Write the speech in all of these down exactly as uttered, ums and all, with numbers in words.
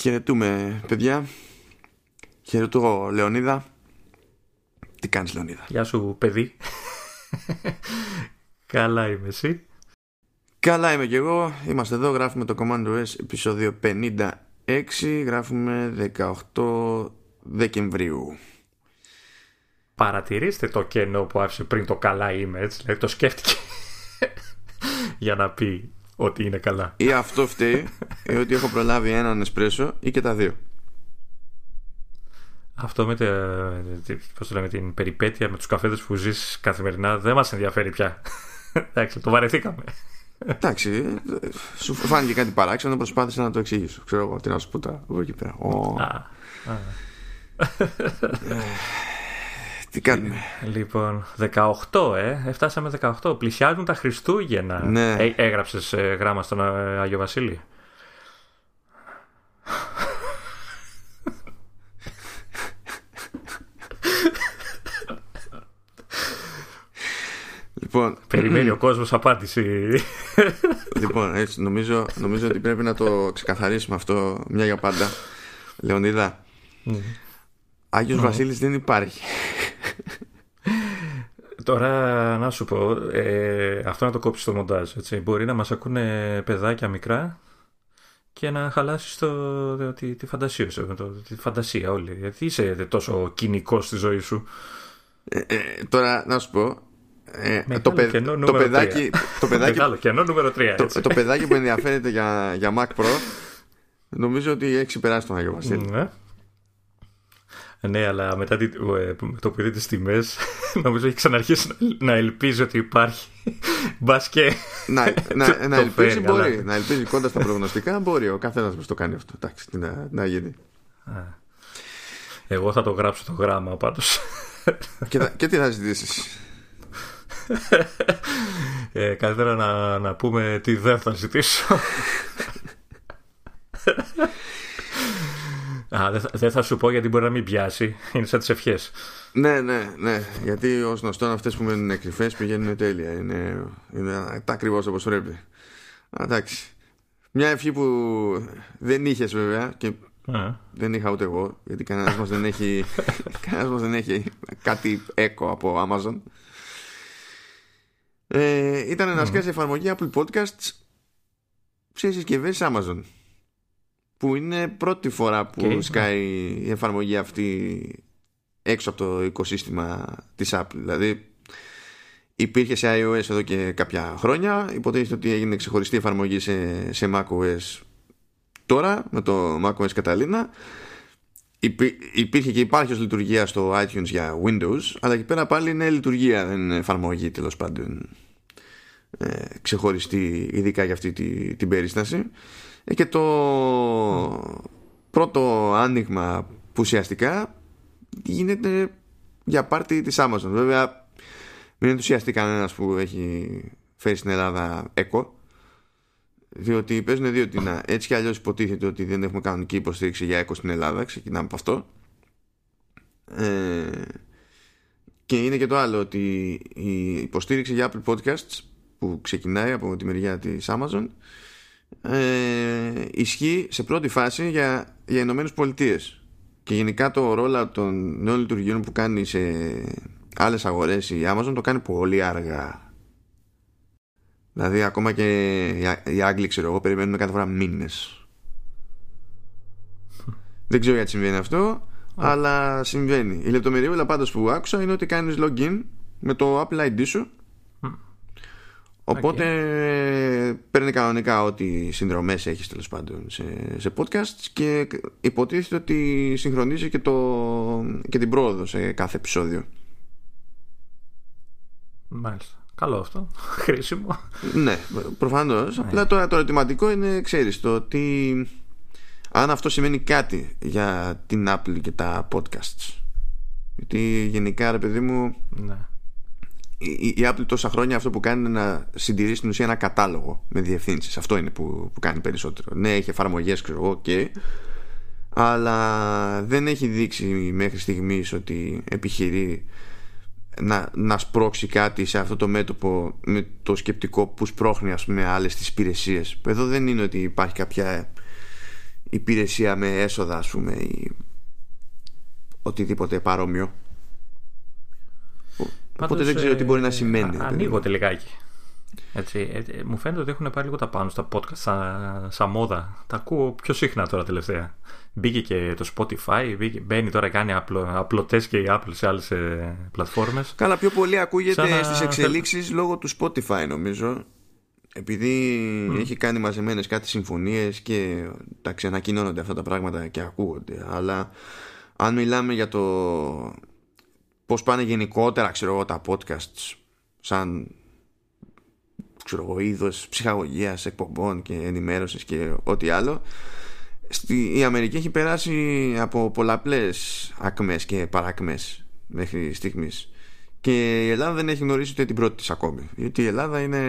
Χαιρετούμε, παιδιά. Χαιρετώ, Λεωνίδα. Τι κάνεις, Λεωνίδα? Γεια σου, παιδί. Καλά είμαι, εσύ? Καλά είμαι και εγώ. Είμαστε εδώ, γράφουμε το Command ο ες επεισόδιο πενήντα έξι. Γράφουμε δεκαοκτώ Δεκεμβρίου. Παρατηρήστε το κενό που άφησε πριν το καλά είμαι, έτσι. Δηλαδή το σκέφτηκε για να πει ότι είναι καλά. Ή αυτό φταίει, ή ότι έχω προλάβει έναν εσπρέσο, ή και τα δύο. Αυτό με, τε, πώς το λέμε, την περιπέτεια με τους καφέδες που ζεις καθημερινά δεν μας ενδιαφέρει πια. Εντάξει, το βαρεθήκαμε. Εντάξει, σου φάνηκε κάτι παράξενο, προσπάθησα να το εξηγήσω. Ξέρω εγώ τι να σου πω τα εδώ εκεί πέρα. Τι κάνουμε? Λοιπόν, δεκαοκτώ, ε, έφτασαμε δεκαοκτώ. Πλησιάζουν τα Χριστούγεννα. Ναι. Έ, έγραψες ε, γράμμα στον ε, Άγιο Βασίλη? Λοιπόν, περιμένει ο κόσμος απάντηση. Λοιπόν, έτσι, νομίζω, νομίζω ότι πρέπει να το ξεκαθαρίσουμε αυτό μια για πάντα. Λεωνίδα, mm. Άγιος mm. Βασίλης δεν υπάρχει. Τώρα να σου πω, ε, αυτό να το κόψεις στο μοντάζ, έτσι. Μπορεί να μας ακούνε παιδάκια μικρά και να χαλάσεις το, τη, τη φαντασία σου, το, τη φαντασία όλη. Γιατί είσαι τόσο κοινικός στη ζωή σου. ε, ε, Τώρα να σου πω, ε, το, παι, το παιδάκι, το παιδάκι, νούμερο τρία, το, το παιδάκι που ενδιαφέρεται για, για Mac Pro, νομίζω ότι έχει ξεπεράσει τον Άγιο Βασίλη. mm, ναι. Ναι, αλλά μετά το που είδε τις τιμές, νομίζω έχει ξαναρχίσει να ελπίζει ότι υπάρχει. Μπας και να, να, να ελπίζει φέρει, μπορεί, αλλά... να ελπίζει κοντά στα προγνωστικά μπορεί. Ο καθένας μας το κάνει αυτό. Εντάξει, να, να γίνει. Εγώ θα το γράψω το γράμμα πάντως. Και, και τι θα ζητήσεις? ε, Καλύτερα να, να πούμε τι δεν θα ζητήσω. Α, δεν θα, δε θα σου πω γιατί μπορεί να μην πιάσει. Είναι σαν τις ευχές. Ναι, ναι, ναι. Γιατί ως γνωστόν αυτές που μένουν κρυφές πηγαίνουν τέλεια. Είναι, είναι τα ακριβώς όπως πρέπει. Εντάξει. Μια ευχή που δεν είχες βέβαια και yeah. δεν είχα ούτε εγώ, γιατί κανένας μας δεν έχει κανένας μας δεν έχει κάτι Echo από Amazon. Ε, ήταν να σκάσει mm. εφαρμογή Apple Podcasts σε συσκευές Amazon, που είναι πρώτη φορά που okay. σκάει η εφαρμογή αυτή έξω από το οικοσύστημα της Apple. Δηλαδή υπήρχε σε iOS εδώ και κάποια χρόνια, υποτίθεται ότι έγινε ξεχωριστή εφαρμογή σε, σε macOS τώρα με το macOS Catalina. Υπή, υπήρχε και υπάρχει ως λειτουργία στο iTunes για Windows, αλλά εκεί πέρα πάλι είναι λειτουργία, δεν είναι εφαρμογή, τέλος πάντων ε, ξεχωριστή ειδικά για αυτή τη, την περίσταση. Και το mm. πρώτο άνοιγμα που ουσιαστικά γίνεται για πάρτι της Amazon. Βέβαια μην ενθουσιαστεί κανένας που έχει φέρει στην Ελλάδα Echo, διότι παίζουν δύο τινά. Έτσι κι αλλιώς υποτίθεται ότι δεν έχουμε κανονική υποστήριξη για Echo στην Ελλάδα. Ξεκινάμε από αυτό. ε, Και είναι και το άλλο, ότι η υποστήριξη για Apple Podcasts που ξεκινάει από τη μεριά της Amazon Ε, ισχύει σε πρώτη φάση για, για Ηνωμένες Πολιτείες. Και γενικά το rollout των νέων λειτουργιών που κάνει σε άλλες αγορές η Amazon το κάνει πολύ αργά. Δηλαδή ακόμα και οι, οι Άγγλοι, ξέρω εγώ, περιμένουμε κάθε φορά μήνες. Δεν ξέρω γιατί συμβαίνει αυτό, oh. αλλά συμβαίνει. Η λεπτομεριούλα πάντως που άκουσα είναι ότι κάνεις login με το Apple άι ντι σου. Οπότε okay. παίρνει κανονικά ό,τι συνδρομές έχεις, τέλος πάντων, σε, σε podcasts, και υποτίθεται ότι συγχρονίζει και, το, και την πρόοδο σε κάθε επεισόδιο. Μάλιστα. Καλό αυτό. Χρήσιμο. Ναι, προφανώς. Yeah. Απλά τώρα το ερωτηματικό είναι, ξέρεις, το ότι αν αυτό σημαίνει κάτι για την Apple και τα podcasts. Γιατί γενικά, ρε παιδί μου... Ναι. Η Apple τόσα χρόνια αυτό που κάνει είναι να συντηρεί στην ουσία ένα κατάλογο με διευθύνσεις. Αυτό είναι που, που κάνει περισσότερο. Ναι, έχει εφαρμογές, ξέρω εγώ, okay, αλλά δεν έχει δείξει μέχρι στιγμής ότι επιχειρεί να, να σπρώξει κάτι σε αυτό το μέτωπο με το σκεπτικό που σπρώχνει, ας πούμε, άλλες τις υπηρεσίες. Εδώ δεν είναι ότι υπάρχει κάποια υπηρεσία με έσοδα, ας πούμε, ή οτιδήποτε παρόμοιο. Πάντως, οπότε δεν ξέρω τι μπορεί να σημαίνει. Α, ανοίγονται λιγάκι. Έτσι, έτσι, μου φαίνεται ότι έχουν πάρει λίγο τα πάνω στα podcast, σαν σα μόδα. Τα ακούω πιο συχνά τώρα τελευταία. Μπήκε και το Spotify, μπήκε, μπαίνει τώρα, κάνει απλο, απλωτές και η Apple σε άλλες ε, πλατφόρμες. Καλά, πιο πολύ ακούγεται σαν... στις εξελίξεις λόγω του Spotify, νομίζω. Επειδή mm. έχει κάνει μαζεμένες κάτι συμφωνίες και τα ξανακοινώνονται αυτά τα πράγματα και ακούγονται. Αλλά αν μιλάμε για το πώς πάνε γενικότερα, ξέρω εγώ, τα podcasts σαν, ξέρω εγώ, είδος ψυχαγωγίας, εκπομπών και ενημέρωσης και ό,τι άλλο, στη, η Αμερική έχει περάσει από πολλαπλές ακμές και παρακμές μέχρι στιγμής. Και η Ελλάδα δεν έχει γνωρίσει ούτε την πρώτη της ακόμη. Γιατί η Ελλάδα είναι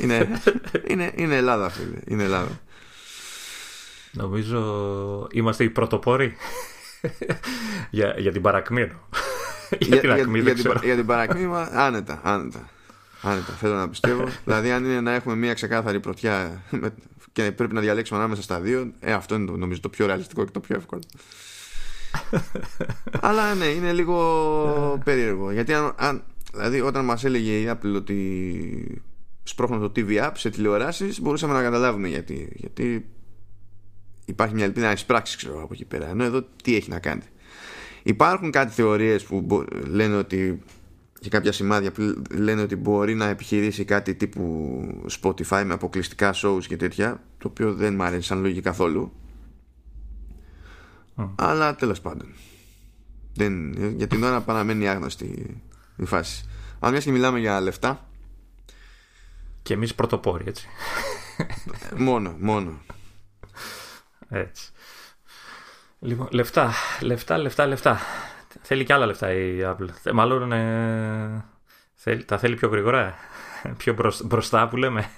είναι, είναι, είναι Ελλάδα, φίλε. Είναι Ελλάδα. Νομίζω είμαστε οι πρωτοπόροι για, για την παρακμή. για, την ακμή, για, για, για την παρακμή άνετα, άνετα. Άνετα, θέλω να πιστεύω. Δηλαδή, αν είναι να έχουμε μια ξεκάθαρη πρωτιά και πρέπει να διαλέξουμε ανάμεσα στα δύο, ε, αυτό είναι το, νομίζω το πιο ρεαλιστικό και το πιο εύκολο. Αλλά ναι, είναι λίγο περίεργο. Γιατί αν, αν, δηλαδή, όταν μας έλεγε η Apple ότι σπρώχνω το τι βι app σε τηλεοράσεις, μπορούσαμε να καταλάβουμε γιατί. Γιατί υπάρχει μια ελπίδα να εισπράξει, ξέρω, από εκεί πέρα. Ενώ εδώ τι έχει να κάνει. Υπάρχουν κάτι θεωρίες που λένε ότι, και κάποια σημάδια που λένε ότι μπορεί να επιχειρήσει κάτι τύπου Spotify με αποκλειστικά shows και τέτοια, το οποίο δεν μου αρέσει σαν λογική καθόλου. Mm. Αλλά τέλος πάντων, δεν, για την ώρα παραμένει άγνωστη η φάση. Αν μιας και μιλάμε για λεφτά, και εμείς πρωτοπόροι, έτσι. Μόνο, μόνο. Έτσι. Λοιπόν, λεφτά, λεφτά, λεφτά, λεφτά. Θέλει και άλλα λεφτά η Apple. Μάλλον ε, θέλει, τα θέλει πιο γρήγορα, πιο μπροστά που λέμε.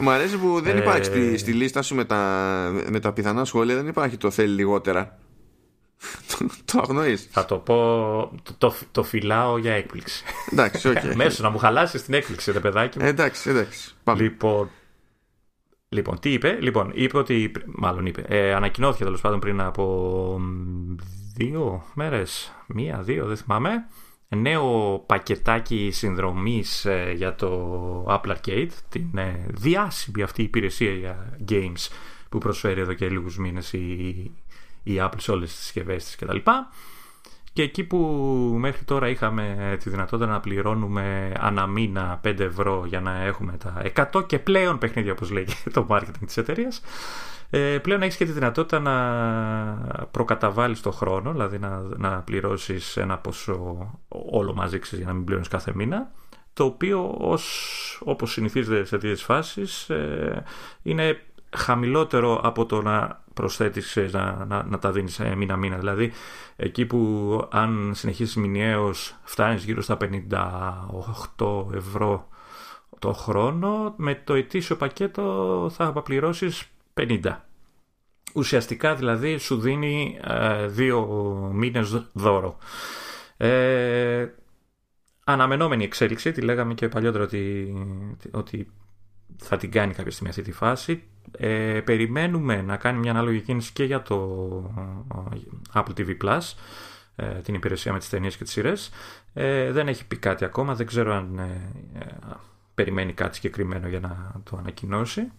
Μ' αρέσει που δεν υπάρχει στη, στη λίστα σου με τα, με τα πιθανά σχόλια. Δεν υπάρχει το θέλει λιγότερα. Το αγνοείς. Θα το πω, το, το, το φυλάω για έκπληξη. Εντάξει, okay. Μέσω να μου χαλάσεις την έκπληξη, ρε παιδάκι μου. Εντάξει, εντάξει, πάμε. Λοιπόν, λοιπόν, τι είπε, λοιπόν, είπε ότι, μάλλον είπε, ε, ανακοινώθηκε τέλος πάντων πριν από δύο μέρες, μία, δύο, δεν θυμάμαι, νέο πακετάκι συνδρομής ε, για το Apple Arcade, την ε, διάσημη αυτή υπηρεσία για games που προσφέρει εδώ και λίγους μήνες η, η Apple σε όλες τις συσκευές της κτλ. Και εκεί που μέχρι τώρα είχαμε τη δυνατότητα να πληρώνουμε ανά μήνα πέντε ευρώ για να έχουμε τα εκατό και πλέον παιχνίδια, όπως λέει και το marketing της εταιρείας, πλέον έχεις και τη δυνατότητα να προκαταβάλεις το χρόνο, δηλαδή να, να πληρώσεις ένα ποσό όλο μαζί, για να μην πληρώνεις κάθε μήνα, το οποίο ως, όπως συνηθίζεται σε τέτοιες φάσεις, είναι χαμηλότερο από το να προσθέτεις, να, να, να τα δίνεις μήνα-μήνα. Δηλαδή εκεί που αν συνεχίσεις μηνιαίως φτάνεις γύρω στα πενήντα οκτώ ευρώ το χρόνο, με το ετήσιο πακέτο θα απαπληρώσεις πενήντα. Ουσιαστικά δηλαδή σου δίνει ε, δύο μήνες δώρο. Ε, αναμενόμενη εξέλιξη, τη λέγαμε και παλιότερα ότι, ότι θα την κάνει κάποια στιγμή αυτή τη φάση. Ε, περιμένουμε να κάνει μια ανάλογη κίνηση και για το Apple τι βι Plus, ε, την υπηρεσία με τις ταινίες και τις σειρές. Ε, δεν έχει πει κάτι ακόμα, δεν ξέρω αν ε, ε, περιμένει κάτι συγκεκριμένο για να το ανακοινώσει.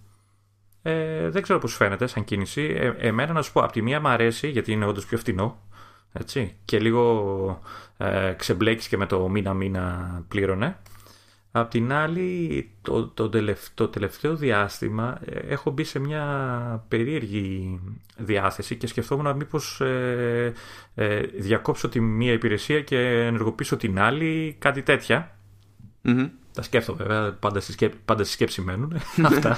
Ε, δεν ξέρω πώς φαίνεται σαν κίνηση. ε, Εμένα να σου πω, από τη μία μου αρέσει γιατί είναι όντως πιο φτηνό, έτσι, και λίγο ε, ξεμπλέκεις και με το μήνα-μήνα πλήρωνε. Απ' την άλλη, το, το, τελευταίο, το τελευταίο διάστημα ε, έχω μπει σε μια περίεργη διάθεση και σκεφτόμουν να μήπως ε, ε, διακόψω τη μία υπηρεσία και ενεργοποιήσω την άλλη, κάτι τέτοια. Mm-hmm. Τα σκέφτομαι βέβαια, πάντα στη σκέψη, πάντα στη σκέψη μένουν αυτά.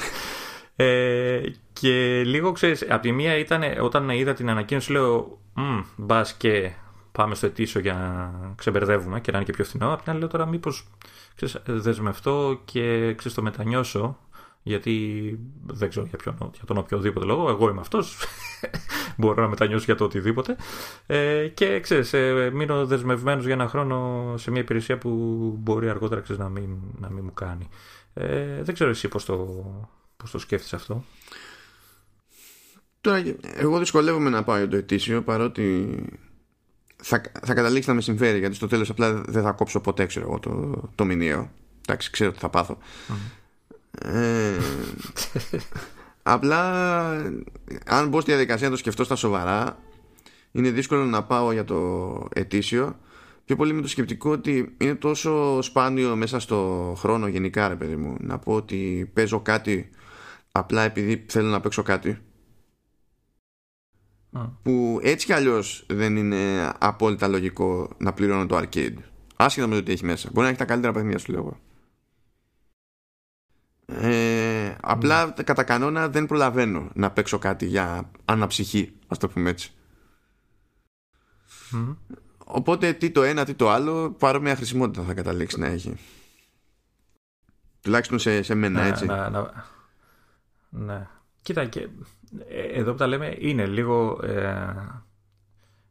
Ε, και λίγο, ξέρεις, από τη μία ήταν όταν είδα την ανακοίνωση, λέω μπας και πάμε στο ετήσιο για να ξεμπερδεύουμε και να είναι και πιο φθηνό. Απ' την άλλη λέω τώρα μήπως, ξέρεις, δεσμευτώ και, ξέρεις, το μετανιώσω, γιατί δεν ξέρω για, ποιον, για τον οποιοδήποτε λόγο, εγώ είμαι αυτός, μπορώ να μετανιώσω για το οτιδήποτε, ε, και, ξέρεις, ε, μείνω δεσμευμένος για ένα χρόνο σε μια υπηρεσία που μπορεί αργότερα, ξέρεις, να μην, να μην μου κάνει. ε, Δεν ξέρω εσύ πώς το... πώς το σκέφτεσαι αυτό. Τώρα εγώ δυσκολεύομαι να πάω για το ετήσιο, παρότι θα, θα καταλήξει να με συμφέρει, γιατί στο τέλος απλά δεν θα κόψω ποτέ, ξέρω εγώ, το, το μηνιαίο. Εντάξει, ξέρω ότι θα πάθω. Mm. Ε, απλά αν μπω στη διαδικασία να το σκεφτώ στα σοβαρά, είναι δύσκολο να πάω για το ετήσιο. Πιο πολύ με το σκεπτικό ότι είναι τόσο σπάνιο μέσα στο χρόνο γενικά, ρε παιδί μου, να πω ότι παίζω κάτι απλά επειδή θέλω να παίξω κάτι. Mm. Που έτσι κι αλλιώς δεν είναι απόλυτα λογικό να πληρώνω το arcade, άσχετα με το τι έχει μέσα. Μπορεί να έχει τα καλύτερα παιχνίδια, σου λέω. Ε, απλά mm. κατά κανόνα δεν προλαβαίνω να παίξω κάτι για αναψυχή, ας το πούμε έτσι. Mm. Οπότε τι το ένα τι το άλλο, πάρω μια χρησιμότητα θα καταλήξει να έχει. Τουλάχιστον σε, σε μένα, ναι, έτσι. Ναι, ναι. ναι. Κοίτα, και εδώ που τα λέμε είναι λίγο ε,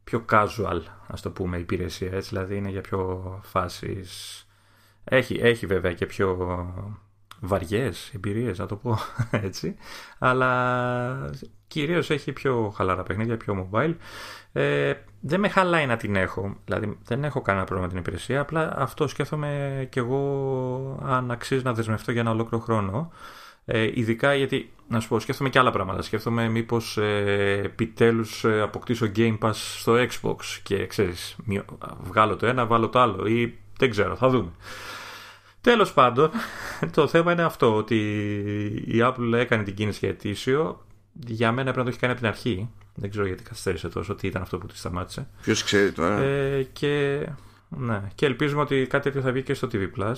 πιο casual, ας το πούμε, η υπηρεσία. Έτσι, δηλαδή είναι για πιο φάσεις. Έχει, έχει βέβαια και πιο βαριές εμπειρίες, να το πω έτσι. Αλλά κυρίως έχει πιο χαλαρά παιχνίδια, πιο mobile. Ε, δεν με χαλάει να την έχω. Δηλαδή δεν έχω κανένα πρόβλημα με την υπηρεσία. Απλά αυτό σκέφτομαι κι εγώ, αν αξίζει να δεσμευτώ για ένα ολόκληρο χρόνο. Ε, ειδικά γιατί, να σου πω, σκέφτομαι και άλλα πράγματα. Σκέφτομαι μήπως ε, επιτέλους ε, αποκτήσω Game Pass στο Xbox και ξέρεις, μειώ, βγάλω το ένα, βάλω το άλλο, ή δεν ξέρω, θα δούμε. Τέλος πάντων, το θέμα είναι αυτό, ότι η Apple έκανε την κίνηση για ετήσιο. Για μένα πρέπει να το έχει κάνει από την αρχή. Δεν ξέρω γιατί καθυστέρησε τόσο, τι ήταν αυτό που τη σταμάτησε. Ποιος ξέρει τώρα. Ε, και, ναι, και ελπίζουμε ότι κάτι τέτοιο θα βγει και στο τι βι Plus.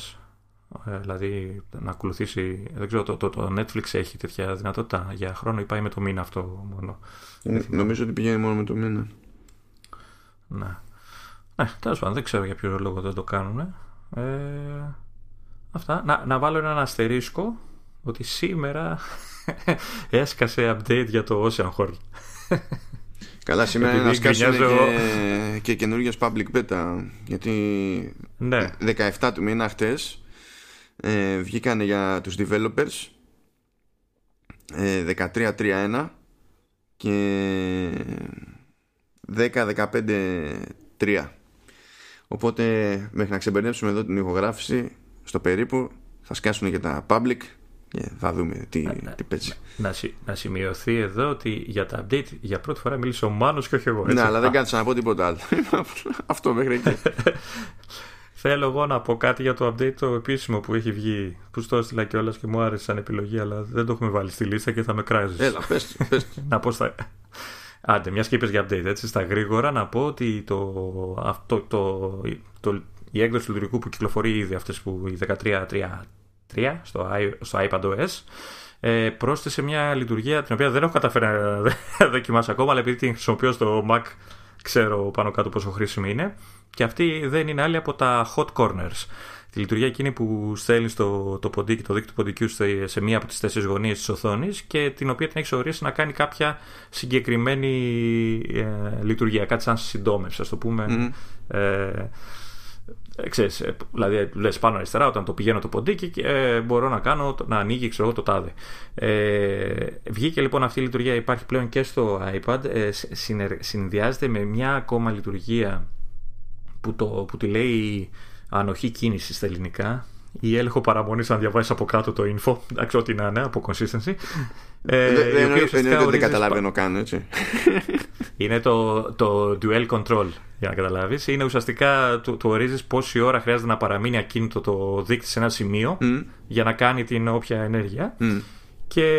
Δηλαδή να ακολουθήσει. Δεν ξέρω, το, το, το Netflix έχει τέτοια δυνατότητα για χρόνο ή πάει με το μήνα αυτό μόνο? Ε, νομίζω ότι πηγαίνει μόνο με το μήνα. Ναι. Ναι, τέλος πάντων, δεν ξέρω για ποιο λόγο δεν το κάνουν. Ε, αυτά. Να, να βάλω έναν αστερίσκο ότι σήμερα έσκασε update για το Ocean Horn. Καλά, σήμερα να σκάσουν και, και καινούργιες public beta. Γιατί ναι. δεκαεφτά του μήνα χτες ε, βγήκανε για τους developers ε, δεκατρία τελεία τρία τελεία ένα και δέκα τελεία δεκαπέντε τελεία τρία. Οπότε μέχρι να ξεμπερδέψουμε εδώ την ηχογράφηση στο περίπου, θα σκάσουν και τα public. Yeah, θα δούμε τι, να, τι παίζει. Να, να, να σημειωθεί εδώ ότι για τα update για πρώτη φορά μίλησε ο Μάνος και όχι εγώ. Έτσι. Ναι, αλλά δεν κάτσα να πω τίποτα άλλο. Αυτό μέχρι εκεί. Θέλω εγώ να πω κάτι για το update το επίσημο που έχει βγει. Που στο έστειλα κιόλας και μου άρεσε σαν επιλογή, αλλά δεν το έχουμε βάλει στη λίστα και θα με κράζεις. Έλα, πες. πες. Να πω στα. Άντε, μια και είπες για update, έτσι, στα γρήγορα να πω ότι το, αυτό, το, το, η έκδοση του λειτουργικού που κυκλοφορεί ήδη, αυτές που οι δεκατρία τελεία τρία στο, στο iPadOS ε, πρόσθεσε μια λειτουργία την οποία δεν έχω καταφέρει να δοκιμάσω ακόμα, αλλά επειδή την χρησιμοποιώ στο Mac ξέρω πάνω κάτω πόσο χρήσιμη είναι, και αυτή δεν είναι άλλη από τα hot corners, τη λειτουργία εκείνη που στέλνει το, το ποντίκι, το δίκτυο του ποντικού σε μία από τις τέσσερις γωνίες της οθόνης και την οποία την έχεις ορίσει να κάνει κάποια συγκεκριμένη ε, λειτουργία, κάτι σαν συντόμευση, ας το πούμε. mm. ε, Ξέρεις, δηλαδή λες πάνω αριστερά όταν το πηγαίνω το ποντίκι ε, μπορώ να κάνω, να ανοίγει ξέρω το τάδε. Ε, βγήκε λοιπόν αυτή η λειτουργία, υπάρχει πλέον και στο iPad, ε, συνδυάζεται με μια ακόμα λειτουργία που, το, που τη λέει ανοχή κίνηση στα ελληνικά ή έλεγχο παραμονής, αν διαβάζεις από κάτω το info, εντάξει, ό,τι να είναι, από consistency. Ε, δεν ορίζεις... δεν καταλαβαίνω καν, έτσι. Είναι το, το dual control, για να καταλάβεις. Είναι ουσιαστικά, το, το ορίζεις πόση ώρα χρειάζεται να παραμείνει ακίνητο το δείκτη σε ένα σημείο mm. για να κάνει την όποια ενέργεια. Mm. Και,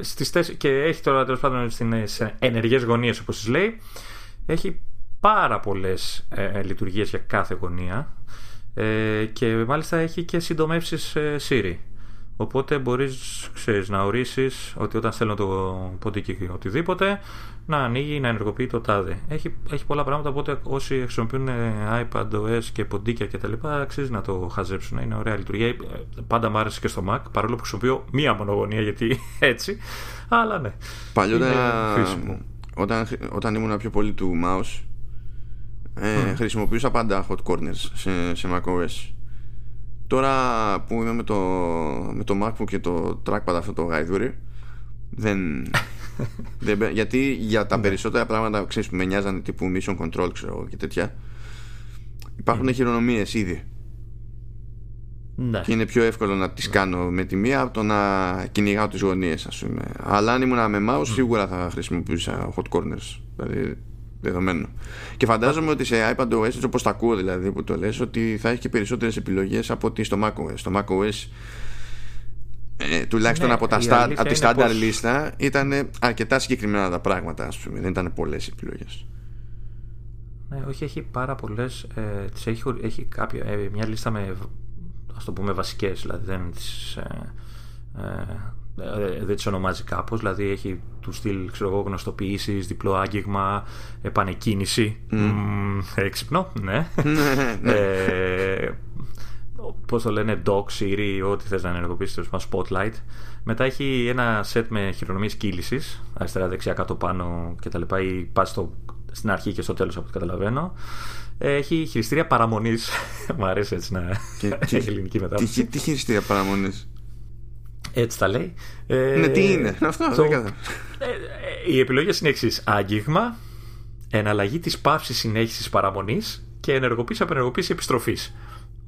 στις τεσ... και έχει τώρα, τέλος πάντων, στις ενεργές γωνίες, όπως τις λέει, έχει πάρα πολλές ε, λειτουργίες για κάθε γωνία. Ε, και μάλιστα έχει και συντομεύσεις ε, Siri. Οπότε μπορείς, ξέρεις, να ορίσεις ότι όταν στέλνω το ποντίκι ή οτιδήποτε να ανοίγει, να ενεργοποιεί το τάδε. Έχει, έχει πολλά πράγματα, οπότε όσοι χρησιμοποιούν iPadOS και ποντίκια κτλ. Αξίζει να το χαζέψουν. Είναι ωραία λειτουργία. Πάντα μου άρεσε και στο Mac, παρόλο που χρησιμοποιώ μία μονογωνία γιατί έτσι. Αλλά ναι. Παλιότερα, όταν, όταν ήμουν πιο πολύ του mouse, Ε, mm. χρησιμοποιούσα πάντα hot corners σε, σε macOS. Τώρα που είμαι με το, με το MacBook και το trackpad αυτό το γαϊδούρι, δεν, δεν, γιατί για τα περισσότερα πράγματα, ξέρεις, που με νοιάζανε, τύπου mission control, ξέρω, και τέτοια, υπάρχουν χειρονομίες ήδη. Ναι. Και είναι πιο εύκολο να τις κάνω με τη μία από το να κυνηγάω τις γωνίες, ας πούμε. Αλλά αν ήμουν με mouse, σίγουρα θα χρησιμοποιούσα hot corners. Δηλαδή, δεδομένο. Και φαντάζομαι ότι σε iPadOS, έτσι όπως τα ακούω δηλαδή που το λες, ότι θα έχει και περισσότερες επιλογές από ότι στο macOS. Στο macOS, ε, τουλάχιστον ναι, από, τα στα, από τη στάνταρ πως... λίστα, ήταν αρκετά συγκεκριμένα τα πράγματα, ας πούμε. Δεν ήταν πολλές επιλογές. Ναι, όχι, έχει πάρα πολλές. Ε, τις έχει, έχει κάποια, ε, μια λίστα με, ας το πούμε, βασικές, δηλαδή δεν τις, ε, ε, δεν τις ονομάζει κάπως, δηλαδή έχει του στυλ, ξέρω εγώ, γνωστοποιήσεις, διπλό άγγιγμα, επανεκκίνηση, mm. Mm, έξυπνο, ναι, ε, πώς το λένε, dock, Siri, ό,τι θες να ενεργοποιήσεις, spotlight. Μετά έχει ένα set με χειρονομίες κύλησης, αριστερά, δεξιά, κάτω, πάνω κτλ, ή πας στο, στην αρχή και στο τέλος, από ό,τι καταλαβαίνω. Έχει χειριστήρια παραμονής. Μου αρέσει έτσι να και, έχει ελληνική μετάφραση. Τι, τι χειριστήρια παραμονής? Έτσι τα λέει. Ε, ναι, τι είναι αυτό? Το, ε, οι επιλογές είναι εξής: άγγιγμα, εναλλαγή της παύσης συνέχισης παραμονής και ενεργοποίηση, απενεργοποίηση, επιστροφής.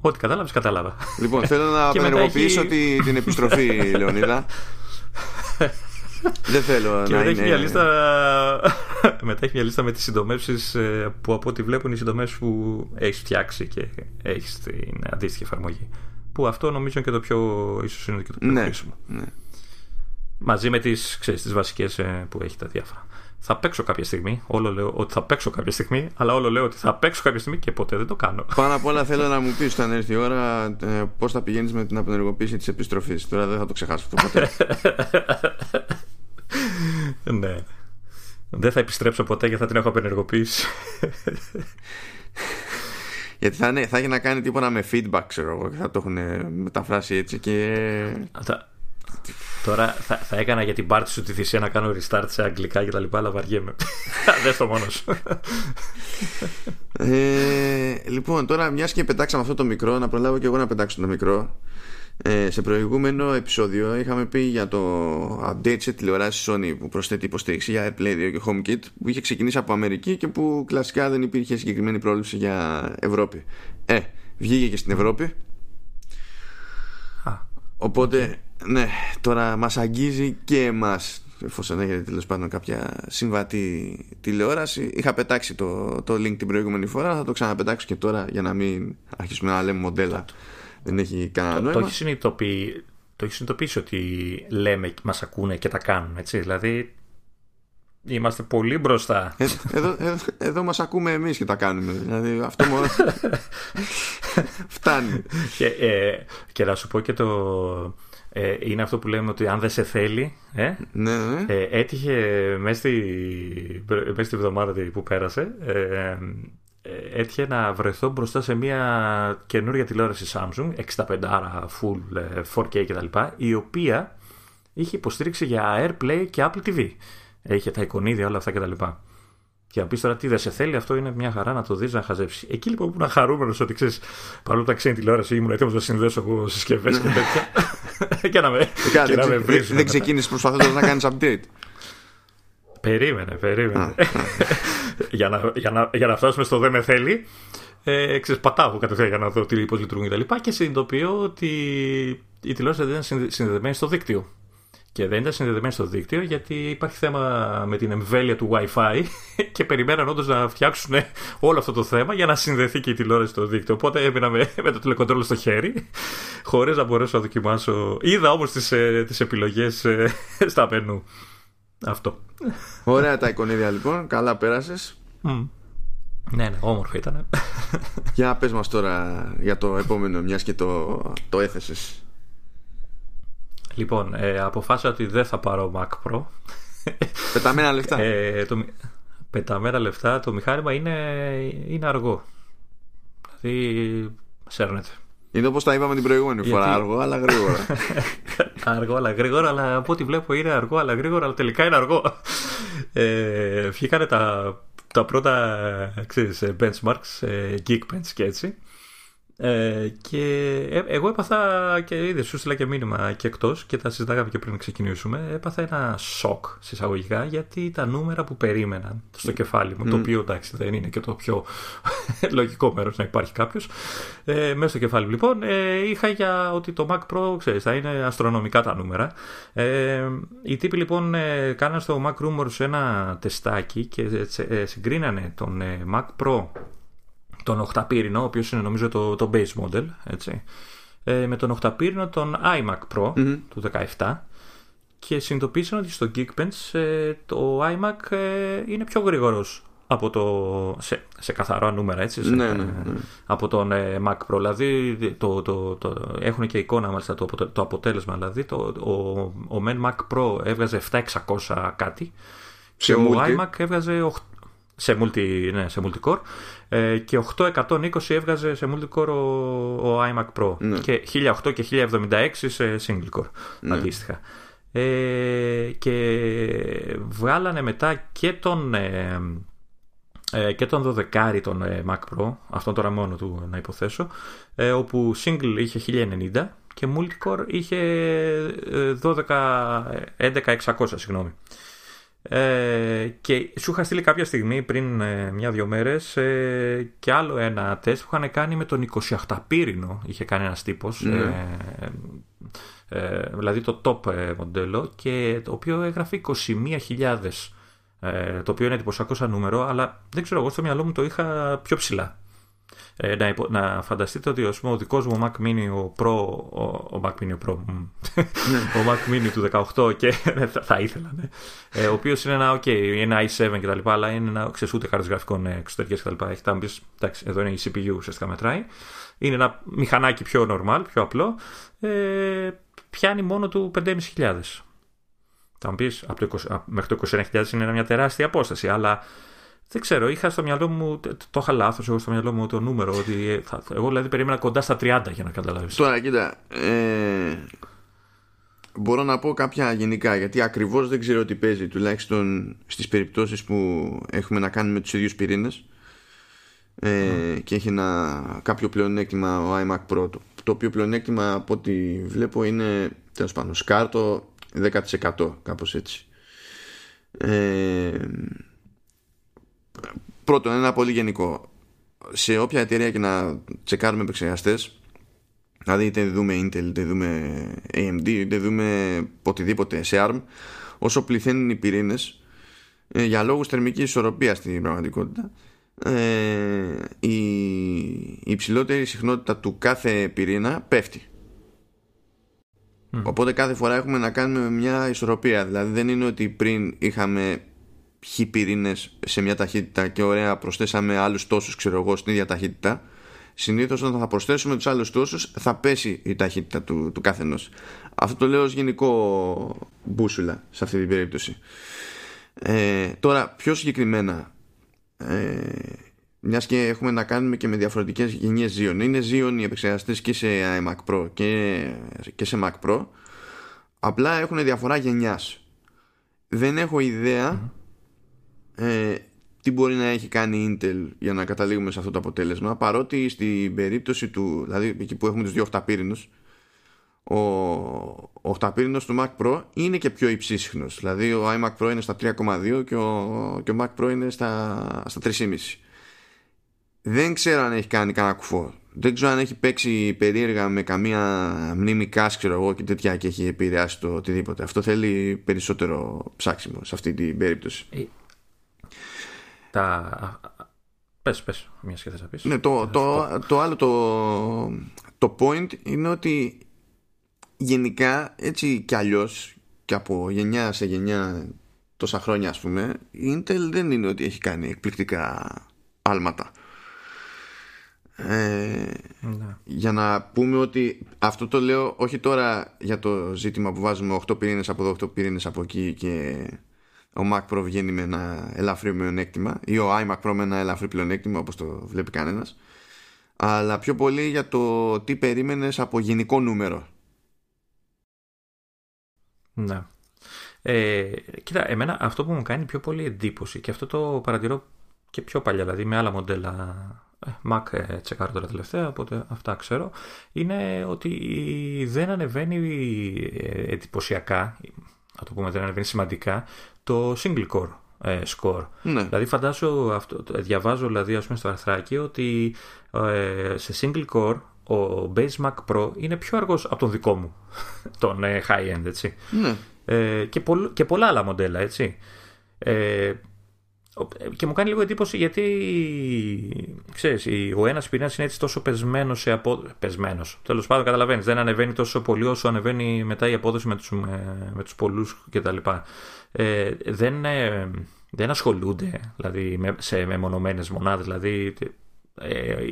Ό,τι κατάλαβες, κατάλαβα. Λοιπόν, θέλω να απενεργοποιήσω έχει... την επιστροφή, Λεωνίδα. Δεν θέλω και να μετά, είναι... έχει μια λίστα... μετά έχει μια λίστα με τις συντομεύσεις που, από ό,τι βλέπουν, οι συντομεύσεις που έχεις φτιάξει και έχεις την αντίστοιχη εφαρμογή. Που αυτό νομίζω είναι και το πιο, ίσως είναι και το πιο χρήσιμο. Ναι, ναι. Μαζί με τις, ξέρεις, τις βασικές που έχει τα διάφορα. Θα παίξω κάποια στιγμή, όλο λέω ότι θα παίξω κάποια στιγμή, αλλά όλο λέω ότι θα παίξω κάποια στιγμή και ποτέ δεν το κάνω. Πάνω απ' όλα θέλω να μου πεις, όταν έρθει η ώρα, ε, πώς θα πηγαίνεις με την απενεργοποίηση της επιστροφής. Τώρα δεν θα το ξεχάσω αυτό ποτέ. Ναι. Δεν θα επιστρέψω ποτέ γιατί θα την έχω απενεργοποιήσει. Γιατί θα, ναι, θα έχει να κάνει τίποτα με feedback, ξέρω εγώ, και θα το έχουν μεταφράσει έτσι και... Τώρα θα, θα έκανα για την πάρτι σου τη θυσία να κάνω restart σε αγγλικά και τα λοιπά, αλλά βαριέμαι. Δες το μόνος. ε, Λοιπόν, τώρα μιας και πετάξαμε αυτό το μικρό, να προλάβω και εγώ να πετάξω το μικρό. ε, Σε προηγούμενο επεισόδιο είχαμε πει για το update σε τηλεοράσεις Sony που προσθέτει υποστήριξη για AirPlay δύο και HomeKit, που είχε ξεκινήσει από Αμερική και που κλασικά δεν υπήρχε συγκεκριμένη πρόληψη για Ευρώπη. Ε, βγήκε και στην Ευρώπη. Οπότε, okay. ναι, τώρα μας αγγίζει και εμάς, εφόσον έχετε τέλος πάντων κάποια συμβατή τηλεόραση. Είχα πετάξει το, το link την προηγούμενη φορά, θα το ξαναπετάξω και τώρα για να μην αρχίσουμε να λέμε μοντέλα. Δεν έχει κανένα νόημα. Το, το έχει συνειδητοποιήσει, συνειδητοποιήσει ότι λέμε, μας ακούνε και τα κάνουν, έτσι, δηλαδή είμαστε πολύ μπροστά. Ε, εδώ, εδώ, εδώ μας ακούμε εμείς και τα κάνουμε. Δηλαδή αυτό μόνο φτάνει. Και, ε, και να σου πω και το... Ε, είναι αυτό που λέμε ότι αν δεν σε θέλει, ε, ναι, ναι. Ε, έτυχε μέσα στη, μέσα στη εβδομάδα που πέρασε, ε, έτυχε να βρεθώ μπροστά σε μια καινούρια τηλεόραση Samsung εξήντα πέντε, άρα full φορ κέι κτλ, η οποία είχε υποστήριξη για AirPlay και Apple τι βι. Έχει τα εικονίδια, όλα αυτά κτλ. Και να πει τώρα τι δεν σε θέλει, αυτό είναι μια χαρά να το δει, να χαζέψει. Εκεί λοιπόν που ήμουν χαρούμενο ότι ξέρει, παρόλο που τα ξένη τηλεόραση ήμουν έτοιμο να συνδέσω εγώ συσκευέ και τέτοια. Και να με, με βρει. Δεν ξεκίνησε προσπαθώντα να κάνει update. Περίμενε, περίμενε. για, να, για, να, για να φτάσουμε στο δεν με θέλει, ε, ξεσπατάω κατευθείαν για να δω πώ λειτουργούν κτλ. Και, και συνειδητοποιώ ότι η τηλεόραση δεν είναι συνδεδεμένη στο δίκτυο. Και δεν ήταν συνδεδεμένοι στο δίκτυο γιατί υπάρχει θέμα με την εμβέλεια του Wi-Fi και περιμέναν όντως να φτιάξουν όλο αυτό το θέμα για να συνδεθεί και η τηλεόραση στο δίκτυο. Οπότε έμεινα με, με το τηλεκοντρόλ στο χέρι, χωρίς να μπορέσω να δοκιμάσω. Είδα όμως τις, ε, τις επιλογές ε, στα μενού. Αυτό. Ωραία τα εικονίδια λοιπόν, καλά πέρασες. Mm. Ναι, ναι, όμορφο ήταν. Για πες μας τώρα για το επόμενο, μιας και το, το έθεσες. Λοιπόν, ε, αποφάσισα ότι δεν θα πάρω Mac Pro. Πεταμένα λεφτά. Ε, το, πεταμένα λεφτά. Το μηχάνημα είναι, είναι αργό. Δηλαδή, σέρνεται. Είναι όπως τα είπαμε την προηγούμενη φορά. Γιατί... αργό, αλλά γρήγορα. Αργό, αλλά γρήγορα. Αλλά από ό,τι βλέπω είναι αργό, αλλά γρήγορα. Αλλά τελικά είναι αργό. Ε, βγήκανε τα, τα πρώτα, ξέρεις, benchmarks, Geekbench και έτσι. Ε, και εγώ έπαθα, και είδες, σου στείλα και μήνυμα και εκτός, και τα συζητάγαμε και πριν ξεκινήσουμε. Έπαθα ένα σοκ συσσαγωγικά, γιατί τα νούμερα που περίμενα στο κεφάλι μου, mm. το οποίο εντάξει δεν είναι και το πιο λογικό μέρος να υπάρχει κάποιος, ε, μέσα στο κεφάλι μου λοιπόν, ε, είχα για ότι το Mac Pro, ξέρεις, θα είναι αστρονομικά τα νούμερα. Ε, οι τύποι λοιπόν ε, κάναν στο Mac Rumors ένα τεστάκι και ε, ε, συγκρίνανε τον ε, Mac Pro, τον οκταπύρινο, ο οποίος είναι νομίζω το, το base model, έτσι, ε, με τον οκταπύρινο τον iMac Pro mm-hmm. του δεκαεπτά, και συνειδητοποίησαν ότι στο Geekbench ε, το iMac ε, είναι πιο γρήγορος από το, σε, σε καθαρά νούμερα, έτσι, σε, ναι, ναι, ναι. από τον ε, Mac Pro. Δηλαδή το, το, το, το, έχουν και εικόνα μάλιστα το, το αποτέλεσμα. Δηλαδή το, ο, ο Men Mac Pro έβγαζε επτά χιλιάδες εξακόσια κάτι και ο iMac έβγαζε οκτώ. Σε, multi, ναι, σε multicore, ε, και οκτακόσια είκοσι έβγαζε σε multicore ο, ο iMac Pro, ναι. Και χίλια οκτώ και χίλια εβδομήντα έξι σε single core, ναι. Αντίστοιχα, ε, και βγάλανε μετά και τον ε, ε, και τον δωδεκάρι τον ε, Mac Pro, αυτόν τώρα μόνο του να υποθέσω, ε, όπου single είχε χίλια ενενήντα και multicore είχε έντεκα χιλιάδες εξακόσια, συγγνώμη. Ε, και σου είχα στείλει κάποια στιγμή πριν ε, μια-δυο μέρες ε, και άλλο ένα τεστ που είχαν κάνει με τον εικοσιοκταπύρινο. Είχε κάνει ένας τύπος, ναι. ε, ε, δηλαδή το top ε, μοντέλο, και το οποίο έγραφε είκοσι μία χιλιάδες, ε, το οποίο είναι εντυπωσιακό σαν νούμερο, αλλά δεν ξέρω, εγώ στο μυαλό μου το είχα πιο ψηλά. Ε, να, υπο, να φανταστείτε ότι ο, ο δικός μου Mac Mini, ο Pro, ο, ο Mac Mini, ο Pro, mm. ο Mac Mini του δεκαοκτώ, και θα, θα ήθελα, ναι. ε, ο οποίος είναι ένα, okay, ένα άι σέβεν και τα λοιπά, αλλά είναι ένα, ξέρεις, ούτε κάρτες γραφικών εξωτερικές και τα λοιπά. Έχει τα μπεις, εντάξει, εδώ είναι η σι πι γιου, ουσιαστικά μετράει. Είναι ένα μηχανάκι πιο normal, πιο απλό. Ε, πιάνει μόνο του πέντε χιλιάδες πεντακόσια. Θα μου πεις, από το είκοσι, μέχρι το είκοσι ένα χιλιάδες είναι μια τεράστια απόσταση, αλλά... Δεν ξέρω, είχα στο μυαλό μου, το είχα λάθος εγώ στο μυαλό μου το νούμερο, ότι θα, εγώ δηλαδή περίμενα κοντά στα τριάντα, για να καταλάβεις. Τώρα κοίτα, ε, μπορώ να πω κάποια γενικά, γιατί ακριβώς δεν ξέρω τι παίζει, τουλάχιστον στις περιπτώσεις που έχουμε να κάνουμε τους ίδιους πυρήνες, ε, mm. και έχει ένα κάποιο πλεονέκτημα ο iMac Pro, το, το οποίο πλεονέκτημα από ό,τι βλέπω είναι, τέλος πάντων, σκάρτο δέκα τοις εκατό, κάπως έτσι. Ε, Πρώτον, ένα πολύ γενικό. Σε όποια εταιρεία και να τσεκάρουμε επεξεργαστές, δηλαδή είτε δούμε Intel, είτε δούμε έι εμ ντι, είτε δούμε οτιδήποτε σε αρμ, όσο πληθαίνουν οι πυρήνες, ε, για λόγους θερμικής ισορροπίας στην πραγματικότητα, ε, η, η υψηλότερη συχνότητα του κάθε πυρήνα πέφτει. Mm. Οπότε κάθε φορά έχουμε να κάνουμε μια ισορροπία. Δηλαδή δεν είναι ότι πριν είχαμε ποιοι πυρήνες σε μια ταχύτητα και ωραία προσθέσαμε άλλους τόσους, ξέρω εγώ, στην ίδια ταχύτητα. Συνήθως όταν θα προσθέσουμε τους άλλους τόσους θα πέσει η ταχύτητα του, του καθενός. Αυτό το λέω ως γενικό μπούσουλα σε αυτή την περίπτωση. Ε, τώρα πιο συγκεκριμένα, ε, μιας και έχουμε να κάνουμε και με διαφορετικές γενιές Xeon. Είναι Xeon οι επεξεργαστές και σε iMac Pro και, και σε Mac Pro, απλά έχουν διαφορά γενιάς. Δεν έχω ιδέα Ε, τι μπορεί να έχει κάνει Intel για να καταλήγουμε σε αυτό το αποτέλεσμα, παρότι στην περίπτωση του, δηλαδή εκεί που έχουμε τους δύο οκταπύρινους, ο, ο οκταπύρινος του Mac Pro είναι και πιο υψίσυχνος. Δηλαδή ο iMac Pro είναι στα τρία κόμμα δύο και ο, και ο Mac Pro είναι στα, στα τρία κόμμα πέντε. Δεν ξέρω αν έχει κάνει κανένα κουφό. Δεν ξέρω αν έχει παίξει περίεργα με καμία μνήμη κας, ξέρω εγώ, και τέτοια, και έχει επηρεάσει το οτιδήποτε. Αυτό θέλει περισσότερο ψάξιμο σε αυτή την περίπτωση. Τα... Πες, πες, μια σχέση να πεις. Ναι, το, το, το άλλο το, το point είναι ότι γενικά, έτσι κι αλλιώς, και από γενιά σε γενιά τόσα χρόνια, ας πούμε, η Intel δεν είναι ότι έχει κάνει εκπληκτικά άλματα. Ε, ναι. Για να πούμε ότι αυτό το λέω όχι τώρα για το ζήτημα που βάζουμε οκτώ πυρήνες από εδώ, οκτώ πυρήνες από εκεί, και ο Mac Pro βγαίνει με ένα ελαφρύ μειονέκτημα, ή ο iMac Pro με ένα ελαφρύ πλεονέκτημα, όπως το βλέπει κανένας, αλλά πιο πολύ για το τι περίμενες από γενικό νούμερο. Ναι. Ε, κοίτα, εμένα αυτό που μου κάνει πιο πολύ εντύπωση, και αυτό το παρατηρώ και πιο παλιά, δηλαδή με άλλα μοντέλα Mac τσεκάρω τώρα τελευταία, οπότε αυτά ξέρω, είναι ότι δεν ανεβαίνει εντυπωσιακά, να το πούμε, δεν ανεβαίνει σημαντικά το single core score. Ναι. Δηλαδή φαντάζω, αυτό, διαβάζω δηλαδή, ας πούμε, στο αρθράκι ότι ε, σε single core ο Base Mac Pro είναι πιο αργός από τον δικό μου, τον ε, high-end, έτσι. Ναι. Ε, και, πολλ, και πολλά άλλα μοντέλα, έτσι. Ε, και μου κάνει λίγο εντύπωση γιατί, ξέρεις, ο ένας πυρήνας είναι έτσι τόσο πεσμένος σε απο... πεσμένος, τέλος πάντων, καταλαβαίνεις, δεν ανεβαίνει τόσο πολύ όσο ανεβαίνει μετά η απόδοση με τους, με, με τους πολλούς κτλ. Ε, δεν, ε, δεν ασχολούνται δηλαδή, με, σε μεμονωμένες μονάδες, δηλαδή ε, ε, ε,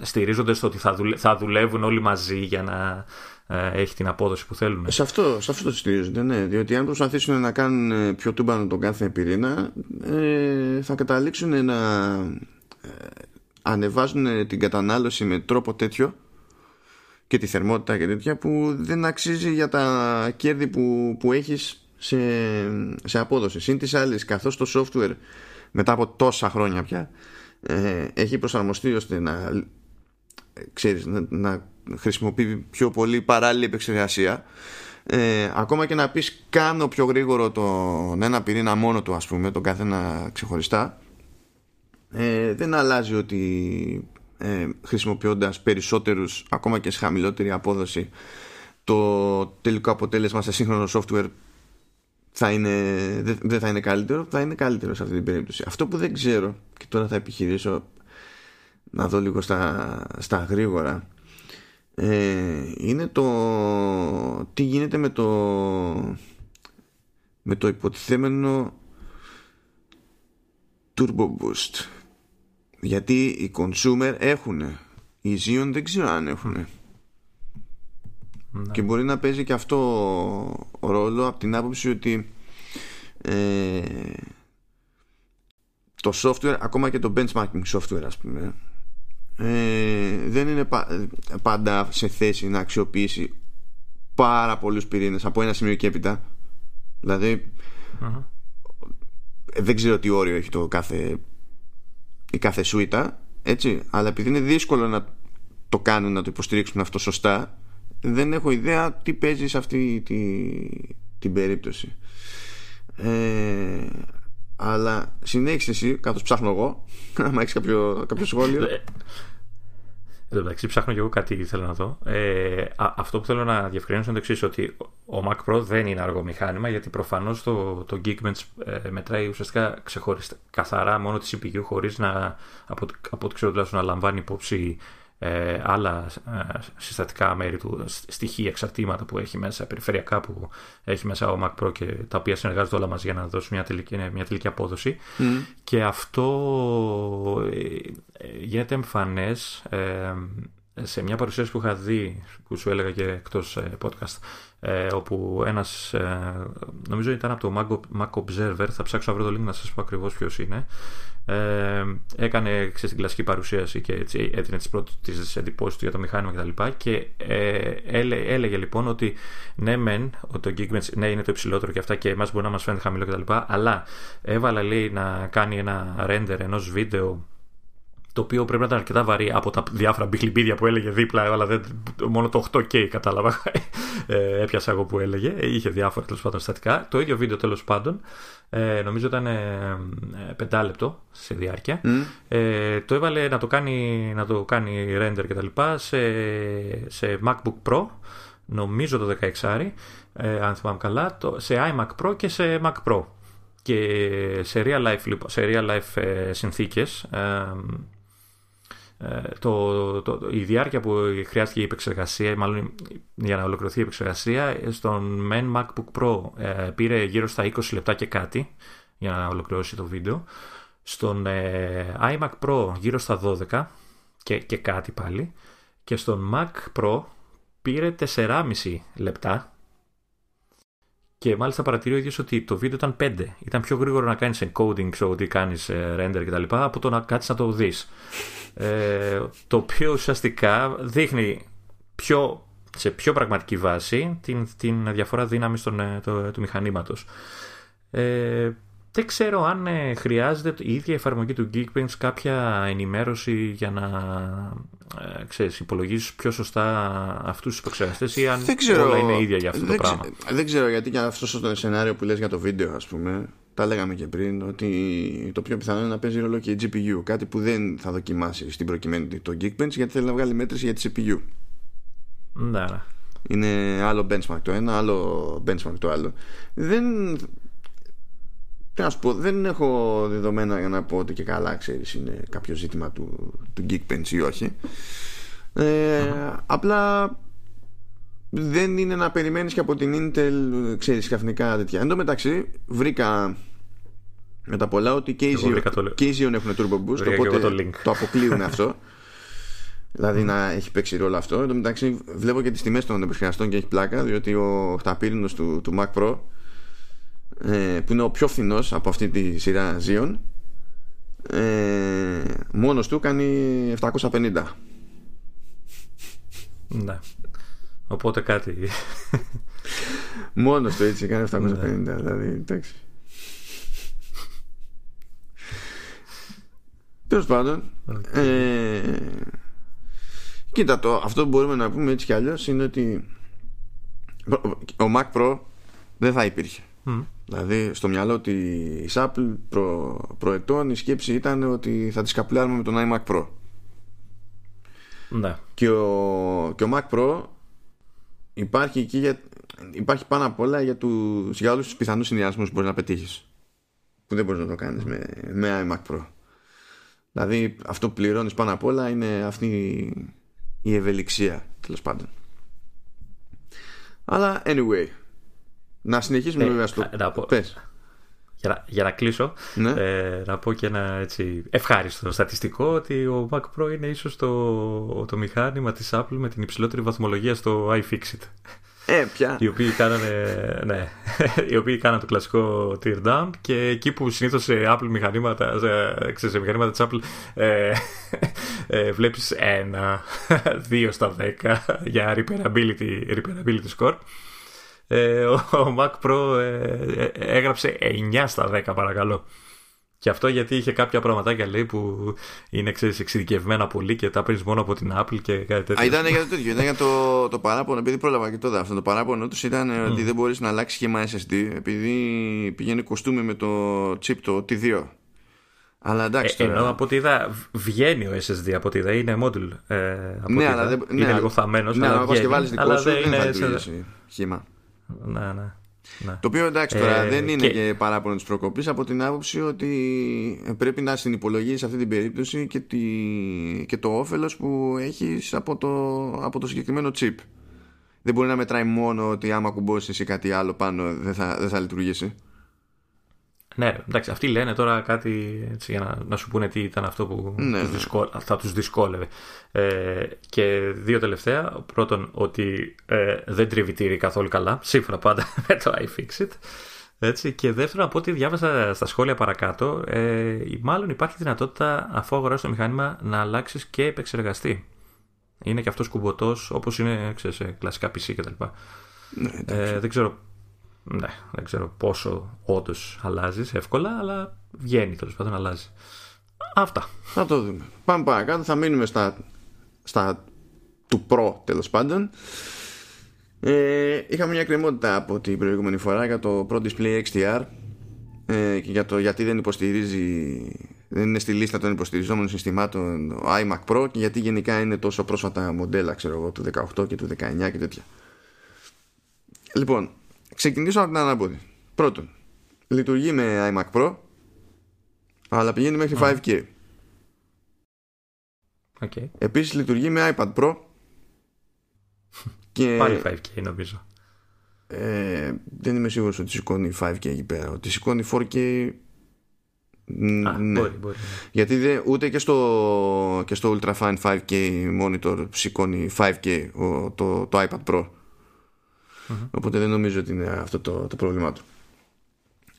στηρίζονται στο ότι θα, δουλε... θα δουλεύουν όλοι μαζί για να έχει την απόδοση που θέλουν. Σε αυτό, σε αυτό το στηρίζονται, ναι. Διότι αν προσπαθήσουν να κάνουν πιο τούμπανο τον κάθε πυρήνα, ε, θα καταλήξουν να ε, ανεβάζουν την κατανάλωση με τρόπο τέτοιο και τη θερμότητα και τέτοια που δεν αξίζει για τα κέρδη που, που έχεις σε, σε απόδοση. Συν τις άλλες, καθώς το software μετά από τόσα χρόνια πια ε, έχει προσαρμοστεί ώστε να, ξέρεις, να, να χρησιμοποιεί πιο πολύ παράλληλη επεξεργασία, ε, ακόμα και να πεις κάνω πιο γρήγορο τον ένα πυρήνα μόνο του, ας πούμε, τον καθένα ξεχωριστά, ε, δεν αλλάζει ότι ε, χρησιμοποιώντας περισσότερους ακόμα και σε χαμηλότερη απόδοση το τελικό αποτέλεσμα σε σύγχρονο software θα είναι, δεν δε θα είναι καλύτερο, θα είναι καλύτερο σε αυτή την περίπτωση. Αυτό που δεν ξέρω, και τώρα θα επιχειρήσω να δω λίγο στα, στα γρήγορα, Ε, είναι το τι γίνεται με το με το υποτιθέμενο turbo boost, γιατί οι consumer έχουνε, οι Xeon δεν ξέρω αν έχουνε, ναι. Και μπορεί να παίζει και αυτό ρόλο από την άποψη ότι ε, το software, ακόμα και το benchmarking software, ας πούμε, Ε, δεν είναι πα, πάντα σε θέση να αξιοποιήσει πάρα πολλούς πυρήνες από ένα σημείο και έπειτα. Δηλαδή uh-huh. δεν ξέρω τι όριο έχει το κάθε, η κάθε σουίτα, έτσι, αλλά επειδή είναι δύσκολο να το κάνουν, να το υποστηρίξουν αυτό σωστά, δεν έχω ιδέα τι παίζει σε αυτή τη, την περίπτωση. ε, Αλλά συνέχισε εσύ, καθώς ψάχνω εγώ, άμα έχεις κάποιο, κάποιο σχόλιο. Εν τω μεταξύ ψάχνω και εγώ κάτι, θέλω να δω. Ε, α, αυτό που θέλω να διευκρινίσω είναι το εξής, ότι ο Mac Pro δεν είναι αργό μηχάνημα, γιατί προφανώς το, το Geekbench ε, μετράει ουσιαστικά ξεχωριστά, καθαρά μόνο τη σι πι γιου, χωρίς να, από, από ό,τι ξέρω τουλάχιστον, να λαμβάνει υπόψη ε, άλλα ε, συστατικά μέρη του, στοιχεία, εξαρτήματα που έχει μέσα, περιφερειακά που έχει μέσα ο Mac Pro, και τα οποία συνεργάζονται όλα μαζί για να δώσουν μια τελική, μια τελική απόδοση. Mm. Και αυτό ε, γίνεται εμφανές ε, σε μια παρουσίαση που είχα δει, που σου έλεγα και εκτός ε, podcast, ε, όπου ένας, ε, νομίζω ήταν από το Mac, Mac Observer, θα ψάξω να βρω το link να σας πω ακριβώς ποιος είναι, Ε, έκανε ξέρεις, την κλασική παρουσίαση και έτσι, έτεινε τις πρώτες τις εντυπώσεις του για το μηχάνημα κτλ. Και ε, έλε, έλεγε λοιπόν ότι ναι, μεν, ότι το Geekbench ναι, είναι το υψηλότερο και αυτά και εμάς μπορεί να μας φαίνεται χαμηλό κτλ. Αλλά έβαλα, λέει, να κάνει ένα render ενός βίντεο, το οποίο πρέπει να ήταν αρκετά βαρύ από τα διάφορα μπιχλιμπίδια που έλεγε δίπλα, αλλά δεν, μόνο το οκτώ κέι κατάλαβα, ε, έπιασα εγώ που έλεγε, είχε διάφορα τέλος πάντων στατικά. Το ίδιο βίντεο τέλος πάντων, ε, νομίζω ήταν ε, πεντάλεπτο σε διάρκεια, mm. ε, το έβαλε να το κάνει, να το κάνει render κτλ σε, σε MacBook Pro, νομίζω το δεκαέξι άρι, ε, αν θυμάμαι καλά, το, σε iMac Pro και σε Mac Pro. Και σε real life, λοιπόν, σε real life ε, συνθήκες, ε, Το, το, η διάρκεια που χρειάστηκε η επεξεργασία, μάλλον για να ολοκληρωθεί η επεξεργασία, στον Men MacBook Pro ε, πήρε γύρω στα είκοσι λεπτά και κάτι για να ολοκληρώσει το βίντεο. Στον ε, iMac Pro γύρω στα δώδεκα και, και κάτι πάλι. Και στον Mac Pro πήρε τεσσεράμισι λεπτά. Και μάλιστα παρατηρεί ο ίδιος ότι το βίντεο ήταν πέντε. Ήταν πιο γρήγορο να κάνεις encoding, ξέρω τι κάνεις, render κτλ., από το να κάτσεις να το δεις. Ε, το οποίο ουσιαστικά δείχνει πιο, σε πιο πραγματική βάση την, την διαφορά δύναμης των, το, του μηχανήματος. Ε, Δεν ξέρω αν ε, χρειάζεται η ίδια εφαρμογή του Geekbench κάποια ενημέρωση για να ε, ξέρεις, υπολογίσεις πιο σωστά αυτούς τους επεξεργαστές, ή αν ξέρω, όλα είναι ίδια για αυτό το πράγμα. Ξε, δεν ξέρω, γιατί για αυτό το σενάριο που λες για το βίντεο, ας πούμε, τα λέγαμε και πριν, ότι το πιο πιθανό είναι να παίζει ρόλο και η τζι πι γιου. Κάτι που δεν θα δοκιμάσει στην προκειμένη το Geekbench, γιατί θέλει να βγάλει μέτρηση για τη σι πι γιου. Ναι. Είναι άλλο benchmark το ένα, άλλο benchmark το άλλο. Δεν... Να σου πω, δεν έχω δεδομένα για να πω ότι και καλά, ξέρεις, είναι κάποιο ζήτημα του, του Geekbench ή όχι. Ε, uh-huh. Απλά δεν είναι να περιμένεις και από την Intel, ξέρεις, ξαφνικά τέτοια. Εν τω μεταξύ, βρήκα μετά πολλά ότι και οι Xeon έχουν Turbo Boost, οπότε το, το αποκλείουν αυτό. Δηλαδή mm. να έχει παίξει ρόλο αυτό. Εν τω μεταξύ, βλέπω και τις τιμές των επεξεργαστών και έχει πλάκα, διότι ο οχταπύρινος του, του Mac Pro, που είναι ο πιο φθηνός από αυτή τη σειρά Xeon, ε, μόνος του κάνει επτακόσια πενήντα. Ναι. Οπότε κάτι. Μόνος του έτσι κάνει επτακόσια πενήντα, ναι. Δηλαδή εντάξει. Τέλος πάντων, okay. ε, Κοίτα το, αυτό που μπορούμε να πούμε έτσι κι αλλιώς είναι ότι ο Mac Pro δεν θα υπήρχε. Mm. Δηλαδή στο μυαλό της Apple προ, προετών η σκέψη ήταν ότι θα τις καπλάρουμε με τον iMac Pro. Ναι. Και ο, και ο Mac Pro υπάρχει, εκεί για, υπάρχει πάνω απ' όλα για, τους, για όλους τους πιθανούς συνδυασμούς που μπορείς να πετύχεις, που δεν μπορείς να το κάνεις με, με iMac Pro. Δηλαδή αυτό που πληρώνεις πάνω απ' όλα είναι αυτή η ευελιξία, τέλος πάντων. Αλλά anyway, να συνεχίσουμε ε, βέβαια στο... να πω, πες. Για, να, για να κλείσω, ναι. ε, να πω και ένα έτσι ευχάριστο στατιστικό, ότι ο Mac Pro είναι ίσως το, το μηχάνημα της Apple με την υψηλότερη βαθμολογία στο iFixit. Ε, πια. Οι οποίοι κάνανε, ναι, οι οποίοι κάνανε το κλασικό tear down, και εκεί που συνήθως σε Apple μηχανήματα, σε, σε μηχανήματα της Apple ε, ε, βλέπεις ένα, δύο στα δέκα για repairability, repairability score. Ε, ο, ο Mac Pro ε, ε, έγραψε εννιά στα δέκα, παρακαλώ. Και αυτό γιατί είχε κάποια πραγματάκια, λέει, που είναι, ξέρεις, εξειδικευμένα πολύ και τα παίρνεις μόνο από την Apple και κάτι τέτοιο. Α, ήταν για το τέτοιο, ήταν για το, το παράπονο, επειδή πρόλαβα και τότε αυτό. Το παράπονο τους ήταν mm. ότι δεν μπορείς να αλλάξεις σχήμα ες ες ντι, επειδή πηγαίνει κοστούμι με το chip το τι δύο. Αλλά εντάξει. Ε, ενώ από ό,τι είδα βγαίνει ο ες ες ντι, από ό,τι είδα είναι module. Ε, ναι, αλλά δεν, είναι ναι, λίγο θαμμένος. Ναι, αλλά βγαίνει, αλλά, αλλά σου, δεν είναι σε... σχήμα. Να, ναι, ναι. Το οποίο εντάξει τώρα ε, δεν είναι και, και παράπονο της προκοπής, από την άποψη ότι πρέπει να συνυπολογίσεις σε αυτή την περίπτωση και, τη, και το όφελος που έχεις από το, από το συγκεκριμένο chip. Δεν μπορεί να μετράει μόνο ότι άμα κουμπώσεις ή κάτι άλλο πάνω δεν θα, δεν θα λειτουργήσει. Ναι, εντάξει, αυτοί λένε τώρα κάτι έτσι, για να, να σου πούνε τι ήταν αυτό που ναι, τους δυσκόλ, θα τους δυσκόλευε. Ε, και δύο τελευταία. Πρώτον, ότι ε, δεν τριβιτήρει καθόλου καλά, σύμφωνα πάντα με το iFixit. Έτσι. Και δεύτερον, από ό,τι διάβασα στα σχόλια παρακάτω, ε, μάλλον υπάρχει δυνατότητα, αφού αγοράσεις το μηχάνημα, να αλλάξεις και επεξεργαστή. Είναι και αυτός κουμποτός, όπως είναι, ξέρεις, κλασικά πι σι κτλ. Ναι, ε, δεν ξέρω. Ναι, δεν ξέρω πόσο όντως αλλάζει εύκολα, αλλά βγαίνει, τέλος πάντων, αλλάζει. Αυτά. Θα το δούμε. Πάμε παρακάτω. Θα μείνουμε στα, στα του Pro, τέλος πάντων. Ε, είχαμε μια κρεμότητα από την προηγούμενη φορά για το Pro Display εξ ντι αρ ε, και για το γιατί δεν υποστηρίζει, δεν είναι στη λίστα των υποστηριζόμενων συστημάτων ο iMac Pro, και γιατί γενικά είναι τόσο πρόσφατα μοντέλα, ξέρω εγώ, του δεκαοκτώ και του δεκαεννιά και τέτοια. Λοιπόν, ξεκινήσω από την ανάποδη. Πρώτον, λειτουργεί με iMac Pro, αλλά πηγαίνει μέχρι mm. φάιβ κέι. Okay. Επίσης λειτουργεί με iPad Pro και... πάλι φάιβ κέι νομίζω. ε, Δεν είμαι σίγουρος ότι σηκώνει φάιβ κέι εκεί πέρα. Ότι σηκώνει φορ κέι. Α, ναι. μπορεί, μπορεί. Γιατί δε, ούτε και στο, και στο Ultra Fine φάιβ κέι monitor σηκώνει φάιβ κέι ο, το, το iPad Pro. Mm-hmm. Οπότε δεν νομίζω ότι είναι αυτό το, το πρόβλημά του.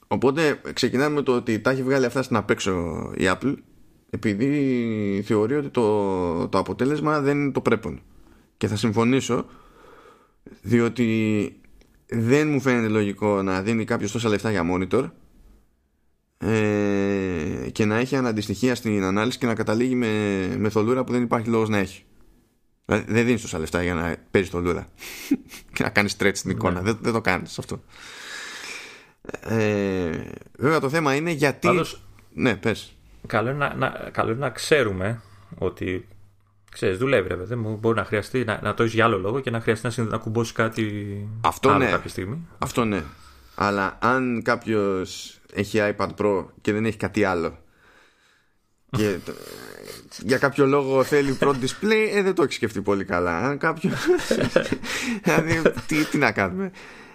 Οπότε ξεκινάμε με το ότι τα έχει βγάλει αυτά στην απέξω η Apple, επειδή θεωρεί ότι το, το αποτέλεσμα δεν είναι το πρέπον. Και θα συμφωνήσω, διότι δεν μου φαίνεται λογικό να δίνει κάποιος τόσα λεφτά για monitor ε, και να έχει αναντιστοιχεία στην ανάλυση και να καταλήγει με, με θολούρα που δεν υπάρχει λόγος να έχει. Δηλαδή δεν δίνεις τόσα λεφτά για να παίζεις θολούρα και να κάνεις stretch στην εικόνα. Yeah. δεν, δεν το κάνεις αυτό. Ε, βέβαια το θέμα είναι γιατί. Άλλος, ναι, πες. Καλό είναι να, να, καλό είναι να ξέρουμε ότι ξέρεις, δουλεύει ρε παιδί μου. Μπορεί να χρειαστεί να, να το έχεις για άλλο λόγο και να χρειαστεί να, να κουμπώσει κάτι αυτό, άλλο, ναι, κάποια στιγμή. Αυτό ναι. Αλλά αν κάποιος έχει iPad Pro και δεν έχει κάτι άλλο και για κάποιο λόγο θέλει Pro Display, ε, δεν το έχει σκεφτεί πολύ καλά. Αν κάποιο. δηλαδή, τι, τι να κάνουμε.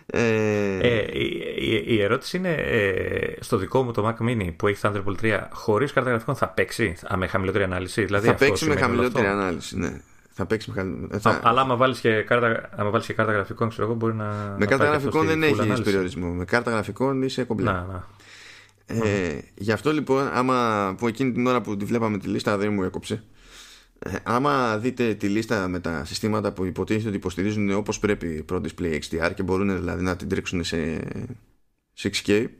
Ε... Ε, η, η ερώτηση είναι ε, στο δικό μου το Mac Mini που έχει Thunderbolt τρία χωρίς κάρτα γραφικών θα παίξει α, με χαμηλότερη ανάλυση δηλαδή, θα παίξει με χαμηλότερη αυτό. ανάλυση ναι. θα παίξει με χαμηλότερη θα... Αλλά άμα βάλεις και κάρτα, άμα βάλεις και κάρτα γραφικών ξέρω, μπορεί να, με να κάρτα γραφικών δεν έχεις περιορισμό. Με κάρτα γραφικών είσαι κομπλέ να, να. Ε, mm. Γι' αυτό λοιπόν άμα, που εκείνη την ώρα που τη βλέπαμε τη λίστα δεν μου έκοψε. Άμα δείτε τη λίστα με τα συστήματα που υποτίθεται ότι υποστηρίζουν όπως πρέπει Pro Display εξ ντι αρ και μπορούν δηλαδή να την τρίξουν σε έξι κέι,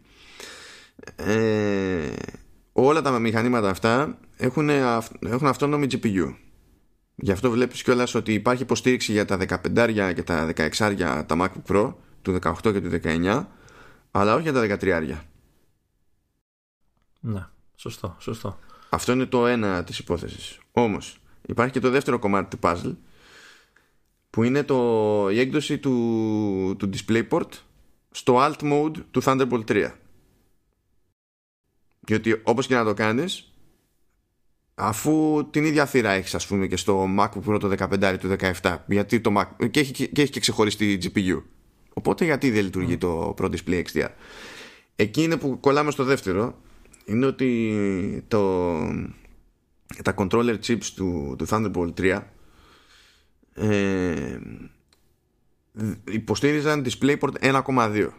ε, όλα τα μηχανήματα αυτά έχουν, έχουν αυτόνομη τζι πι γιου. Γι' αυτό βλέπεις κιόλας ότι υπάρχει υποστήριξη για τα δεκαπέντε και τα δεκαέξι τα MacBook Pro του δεκαοκτώ και του δεκαεννιά, αλλά όχι για τα δεκατρία. Ναι, σωστό, σωστό. Αυτό είναι το ένα της υπόθεσης. Όμως υπάρχει και το δεύτερο κομμάτι του puzzle που είναι το, η έκδοση του, του DisplayPort στο Alt Mode του Thunderbolt τρία. Διότι όπως και να το κάνεις, αφού την ίδια θύρα έχεις ας πούμε και στο MacBook Pro το δεκαπέντε του δεκαεπτά, γιατί το Mac, και, έχει, και έχει και ξεχωριστή τζι πι γιου, οπότε γιατί δεν λειτουργεί mm. το Pro Display εξ ντι αρ. Εκεί είναι που κολλάμε στο δεύτερο. Είναι ότι το, τα controller chips του, του Thunderbolt τρία ε, υποστήριζαν DisplayPort ένα κόμμα δύο,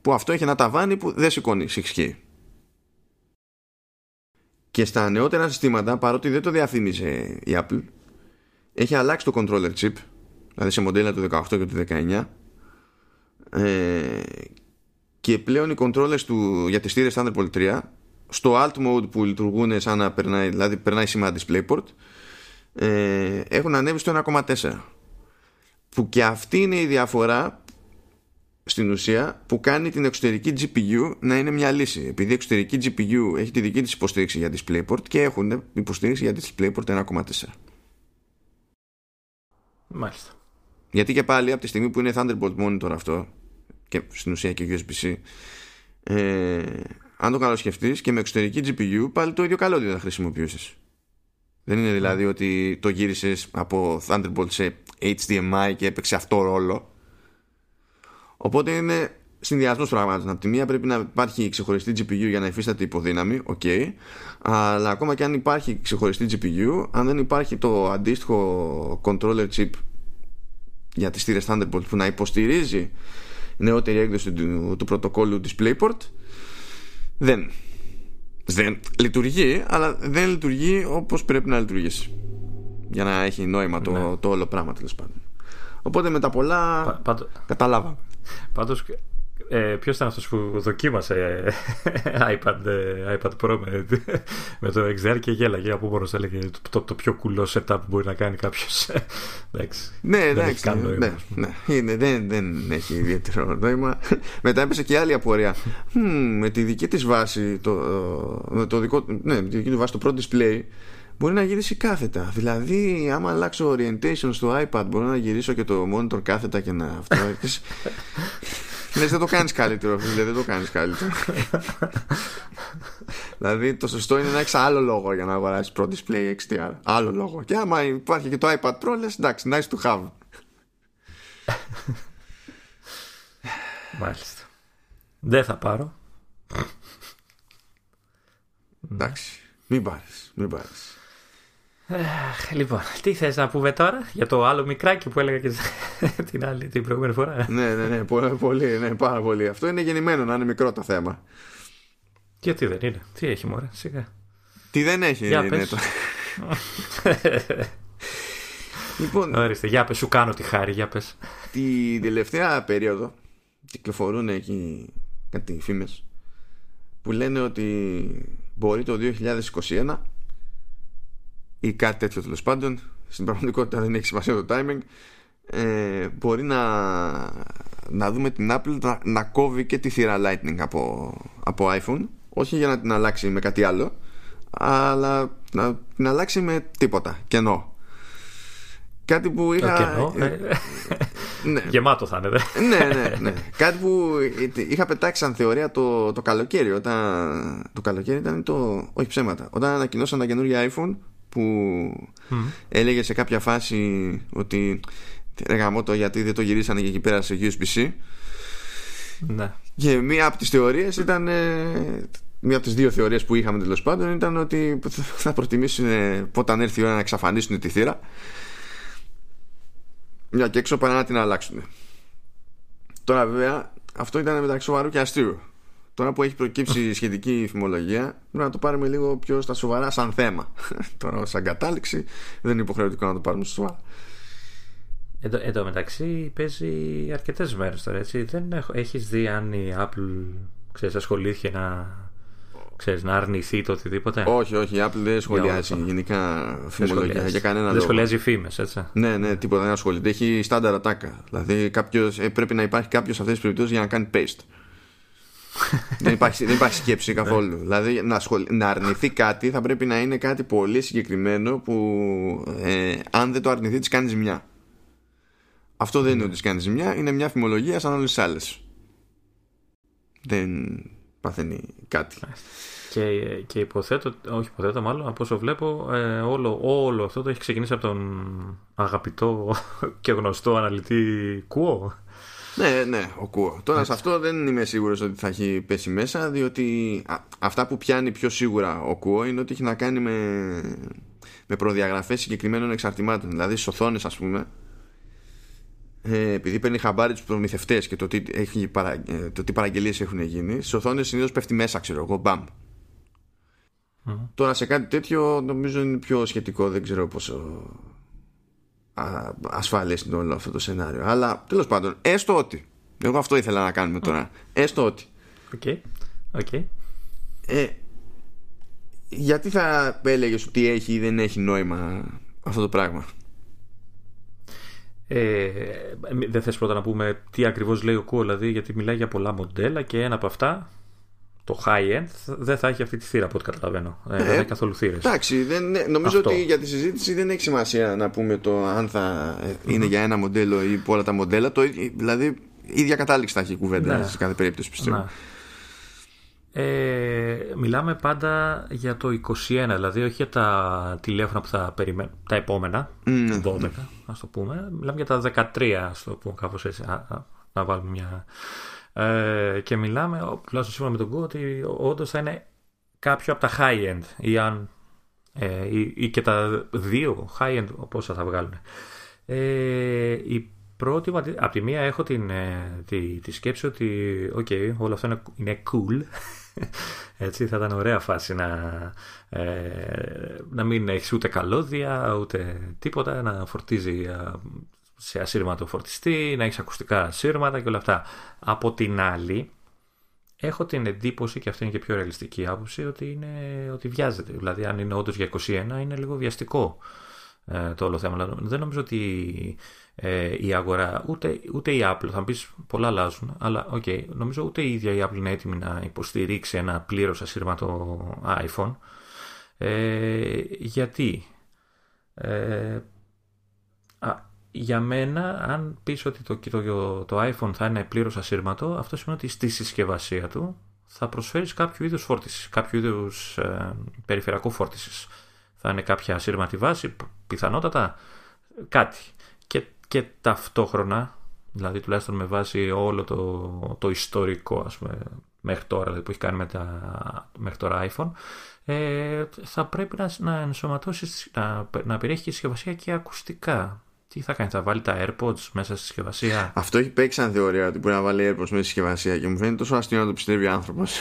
που αυτό έχει ένα ταβάνι που δεν σηκώνει έξι κέι. Και στα νεότερα συστήματα, παρότι δεν το διαφήμιζε η Apple, έχει αλλάξει το controller chip, δηλαδή σε μοντέλα του δεκαοκτώ και του δεκαεννιά, ε, και πλέον οι controllers του, για τις θύρες Thunderbolt τρία στο Alt Mode που λειτουργούν σαν να περνάει, δηλαδή περνάει σήμα DisplayPort, ε, έχουν ανέβει στο ένα κόμμα τέσσερα, που και αυτή είναι η διαφορά στην ουσία που κάνει την εξωτερική τζι πι γιου να είναι μια λύση, επειδή η εξωτερική τζι πι γιου έχει τη δική της υποστήριξη για DisplayPort και έχουν υποστήριξη για DisplayPort ένα κόμμα τέσσερα. Μάλιστα. Γιατί και πάλι από τη στιγμή που είναι Thunderbolt monitor αυτό και στην ουσία και γιου ες μπι-C, ε, αν το καλοσκεφτείς και με εξωτερική τζι πι γιου πάλι το ίδιο καλώδιο θα χρησιμοποιήσεις. Δεν είναι δηλαδή ότι το γύρισες από Thunderbolt σε έιτς ντι εμ άι και έπαιξε αυτό ρόλο. Οπότε είναι συνδυασμός πραγμάτων. Από τη μία πρέπει να υπάρχει ξεχωριστή τζι πι γιου για να υφίσταται υποδύναμη, okay. Αλλά ακόμα και αν υπάρχει ξεχωριστή τζι πι γιου, αν δεν υπάρχει το αντίστοιχο controller chip για τις θύρες Thunderbolt που να υποστηρίζει νεότερη έκδοση του, του πρωτοκόλλου DisplayPort, Δεν. δεν λειτουργεί, αλλά δεν λειτουργεί όπως πρέπει να λειτουργήσει για να έχει νόημα το, ναι. το όλο πράγμα, τέλος πάντων. Οπότε με τα πολλά Πα, πάντο... καταλάβαμε. Πάντως ε, ποιος ήταν αυτός που δοκίμασε ε, iPad, ε, iPad Pro με, με το εξ ντι αρ και γέλαγε από μόνος, έλεγε το, το, το πιο κουλό setup που μπορεί να κάνει κάποιος. Εντάξει, ναι, δεν εντάξει, έχει καν νόημα, ναι, ναι, είναι, δεν, δεν έχει ιδιαίτερο νόημα. Μετά έπεσε και άλλη απορία. Hm, με τη δική της βάση το, το δικό, ναι, με τη δική του βάση το Pro Display μπορεί να γυρίσει κάθετα. Δηλαδή άμα αλλάξω orientation στο iPad μπορώ να γυρίσω και το monitor κάθετα και να αυτό. Λες δεν το κάνεις καλύτερο. Δεν το κάνεις καλύτερο. Δηλαδή το σωστό είναι να έχεις άλλο λόγο για να αγοράσεις Pro Display εξ ντι αρ. Άλλο λόγο. Και άμα υπάρχει και το iPad Pro λες εντάξει, nice to have. Μάλιστα. Δεν θα πάρω. Εντάξει, μην πάρεις, μην πάρεις. Λοιπόν, τι θες να πούμε τώρα για το άλλο μικράκι που έλεγα και την, άλλη, την προηγούμενη φορά? Ναι, ναι, ναι, πολύ, ναι, πάρα πολύ. Αυτό είναι γεννημένο να είναι μικρό το θέμα. Και τι δεν είναι, τι έχει μωρέ, σιγά. Τι δεν έχει για είναι το... Λοιπόν, ορίστε, για πες, σου κάνω τη χάρη, για πες. Την τελευταία περίοδο κυκλοφορούν εκεί κάτι φήμες που λένε ότι μπορεί το δύο χιλιάδες είκοσι ένα ή κάτι τέτοιο, τέλος πάντων, στην πραγματικότητα δεν έχει σημασία το timing, ε, μπορεί να, να δούμε την Apple να, να κόβει και τη θύρα Lightning από, από iPhone, όχι για να την αλλάξει με κάτι άλλο, αλλά να την αλλάξει με τίποτα κενό. Κάτι που είχα okay, no. ναι. Γεμάτο θα είναι δε. ναι, ναι, ναι. Κάτι που είχα πετάξει σαν θεωρία το, το καλοκαίρι. Όταν... Το καλοκαίρι ήταν το... Όχι ψέματα. Όταν ανακοινώσαν τα καινούργια iPhone, που mm. έλεγε σε κάποια φάση ότι ρε γαμώτο, γιατί δεν το γυρίσανε και εκεί πέρα σε γιου ες μπι-C. Ναι. Και μία από τις θεωρίες ήταν... Μία από τις δύο θεωρίες που είχαμε τέλος πάντων ήταν ότι θα προτιμήσουν όταν έρθει η ώρα να εξαφανίσουν τη θύρα μια και έξω παρά να την αλλάξουν. Τώρα βέβαια αυτό ήταν μεταξύ σοβαρού και αστείου. Τώρα που έχει προκύψει σχετική φημολογία, πρέπει να το πάρουμε λίγο πιο στα σοβαρά σαν θέμα. Τώρα σαν κατάληξη δεν είναι υποχρεωτικό να το πάρουμε στα σοβαρά. Εν, εν τω μεταξύ παίζει αρκετές μέρες τώρα, έτσι. Δεν έχ, έχεις δει αν η Apple, ξέρεις, ασχολήθηκε να, ξέρεις, να αρνηθεί το οτιδήποτε? Όχι, όχι, η Apple δεν σχολιάζει γενικά φημολογία για κανένα λόγο. Δεν σχολιάζει φήμες, έτσι. Ναι, ναι, τίποτα δεν ασχολείται. Έχει στάνταρ ατάκα. Δηλαδή κάποιος, πρέπει να υπάρχει κάποιος σε αυτές τις περιπτώσεις για να κάνει paste. δεν, υπάρχει, δεν υπάρχει σκέψη καθόλου. Δηλαδή να, ασχολη... να αρνηθεί κάτι θα πρέπει να είναι κάτι πολύ συγκεκριμένο που ε, αν δεν το αρνηθεί της κάνει ζημιά. Αυτό δεν είναι ότι της κάνει ζημιά, είναι μια φημολογία σαν όλες τις άλλες. Δεν... παθαίνει κάτι. Και, και υποθέτω, όχι υποθέτω μάλλον, από όσο βλέπω, ε, όλο, όλο αυτό το έχει ξεκινήσει από τον αγαπητό και γνωστό αναλυτή Kuo. Ναι, ναι, ο Kuo. Τώρα έτσι, σε αυτό δεν είμαι σίγουρος ότι θα έχει πέσει μέσα, διότι α, αυτά που πιάνει πιο σίγουρα ο Kuo είναι ότι έχει να κάνει με, με προδιαγραφές συγκεκριμένων εξαρτημάτων. Δηλαδή στις οθόνες, ας πούμε, επειδή παίρνει χαμπάρι τους προμηθευτές και το τι, έχει, το τι παραγγελίες έχουν γίνει, στις οθόνες συνήθως πέφτει μέσα, ξέρω εγώ, μπαμ. Mm. Τώρα σε κάτι τέτοιο νομίζω είναι πιο σχετικό, δεν ξέρω πόσο ασφαλές είναι όλο αυτό το σενάριο. Αλλά τέλος πάντων, έστω ότι. Εγώ αυτό ήθελα να κάνουμε τώρα. Mm. Έστω ότι. Okay. Okay. Ε, γιατί θα έλεγες ότι έχει ή δεν έχει νόημα αυτό το πράγμα? Ε, δεν θες πρώτα να πούμε τι ακριβώς λέει ο Kuo? Δηλαδή, γιατί μιλάει για πολλά μοντέλα και ένα από αυτά, το high-end, δεν θα έχει αυτή τη θύρα από ό,τι καταλαβαίνω. Ε, ε, δεν έχει καθόλου θύρες. Εντάξει, νομίζω αυτό. Ότι για τη συζήτηση δεν έχει σημασία να πούμε το αν θα είναι mm-hmm. για ένα μοντέλο ή πολλά τα μοντέλα. Το, δηλαδή, ίδια κατάληξη θα έχει η κουβέντα ναι. σε κάθε περίπτωση, πιστεύω. Ναι. Ε, μιλάμε πάντα για το είκοσι ένα, δηλαδή όχι για τα τηλέφωνα που θα περιμένουν τα επόμενα mm. δώδεκα, ας το πούμε. Μιλάμε για τα δεκατρία, ας το πούμε κάπως έτσι, α, α, να βάλουμε μια ε, και μιλάμε, τουλάχιστον σύμφωνα με τον Kuo, ότι όντως θα είναι κάποιο από τα high-end ή, αν, ε, ή, ή και τα δύο high-end πόσα θα βγάλουν. ε, η Πρώτη, από τη μία έχω την, τη, τη σκέψη ότι okay, όλο αυτό είναι, είναι cool. Έτσι, θα ήταν ωραία φάση να, ε, να μην έχεις ούτε καλώδια ούτε τίποτα, να φορτίζει σε ασύρματο φορτιστή, να έχεις ακουστικά ασύρματα και όλα αυτά. Από την άλλη έχω την εντύπωση, και αυτή είναι και πιο ρεαλιστική άποψη, ότι, είναι, ότι βιάζεται. Δηλαδή αν είναι όντως για είκοσι ένα είναι λίγο βιαστικό ε, το όλο θέμα. Δεν νομίζω ότι Ε, η αγορά, ούτε, ούτε η Apple, θα μου πεις πολλά αλλάζουν, αλλά okay, νομίζω ούτε η ίδια η Apple είναι έτοιμη να υποστηρίξει ένα πλήρως ασύρματο iPhone. Ε, γιατί ε, α, για μένα, αν πεις ότι το, το, το iPhone θα είναι πλήρως ασύρματο, αυτό σημαίνει ότι στη συσκευασία του θα προσφέρεις κάποιο είδους φόρτισης, κάποιο είδους ε, περιφερειακό φόρτισης. Θα είναι κάποια ασύρματη βάση, πιθανότατα κάτι. Και ταυτόχρονα, δηλαδή τουλάχιστον με βάση όλο το, το ιστορικό, ας πούμε, μέχρι τώρα, δηλαδή που έχει κάνει με τα, μέχρι τώρα iPhone, ε, θα πρέπει να, να ενσωματώσει, να, να περιέχει και συσκευασία και ακουστικά. Τι θα κάνει, θα βάλει τα AirPods μέσα στη συσκευασία? Αυτό έχει παίξει σαν θεωρία ότι μπορεί να βάλει AirPods μέσα στη συσκευασία και μου φαίνεται τόσο αστείο να το πιστεύει ο άνθρωπος.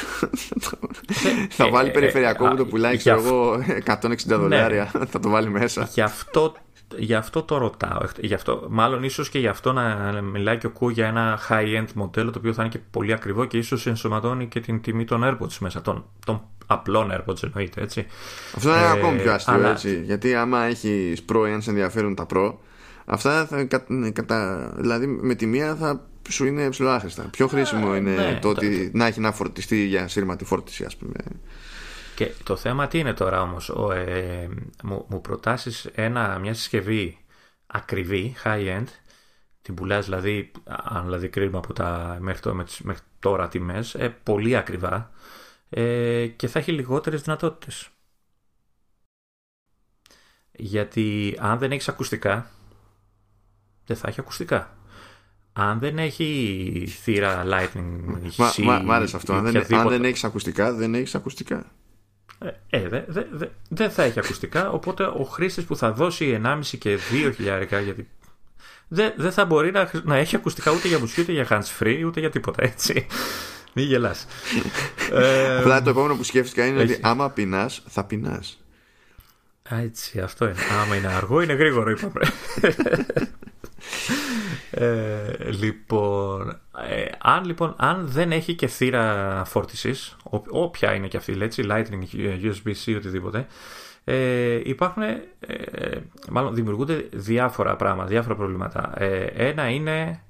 Θα βάλει περιφερειακό που το πουλάει, ξέρω εγώ, εκατόν εξήντα δολάρια, θα το βάλει μέσα. Γι' αυτό γι' αυτό το ρωτάω. Γι' αυτό, μάλλον ίσως και γι' αυτό να μιλάει και ο Kuo για ένα high-end μοντέλο, το οποίο θα είναι και πολύ ακριβό και ίσως ενσωματώνει και την τιμή των AirPods μέσα, των, των απλών AirPods εννοείται, έτσι. Αυτό είναι ε, ακόμη πιο αστείο, αλλά... έτσι. Γιατί άμα έχει Pro, εάν σε ενδιαφέρουν τα Pro, αυτά θα, κατα... δηλαδή με τη μία θα σου είναι ψηλοάχρηστα. Πιο χρήσιμο ε, είναι ναι, το ότι το... να έχει να φορτιστεί για σύρματη φόρτιση, ας πούμε. Και το θέμα τι είναι τώρα όμως, ο, ε, μου, μου προτάσεις ένα, μια συσκευή ακριβή, high-end, την πουλάς δηλαδή, αν δηλαδή κρίνουμε από τα μέχρι, το, μέχρι τώρα τιμές, ε, πολύ ακριβά ε, και θα έχει λιγότερες δυνατότητες. Γιατί αν δεν έχεις ακουστικά, δεν θα έχει ακουστικά. Αν δεν έχει θύρα Lightning, χισί, μ' άρεσε αυτό, αν δεν, αν δεν έχεις ακουστικά, δεν έχεις ακουστικά. Ε, δεν δε, δε, δε θα έχει ακουστικά, οπότε ο χρήστης που θα δώσει ενάμιση και δύο χιλιάρικα, γιατί δεν δε θα μπορεί να, να έχει ακουστικά ούτε για μουσική, ούτε για hands free, ούτε για τίποτα, έτσι. Μην γελάς. ε, Απλά το επόμενο που σκέφτηκα είναι έχει. ότι άμα πεινάς, θα πεινάς. Έτσι, αυτό είναι. Άμα είναι αργό, είναι γρήγορο, είπαμε. Ε, λοιπόν, ε, αν, λοιπόν αν δεν έχει και θύρα φόρτισης, όποια είναι και αυτή, έτσι, Lightning, γιου ες μπι-C, οτιδήποτε, ε, υπάρχουν ε, μάλλον δημιουργούνται διάφορα πράγματα, διάφορα προβλήματα. ε, ένα είναι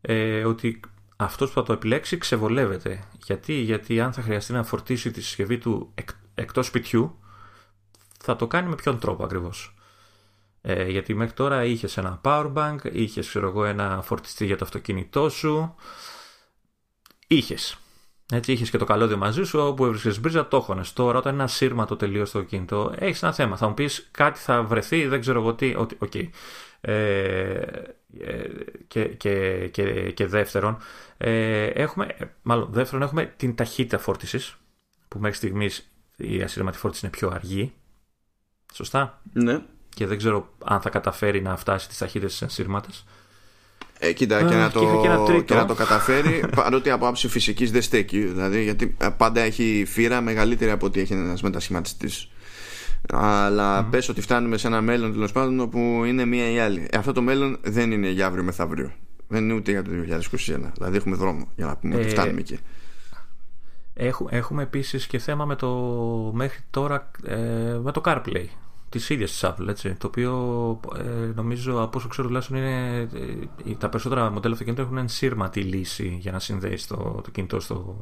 ε, ότι αυτός που θα το επιλέξει ξεβολεύεται. Γιατί, γιατί αν θα χρειαστεί να φορτίσει τη συσκευή του εκ, εκτός σπιτιού, θα το κάνει με ποιον τρόπο ακριβώς. Ε, γιατί μέχρι τώρα είχες ένα powerbank, είχες ξέρω εγώ, ένα φορτιστή για το αυτοκίνητό σου, είχες, έτσι, είχες και το καλώδιο μαζί σου, όπου έβρισκες μπρίζα το έχωνες. Τώρα όταν είναι ένα σύρματο τελείως το κινητό, έχεις ένα θέμα, θα μου πεις κάτι θα βρεθεί, δεν ξέρω εγώ τι, ότι, okay. ε, και, και, και, και δεύτερον ε, έχουμε, μάλλον δεύτερον έχουμε την ταχύτητα φόρτισης, που μέχρι στιγμής η ασύρματη φόρτιση είναι πιο αργή, σωστά? Ναι. Και δεν ξέρω αν θα καταφέρει να φτάσει τις ταχύτητες της ενσύρματας. Ε, κοίτα, και, ε, να, και, το, και, και να το καταφέρει, παρότι από άψη φυσικής δεν στέκει. Δηλαδή, γιατί πάντα έχει φύρα μεγαλύτερη από ό,τι έχει ένας μετασχηματιστής. Αλλά mm-hmm. πες ότι φτάνουμε σε ένα μέλλον, τέλος πάντων, όπου είναι μία ή άλλη. Ε, αυτό το μέλλον δεν είναι για αύριο μεθαύριο. Δεν είναι ούτε για το δύο χιλιάδες είκοσι ένα. Δηλαδή, έχουμε δρόμο για να πούμε ότι ε, φτάνουμε εκεί. Έχουμε, έχουμε επίσης και θέμα με το, μέχρι τώρα ε, με το CarPlay. Της ίδιας της Apple, έτσι, το οποίο ε, νομίζω από όσο ξέρω τουλάχιστον είναι ε, τα περισσότερα μοντέλα αυτοκινήτων έχουν ενσύρματη λύση για να συνδέει το, το κινητό στο,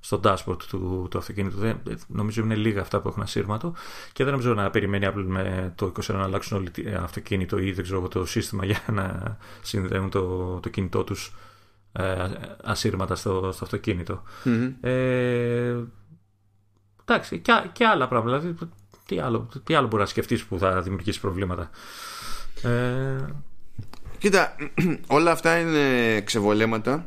στο dashboard του, του αυτοκίνητου. Δεν, νομίζω είναι λίγα αυτά που έχουν ασύρματο και δεν νομίζω να περιμένει Apple με το είκοσι ένα να αλλάξουν όλοι αυτοκίνητο ή δεν ξέρω το σύστημα για να συνδέουν το, το κινητό τους ε, ασύρματα στο, στο αυτοκίνητο. Mm-hmm. Ε, εντάξει, και, και άλλα πράγματα. Δηλαδή, Τι άλλο, τι άλλο μπορεί να σκεφτείς που θα δημιουργήσει προβλήματα. Ε... Κοίτα, όλα αυτά είναι ξεβολέματα,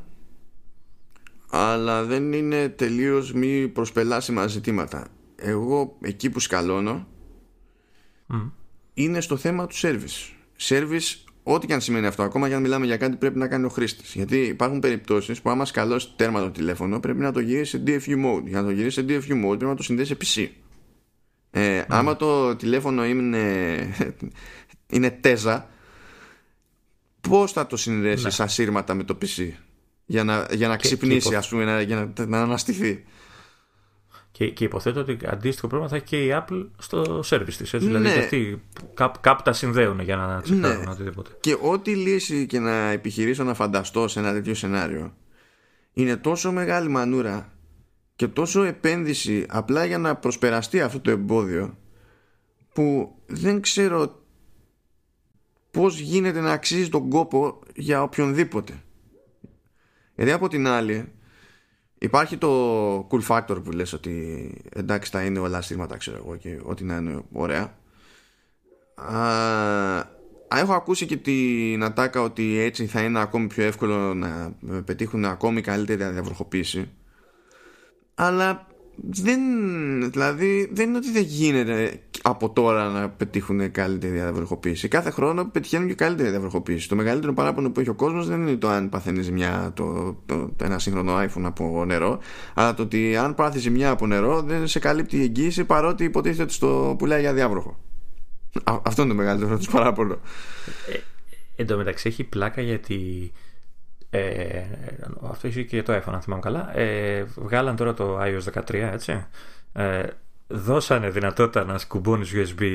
αλλά δεν είναι τελείως μη προσπελάσιμα ζητήματα. Εγώ εκεί που σκαλώνω mm. είναι στο θέμα του service. Service, ό,τι και αν σημαίνει αυτό, ακόμα και αν μιλάμε για κάτι πρέπει να κάνει ο χρήστης. Γιατί υπάρχουν περιπτώσεις που άμα σκαλώσει τέρμα το τηλέφωνο πρέπει να το γυρίσει σε ντι εφ γιου mode. Για να το γυρίσει σε ντι εφ γιου mode πρέπει να το συνδέσει σε πι σι. Ε, mm. Άμα το τηλέφωνο είναι, είναι τέζα, πώς θα το συνδέσεις ναι. ασύρματα με το πι σι για να, για να και, ξυπνήσει και ας πούμε, να, για να, να αναστηθεί. Και, και υποθέτω ότι αντίστοιχο πρόβλημα θα έχει και η Apple στο service της, έτσι, ναι. δηλαδή αυτοί κάπου, κάπου τα συνδέουν για να ξεκάρουν ναι. οτιδήποτε. Και ό,τι λύση και να επιχειρήσω να φανταστώ σε ένα τέτοιο σενάριο είναι τόσο μεγάλη μανούρα και τόσο επένδυση απλά για να προσπεραστεί αυτό το εμπόδιο, που δεν ξέρω πώς γίνεται να αξίζει τον κόπο για οποιονδήποτε. Γιατί από την άλλη υπάρχει το cool factor που λες ότι εντάξει θα είναι όλα στήματα ξέρω εγώ και ό,τι να είναι ωραία. Α, έχω ακούσει και την ατάκα ότι έτσι θα είναι ακόμη πιο εύκολο να πετύχουν ακόμη καλύτερη διαβροχοποίηση. Αλλά δεν, δηλαδή, δεν είναι ότι δεν γίνεται από τώρα να πετύχουν καλύτερη διαβροχοποίηση. Κάθε χρόνο πετυχαίνουν και καλύτερη διαβροχοποίηση. Το μεγαλύτερο παράπονο που έχει ο κόσμος δεν είναι το αν παθαίνει ζημιά το, το, το, ένα σύγχρονο iPhone από νερό, αλλά το ότι αν πάθει ζημιά από νερό δεν σε καλύπτει η εγγύηση παρότι υποτίθεται ότι στο πουλάει για διάβροχο. Α, αυτό είναι το μεγαλύτερο του παράπονο. Ε, εν τω μεταξύ έχει πλάκα γιατί. Ε, αυτό έχει και το iPhone, αν θυμάμαι καλά. Ε, βγάλαν τώρα το iOS δεκατρία, έτσι. Ε, δώσανε δυνατότητα να σκουμπώνεις γιου ες μπι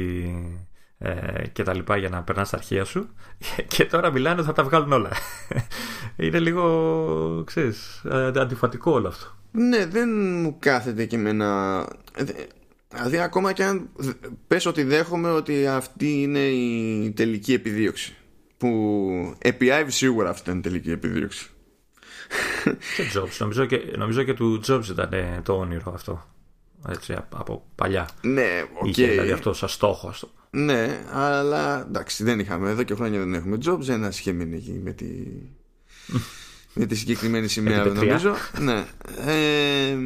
ε, και τα λοιπά για να περνάς τα αρχεία σου. Και τώρα μιλάνε ότι θα τα βγάλουν όλα. Είναι λίγο, ξέρεις, αντιφατικό όλο αυτό. Ναι, δεν μου κάθεται και εμένα. Δηλαδή, ακόμα και αν πες ότι δέχομαι ότι αυτή είναι η τελική επιδίωξη. Που επί Άιβ σίγουρα αυτή ήταν η τελική επιδίωξη. Και Jobs. Νομίζω και, νομίζω και του Jobs ήταν ε, το όνειρο αυτό. Έτσι, από παλιά. Ναι, okay. Είχε δηλαδή αυτό σαν στόχο. Ναι, αλλά εντάξει, δεν είχαμε. Εδώ και χρόνια δεν έχουμε Jobs. Ένας είχε μείνει εκεί με τη, με τη συγκεκριμένη σημαία, δεν νομίζω. Ναι. Ε,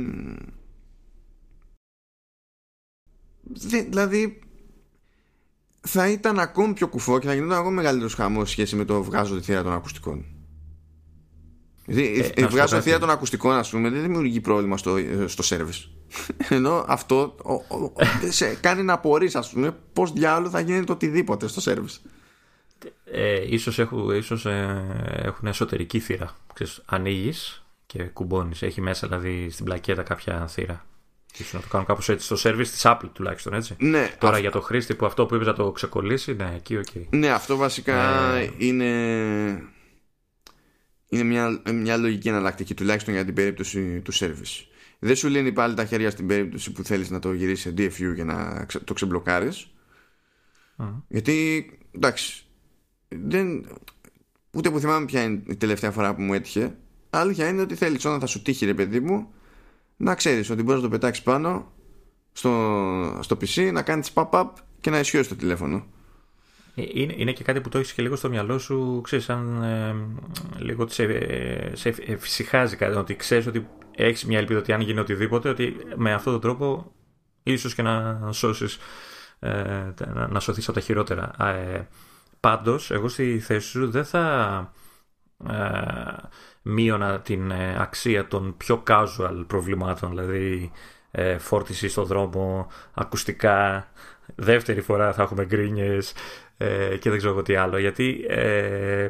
δηλαδή θα ήταν ακόμη πιο κουφό και θα γινόταν ακόμη μεγαλύτερος χαμός σχέση με το βγάζω τη θύρα των ακουστικών. Ε, βγάζω τη θύρα των ακουστικών, ας πούμε, δεν δημιουργεί πρόβλημα στο, στο service. Ενώ αυτό ο, ο, ο, σε κάνει να απορείς, ας πούμε, πώς διάολο θα γίνεται το οτιδήποτε στο service. Ε, ίσως, έχουν, ίσως ε, έχουν εσωτερική θύρα. Ανοίγεις και κουμπώνεις. Έχει μέσα δηλαδή στην πλακέτα κάποια θύρα. Να το κάνουν κάπως έτσι στο service της Apple τουλάχιστον, έτσι. Ναι, τώρα αυ... για το χρήστη που αυτό που είπες να το ξεκολλήσει, ναι, εκεί, okay. Ναι, αυτό βασικά ε... είναι, είναι μια, μια λογική εναλλακτική τουλάχιστον για την περίπτωση του service. Δεν σου λύνει πάλι τα χέρια στην περίπτωση που θέλεις να το γυρίσεις σε ντι εφ γιου για να το ξεμπλοκάρεις. Mm. Γιατί, εντάξει, δεν, ούτε που θυμάμαι ποια είναι η τελευταία φορά που μου έτυχε. Αλήθεια είναι ότι θέλεις όταν θα σου τύχει, ρε παιδί μου, να ξέρεις ότι μπορείς να το πετάξεις πάνω στο, στο πι σι, να κάνεις pop-up και να ισχύεις το τηλέφωνο. Είναι, είναι και κάτι που το έχεις και λίγο στο μυαλό σου, ξέρεις, σαν ε, λίγο σε, σε εφησυχάζει κάτι, ότι ξέρεις ότι έχεις μια ελπίδα ότι αν γίνει οτιδήποτε, ότι με αυτόν τον τρόπο ίσως και να σώσεις, ε, να σωθείς από τα χειρότερα. Ε, πάντως, εγώ στη θέση σου δεν θα... Ε, μείωνα την αξία των πιο casual προβλημάτων, δηλαδή ε, φόρτιση στον δρόμο, ακουστικά, δεύτερη φορά θα έχουμε γκρίνιες ε, και δεν ξέρω τι άλλο, γιατί ε,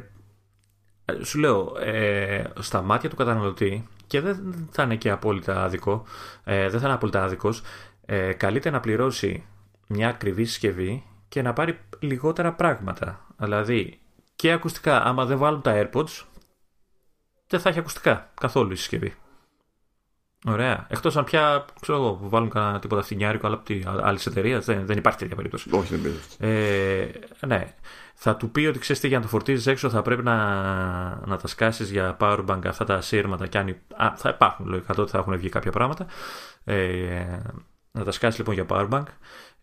σου λέω ε, στα μάτια του καταναλωτή, και δεν θα είναι και απόλυτα άδικο, ε, δεν θα είναι απόλυτα άδικος, ε, καλείται να πληρώσει μια ακριβή συσκευή και να πάρει λιγότερα πράγματα, δηλαδή και ακουστικά. Άμα δεν βάλουν τα AirPods, δεν θα έχει ακουστικά καθόλου η συσκευή. Ωραία. Εκτός αν πια, ξέρω εγώ, βάλουν κανένα τίποτα φθηνιάρικο, αλλά από την άλλη εταιρεία δεν, δεν υπάρχει τέτοια περίπτωση. Όχι, δεν περίπτωση. Ναι. Θα του πει ότι ξέρεις τι, για να το φορτίζεις έξω θα πρέπει να, να τα σκάσεις για powerbank αυτά τα σύρματα. Και αν, α, θα υπάρχουν λογικά, τότε θα έχουν βγει κάποια πράγματα. Ε, να τα σκάσεις λοιπόν για powerbank.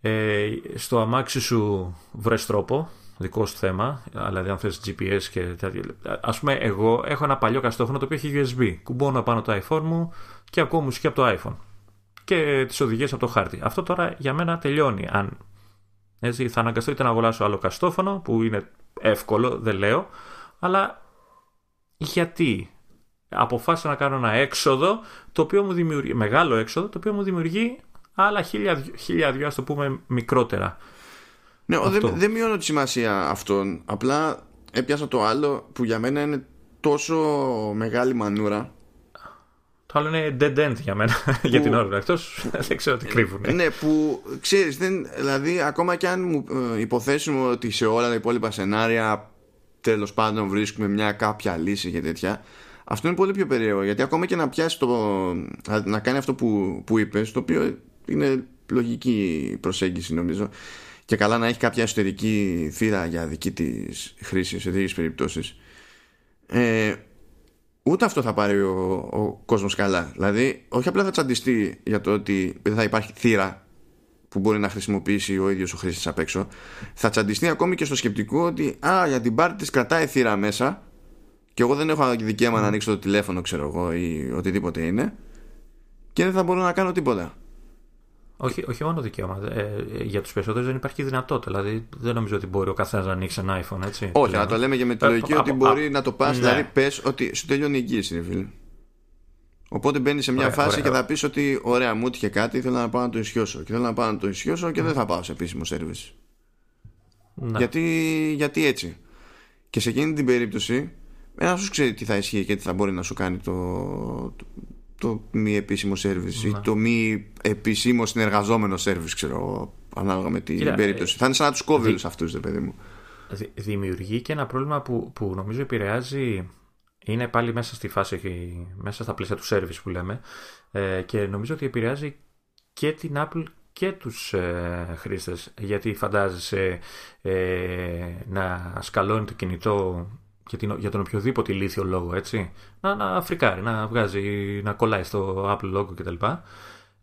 Ε, στο αμάξι σου βρες τρόπο. Δικό σου θέμα, δηλαδή αν θες τζι πι ες και τέτοια. Ας πούμε, εγώ έχω ένα παλιό καστόφωνο το οποίο έχει γιου ες μπι. Κουμπώνω πάνω το iPhone μου και ακούω μουσική από το iPhone και τις οδηγίες από το χάρτη. Αυτό τώρα για μένα τελειώνει. Αν έτσι, θα αναγκαστώ είτε να αγοράσω άλλο καστόφωνο, που είναι εύκολο, δεν λέω, αλλά γιατί αποφάσισα να κάνω ένα έξοδο, το οποίο μου δημιουργεί, μεγάλο έξοδο, το οποίο μου δημιουργεί άλλα χίλια, χίλια δυο, ας το πούμε, μικρότερα. Ναι, δεν δε μειώνω τη σημασία αυτών. Απλά έπιασα το άλλο που για μένα είναι τόσο μεγάλη μανούρα. Το άλλο είναι dead end για μένα, που... για την ώρα. Εκτός δεν ξέρω τι κρύβουν. Ναι, που ξέρεις, δεν, δηλαδή ακόμα και αν μου ε, υποθέσουμε ότι σε όλα τα υπόλοιπα σενάρια τέλος πάντων βρίσκουμε μια κάποια λύση και τέτοια, αυτό είναι πολύ πιο περίεργο. Γιατί ακόμα και να πιάσει το, να κάνει αυτό που, που είπες, το οποίο είναι λογική προσέγγιση νομίζω. Και καλά να έχει κάποια εσωτερική θύρα για δική της χρήση σε τέτοιες περιπτώσεις. Ε, ούτε αυτό θα πάρει ο, ο κόσμος καλά. Δηλαδή, όχι απλά θα τσαντιστεί για το ότι δεν θα υπάρχει θύρα που μπορεί να χρησιμοποιήσει ο ίδιος ο χρήστης απ' έξω. Θα τσαντιστεί ακόμη και στο σκεπτικό ότι α, για την πάρτι της κρατάει θύρα μέσα και εγώ δεν έχω δικαίωμα να ανοίξω το τηλέφωνο, ξέρω εγώ, ή οτιδήποτε είναι, και δεν θα μπορώ να κάνω τίποτα. Όχι, όχι μόνο δικαίωμα. Ε, για τους περισσότερους δεν υπάρχει δυνατότητα. Δηλαδή δεν νομίζω ότι μπορεί ο καθένας να ανοίξει ένα iPhone, έτσι. Όχι, λέμε. Να το λέμε και με τη λογική ότι μπορεί α, να το πας. Ναι. Δηλαδή πες ότι σου τελειώνει η εγγύηση, ρε φίλε. Οπότε μπαίνεις σε μια ωραία, φάση ωραία, και θα πεις ότι ωραία, μου έτυχε κάτι, ήθελα να πάω να το ισιώσω. Και θέλω να πάω να το ισιώσω και mm. δεν θα πάω σε επίσημο service. γιατί, γιατί έτσι. Και σε εκείνη την περίπτωση ένα σου ξέρει τι θα ισχύει και τι θα μπορεί να σου κάνει το, το, το μη επίσημο service ή το μη επίσημο συνεργαζόμενο service, ξέρω, ανάλογα με την Κύριε, περίπτωση. Ε, θα είναι σαν να τους κόβει όλους αυτούς, δε παιδί μου. Δη, δημιουργεί και ένα πρόβλημα που, που νομίζω επηρεάζει. Είναι πάλι μέσα στη φάση, μέσα στα πλαίσια του service που λέμε, ε, και νομίζω ότι επηρεάζει και την Apple και τους ε, χρήστες. Γιατί φαντάζεσαι ε, να σκαλώνει το κινητό για, την, για τον οποιοδήποτε ηλίθιο λόγο, έτσι, να, να φρικάρει, να βγάζει, να κολλάει στο Apple logo κτλ.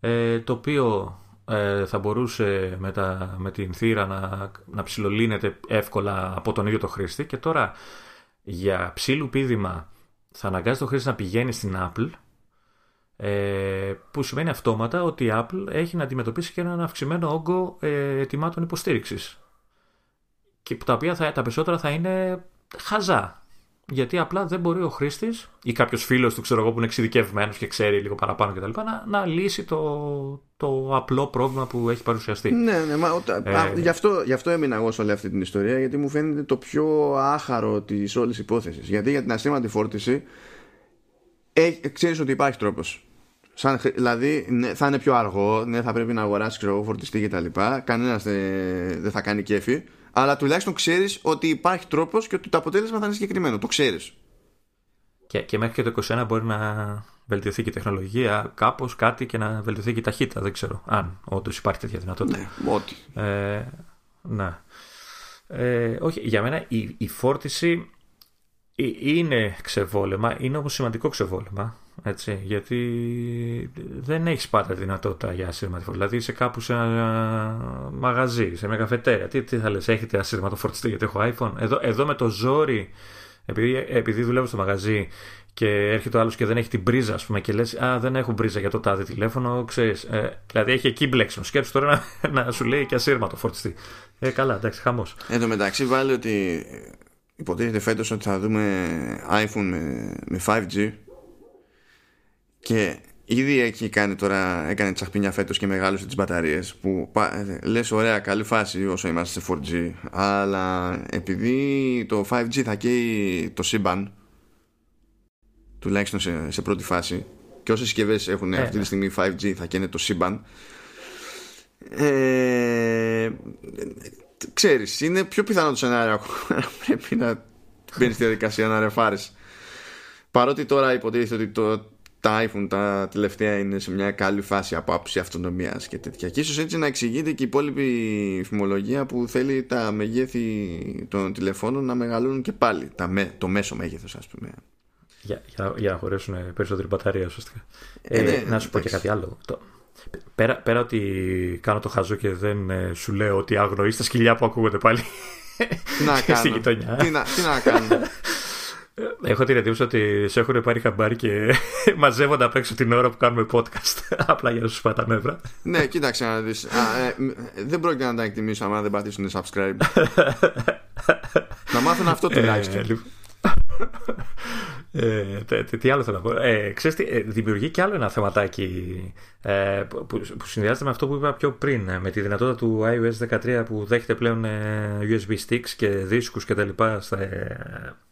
Ε, το οποίο ε, θα μπορούσε με, τα, με την θύρα να, να ψιλολύνεται εύκολα από τον ίδιο το χρήστη, και τώρα για ψήλου πήδημα θα αναγκάζει το χρήστη να πηγαίνει στην Apple, ε, που σημαίνει αυτόματα ότι η Apple έχει να αντιμετωπίσει και έναν αυξημένο όγκο ε, ετοιμάτων υποστήριξης, και τα οποία θα, τα περισσότερα θα είναι χαζά, γιατί απλά δεν μπορεί ο χρήστης ή κάποιος φίλος του, ξέρω εγώ, που είναι εξειδικευμένος και ξέρει λίγο παραπάνω κτλ, να, να λύσει το, το απλό πρόβλημα που έχει παρουσιαστεί. Ναι, ναι, μα, οτα, ε, α, γι, αυτό, γι' αυτό έμεινα εγώ σε όλη αυτή την ιστορία, γιατί μου φαίνεται το πιο άχαρο της όλης υπόθεσης. Γιατί για την ασήμαντη φόρτιση ε, ξέρεις ότι υπάρχει τρόπος. Σαν, δηλαδή, ναι, θα είναι πιο αργό, ναι, θα πρέπει να αγοράσεις, ξέρω, φορτιστή κτλ. Κανένας δεν δε θα κάνει κέφι. Αλλά τουλάχιστον ξέρεις ότι υπάρχει τρόπος και ότι το αποτέλεσμα θα είναι συγκεκριμένο. Το ξέρεις. Και, και μέχρι και το είκοσι ένα μπορεί να βελτιωθεί και η τεχνολογία κάπως, κάτι, και να βελτιωθεί και η ταχύτητα. Δεν ξέρω αν όντως υπάρχει τέτοια δυνατότητα. Ναι, ό,τι. Ε, ναι. Ε, όχι, για μένα η, η φόρτιση είναι ξεβόλεμα, είναι όμως σημαντικό ξεβόλεμα. Έτσι, γιατί δεν έχεις πάντα δυνατότητα για ασύρματο. Δηλαδή είσαι κάπου σε ένα μαγαζί, σε μια καφετέρια. Τι, τι θα λες, έχετε ασύρματο φορτιστή, γιατί έχω iPhone. Εδώ, εδώ με το ζόρι, επειδή, επειδή δουλεύω στο μαγαζί και έρχεται ο άλλος και δεν έχει την πρίζα, ας πούμε, και λες, α, δεν έχω πρίζα για το τάδε τηλέφωνο, ξέρεις. Ε, δηλαδή έχει εκεί μπλέξιμο. Σκέψου τώρα να, να σου λέει και ασύρματο φορτιστή. Ε, καλά, εντάξει, χαμός. Εν τω μεταξύ, βάλει ότι υποτίθεται φέτος ότι θα δούμε iPhone με, με φάιβ τζι. Και ήδη έχει κάνει τώρα, έκανε τσαχπινιά φέτος και μεγάλωσε τις μπαταρίες, που λες, ωραία, καλή φάση όσο είμαστε σε φορ τζι, αλλά επειδή το φάιβ τζι θα καίει το σύμπαν, τουλάχιστον σε, σε πρώτη φάση, και όσες συσκευές έχουν yeah. αυτή τη στιγμή φάιβ τζι θα καίνε το σύμπαν, ε, ξέρεις, είναι πιο πιθανό το σενάριο πρέπει να μπαίνεις στη διαδικασία να ρεφάρεις, παρότι τώρα υποτίθεται ότι το τα iPhone τα τελευταία είναι σε μια καλή φάση από άποψη αυτονομίας και τέτοια. Και ίσως έτσι να εξηγείται και η υπόλοιπη φημολογία που θέλει τα μεγέθη των τηλεφώνων να μεγαλώνουν και πάλι. Τα με, το μέσο μέγεθος, ας πούμε. Για, για, για να χωρέσουν περισσότερη μπαταρία, ουσιαστικά. Ε, ε, ναι, να σου πω και κάτι άλλο. Το, πέρα, πέρα ότι κάνω το χαζό και δεν ε, σου λέω ότι αγνοείς τα σκυλιά που ακούγονται πάλι να κάνω. Στη γειτονιά. Τι να, τι να κάνω. Έχω την εντύπωση ότι σε έχουν πάρει χαμπάρι και μαζεύονται απ' έξω την ώρα που κάνουμε podcast. Απλά για να σου φάει τα νεύρα. Ναι, κοίταξε να δεις. Α, ε, δεν πρόκειται να τα εκτιμήσω άμα δεν πατήσουν subscribe. Να μάθουν αυτό τουλάχιστον. Ε, τε, τε, τι άλλο θέλω να πω. Ε, ξέρεις τι, ε, δημιουργεί και άλλο ένα θεματάκι ε, που, που συνδυάζεται με αυτό που είπα πιο πριν, ε, με τη δυνατότητα του άι Ο Ες δεκατρία που δέχεται πλέον ε, γιου ες μπι sticks και δίσκους και τα λοιπά σε,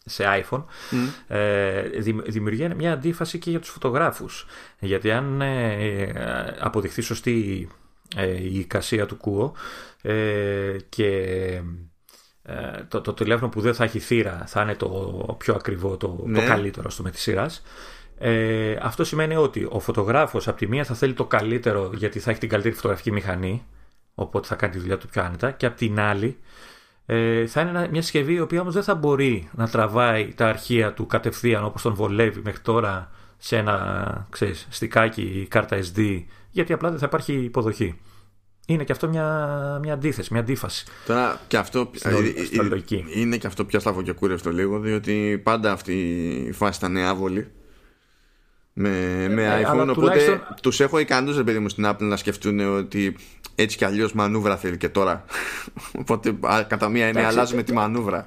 σε iPhone. Mm. ε, δη, δημιουργεί μια αντίφαση και για τους φωτογράφους, γιατί αν ε, ε, αποδειχθεί σωστή ε, η εικασία του Kuo ε, και Ε, το, το τηλέφωνο που δεν θα έχει θύρα θα είναι το πιο ακριβό, το, ναι. το καλύτερο στο με τη σειρά. Ε, αυτό σημαίνει ότι ο φωτογράφος από τη μία θα θέλει το καλύτερο, γιατί θα έχει την καλύτερη φωτογραφική μηχανή, οπότε θα κάνει τη δουλειά του πιο άνετα, και από την άλλη ε, θα είναι μια συσκευή η οποία όμως δεν θα μπορεί να τραβάει τα αρχεία του κατευθείαν όπως τον βολεύει μέχρι τώρα σε ένα, ξέρεις, στικάκι, κάρτα Ες Ντι, γιατί απλά δεν θα υπάρχει υποδοχή. Είναι και αυτό μια, μια αντίθεση, μια αντίφαση. Τώρα και αυτό στην, ε, στην λογική. Είναι και αυτό πια σταύο και κούρευτο λίγο, διότι πάντα αυτή η φάση ήταν άβολη με, ε, με ε, iPhone. Οπότε τουλάχιστον τους έχω ικανούς, ρε παιδί μου, στην Apple να σκεφτούν ότι έτσι κι αλλιώς μανούβρα θέλει και τώρα. Οπότε κατά μία είναι αλλάζουμε τη μανούβρα.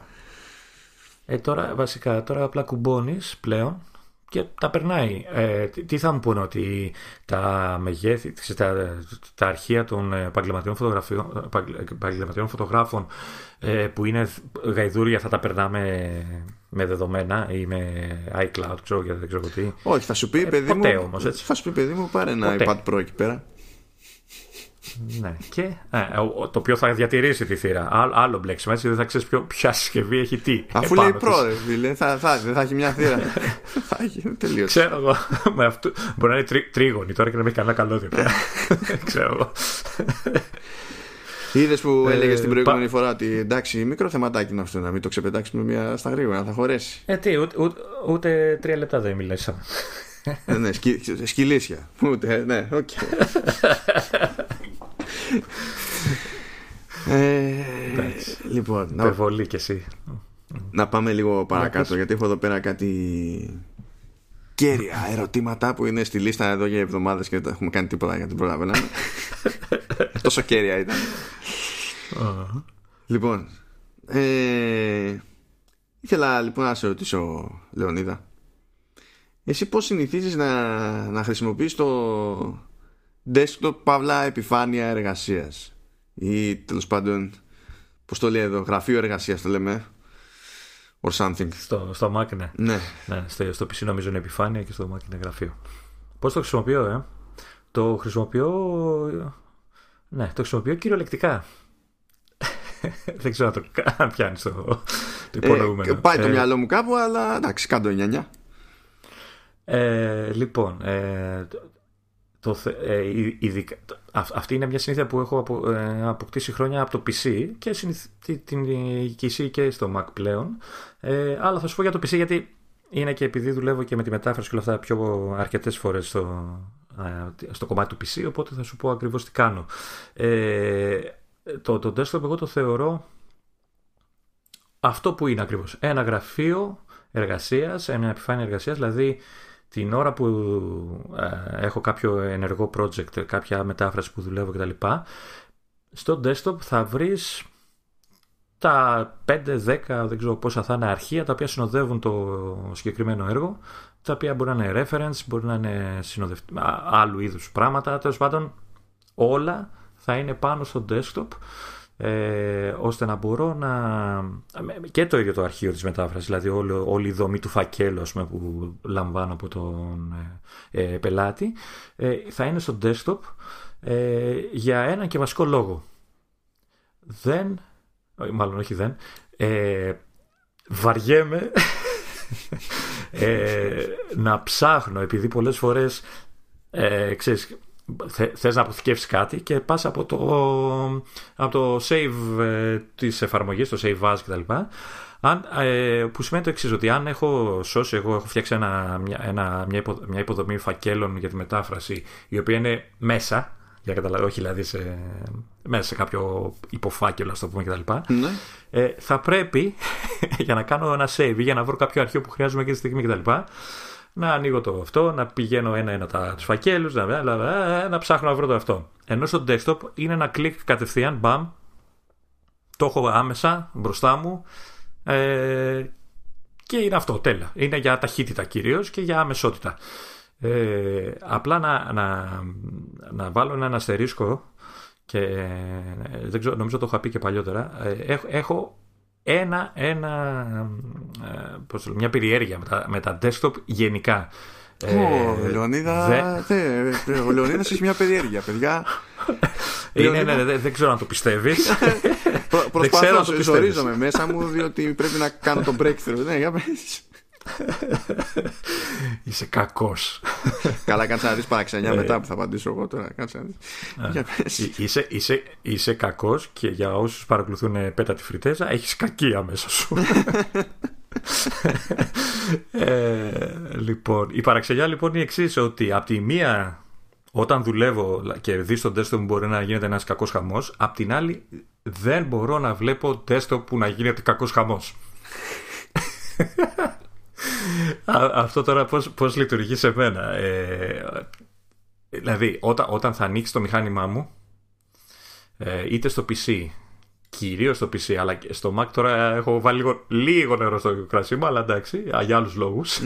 Ε, τώρα βασικά, τώρα απλά κουμπώνεις πλέον και τα περνάει. Ε, τι θα μου πούνε, ότι τα μεγέθη, τα, τα αρχεία των επαγγελματιών φωτογραφιών, επαγγελματιών φωτογράφων ε, που είναι γαϊδούρια, θα τα περνάμε με δεδομένα ή με iCloud, ξέρω, και δεν ξέρω τι. Όχι, θα σου πει, παιδί, ε, ποτέ, μου, όμως, θα σου πει, παιδί μου, πάρε ένα ποτέ. iPad Pro εκεί πέρα. Ναι, και ε, το οποίο θα διατηρήσει τη θύρα. Άλλο, άλλο μπλέξιμο, έτσι, δεν θα ξέρεις ποια συσκευή έχει τι. Αφού λέει Pro, δεν θα, θα, θα έχει μια θύρα. Θα έχει, τελείωσε. Ξέρω εγώ. Με αυτού, μπορεί να είναι τρί, τρίγωνη τώρα και να μην έχει κανένα καλώδιο. Ξέρω εγώ. Είδες που έλεγε την προηγούμενη πα... φορά ότι εντάξει, μικρό θεματάκι είναι αυτό, να μην το ξεπετάξουμε μια στα γρήγορα, θα χωρέσει. Ε, τι, ούτε, ούτε, ούτε τρία λεπτά δεν μιλήσαμε. Ναι, ναι, σκυ, σκυλίσια. Ούτε, ναι, οκ. Okay. ε, λοιπόν, υπερβολή να... και εσύ. Να πάμε λίγο παρακάτω, γιατί έχω εδώ πέρα κάτι κέρια ερωτήματα που είναι στη λίστα εδώ για εβδομάδες και δεν τα έχουμε κάνει τίποτα για να την προλαβαίναμε. Τόσο κέρια ήταν. Uh-huh. Λοιπόν, ε, ήθελα λοιπόν να σε ρωτήσω, Λεωνίδα, εσύ πώς συνηθίζεις να, να χρησιμοποιείς το desktop παύλα επιφάνεια εργασίας, ή τέλος πάντων, πώς το λέει εδώ, γραφείο εργασίας το λέμε, or something. Στο, στο Mac, ναι. Ναι. Ναι, στο, στο πι σι νομίζω είναι επιφάνεια και στο Mac είναι γραφείο. Πώς το χρησιμοποιώ, ε? Το χρησιμοποιώ... Ναι, το χρησιμοποιώ κυριολεκτικά. Δεν ξέρω αν, το, αν πιάνεις το, το υπονοούμενο. Ε, πάει το ε, μυαλό μου κάπου, αλλά εντάξει, κάντο εννιά εννιά. Ε, λοιπόν, ε, το, ε, ειδικά, α, αυτή είναι μια συνήθεια που έχω απο, ε, αποκτήσει χρόνια από το πι σι και συνηθ, την πι σι και στο Mac πλέον. Ε, αλλά θα σου πω για το πι σι, γιατί είναι και επειδή δουλεύω και με τη μετάφραση και όλα αυτά πιο αρκετές φορές στο, ε, στο κομμάτι του πι σι, οπότε θα σου πω ακριβώς τι κάνω. Ε, το, το desktop εγώ το θεωρώ αυτό που είναι ακριβώς. Ένα γραφείο εργασίας, μια επιφάνεια εργασίας, δηλαδή την ώρα που ε, έχω κάποιο ενεργό project, κάποια μετάφραση που δουλεύω κτλ. Στο desktop θα βρεις τα πέντε δέκα, δεν ξέρω πόσα θα είναι, αρχεία τα οποία συνοδεύουν το συγκεκριμένο έργο, τα οποία μπορεί να είναι reference, μπορεί να είναι συνοδευ... άλλου είδους πράγματα, τέλος πάντων όλα θα είναι πάνω στο desktop, Ε, ώστε να μπορώ να... και το ίδιο το αρχείο της μετάφρασης, δηλαδή όλη, όλη η δομή του φακέλου, ας πούμε, που λαμβάνω από τον ε, πελάτη, ε, θα είναι στο desktop, ε, για έναν και βασικό λόγο. Δεν, μάλλον όχι δεν, ε, βαριέμαι ε, να ψάχνω, επειδή πολλές φορές ε, ξέρεις, θες να αποθηκεύσεις κάτι και πας από το, από το save ε, της εφαρμογής, το save as κτλ. Αν, ε, που σημαίνει το εξής, ότι αν έχω σώσει, εγώ έχω φτιάξει ένα, ένα, μια, υποδο, μια υποδομή φακέλων για τη μετάφραση, η οποία είναι μέσα, για καταλάβω, όχι δηλαδή σε, μέσα σε κάποιο υποφάκελο, ας το πούμε, κτλ. Ναι. Ε, θα πρέπει για να κάνω ένα save ή για να βρω κάποιο αρχείο που χρειάζομαι εκείνη τη στιγμή κτλ. Να ανοίγω το αυτό, να πηγαίνω ένα-ένα τους φακέλους, να, να, να, να ψάχνω να βρω το αυτό. Ενώ στο desktop είναι ένα κλικ κατευθείαν, μπαμ, το έχω άμεσα μπροστά μου, ε, και είναι αυτό, τέλεια. Είναι για ταχύτητα κυρίως και για αμεσότητα. Ε, απλά να, να, να βάλω έναν αστερίσκο και ε, δεν ξέρω, νομίζω το είχα πει και παλιότερα, ε, έχ, έχω... Ένα, ένα, πώς το λέω, μια περιέργεια με τα, με τα desktop γενικά. Oh, ε, Λεωνίδα, δε... ναι, ο Λεωνίδας έχει μια περιέργεια, παιδιά. Είναι, ναι, ναι, ναι, δεν ξέρω αν το πιστεύεις. Προ, προσπαθώ να το ισορίζομαι μέσα μου, διότι πρέπει να κάνω το breakthrough. Ναι, για πες. Είσαι κακός. Καλά, κάτσε να δεις παραξενιά μετά που θα απαντήσω εγώ τώρα. Είσαι κακός και για όσους παρακολουθούν πέτα τη φριτέζα, έχεις κακία μέσα σου. Λοιπόν, η παραξενιά λοιπόν είναι η εξής, ότι από τη μία όταν δουλεύω και δεις στο desktop μου μπορεί να γίνεται ένας κακός χαμός, απ' την άλλη δεν μπορώ να βλέπω desktop που να γίνεται κακός χαμός. Α, αυτό τώρα πώς, πώς λειτουργεί σε μένα, ε, δηλαδή όταν, όταν θα ανοίξει το μηχάνημά μου, ε, είτε στο πι σι κυρίως στο πι σι, αλλά και στο Mac τώρα έχω βάλει λίγο, λίγο νερό στο κρασί μου, αλλά εντάξει, για άλλους λόγους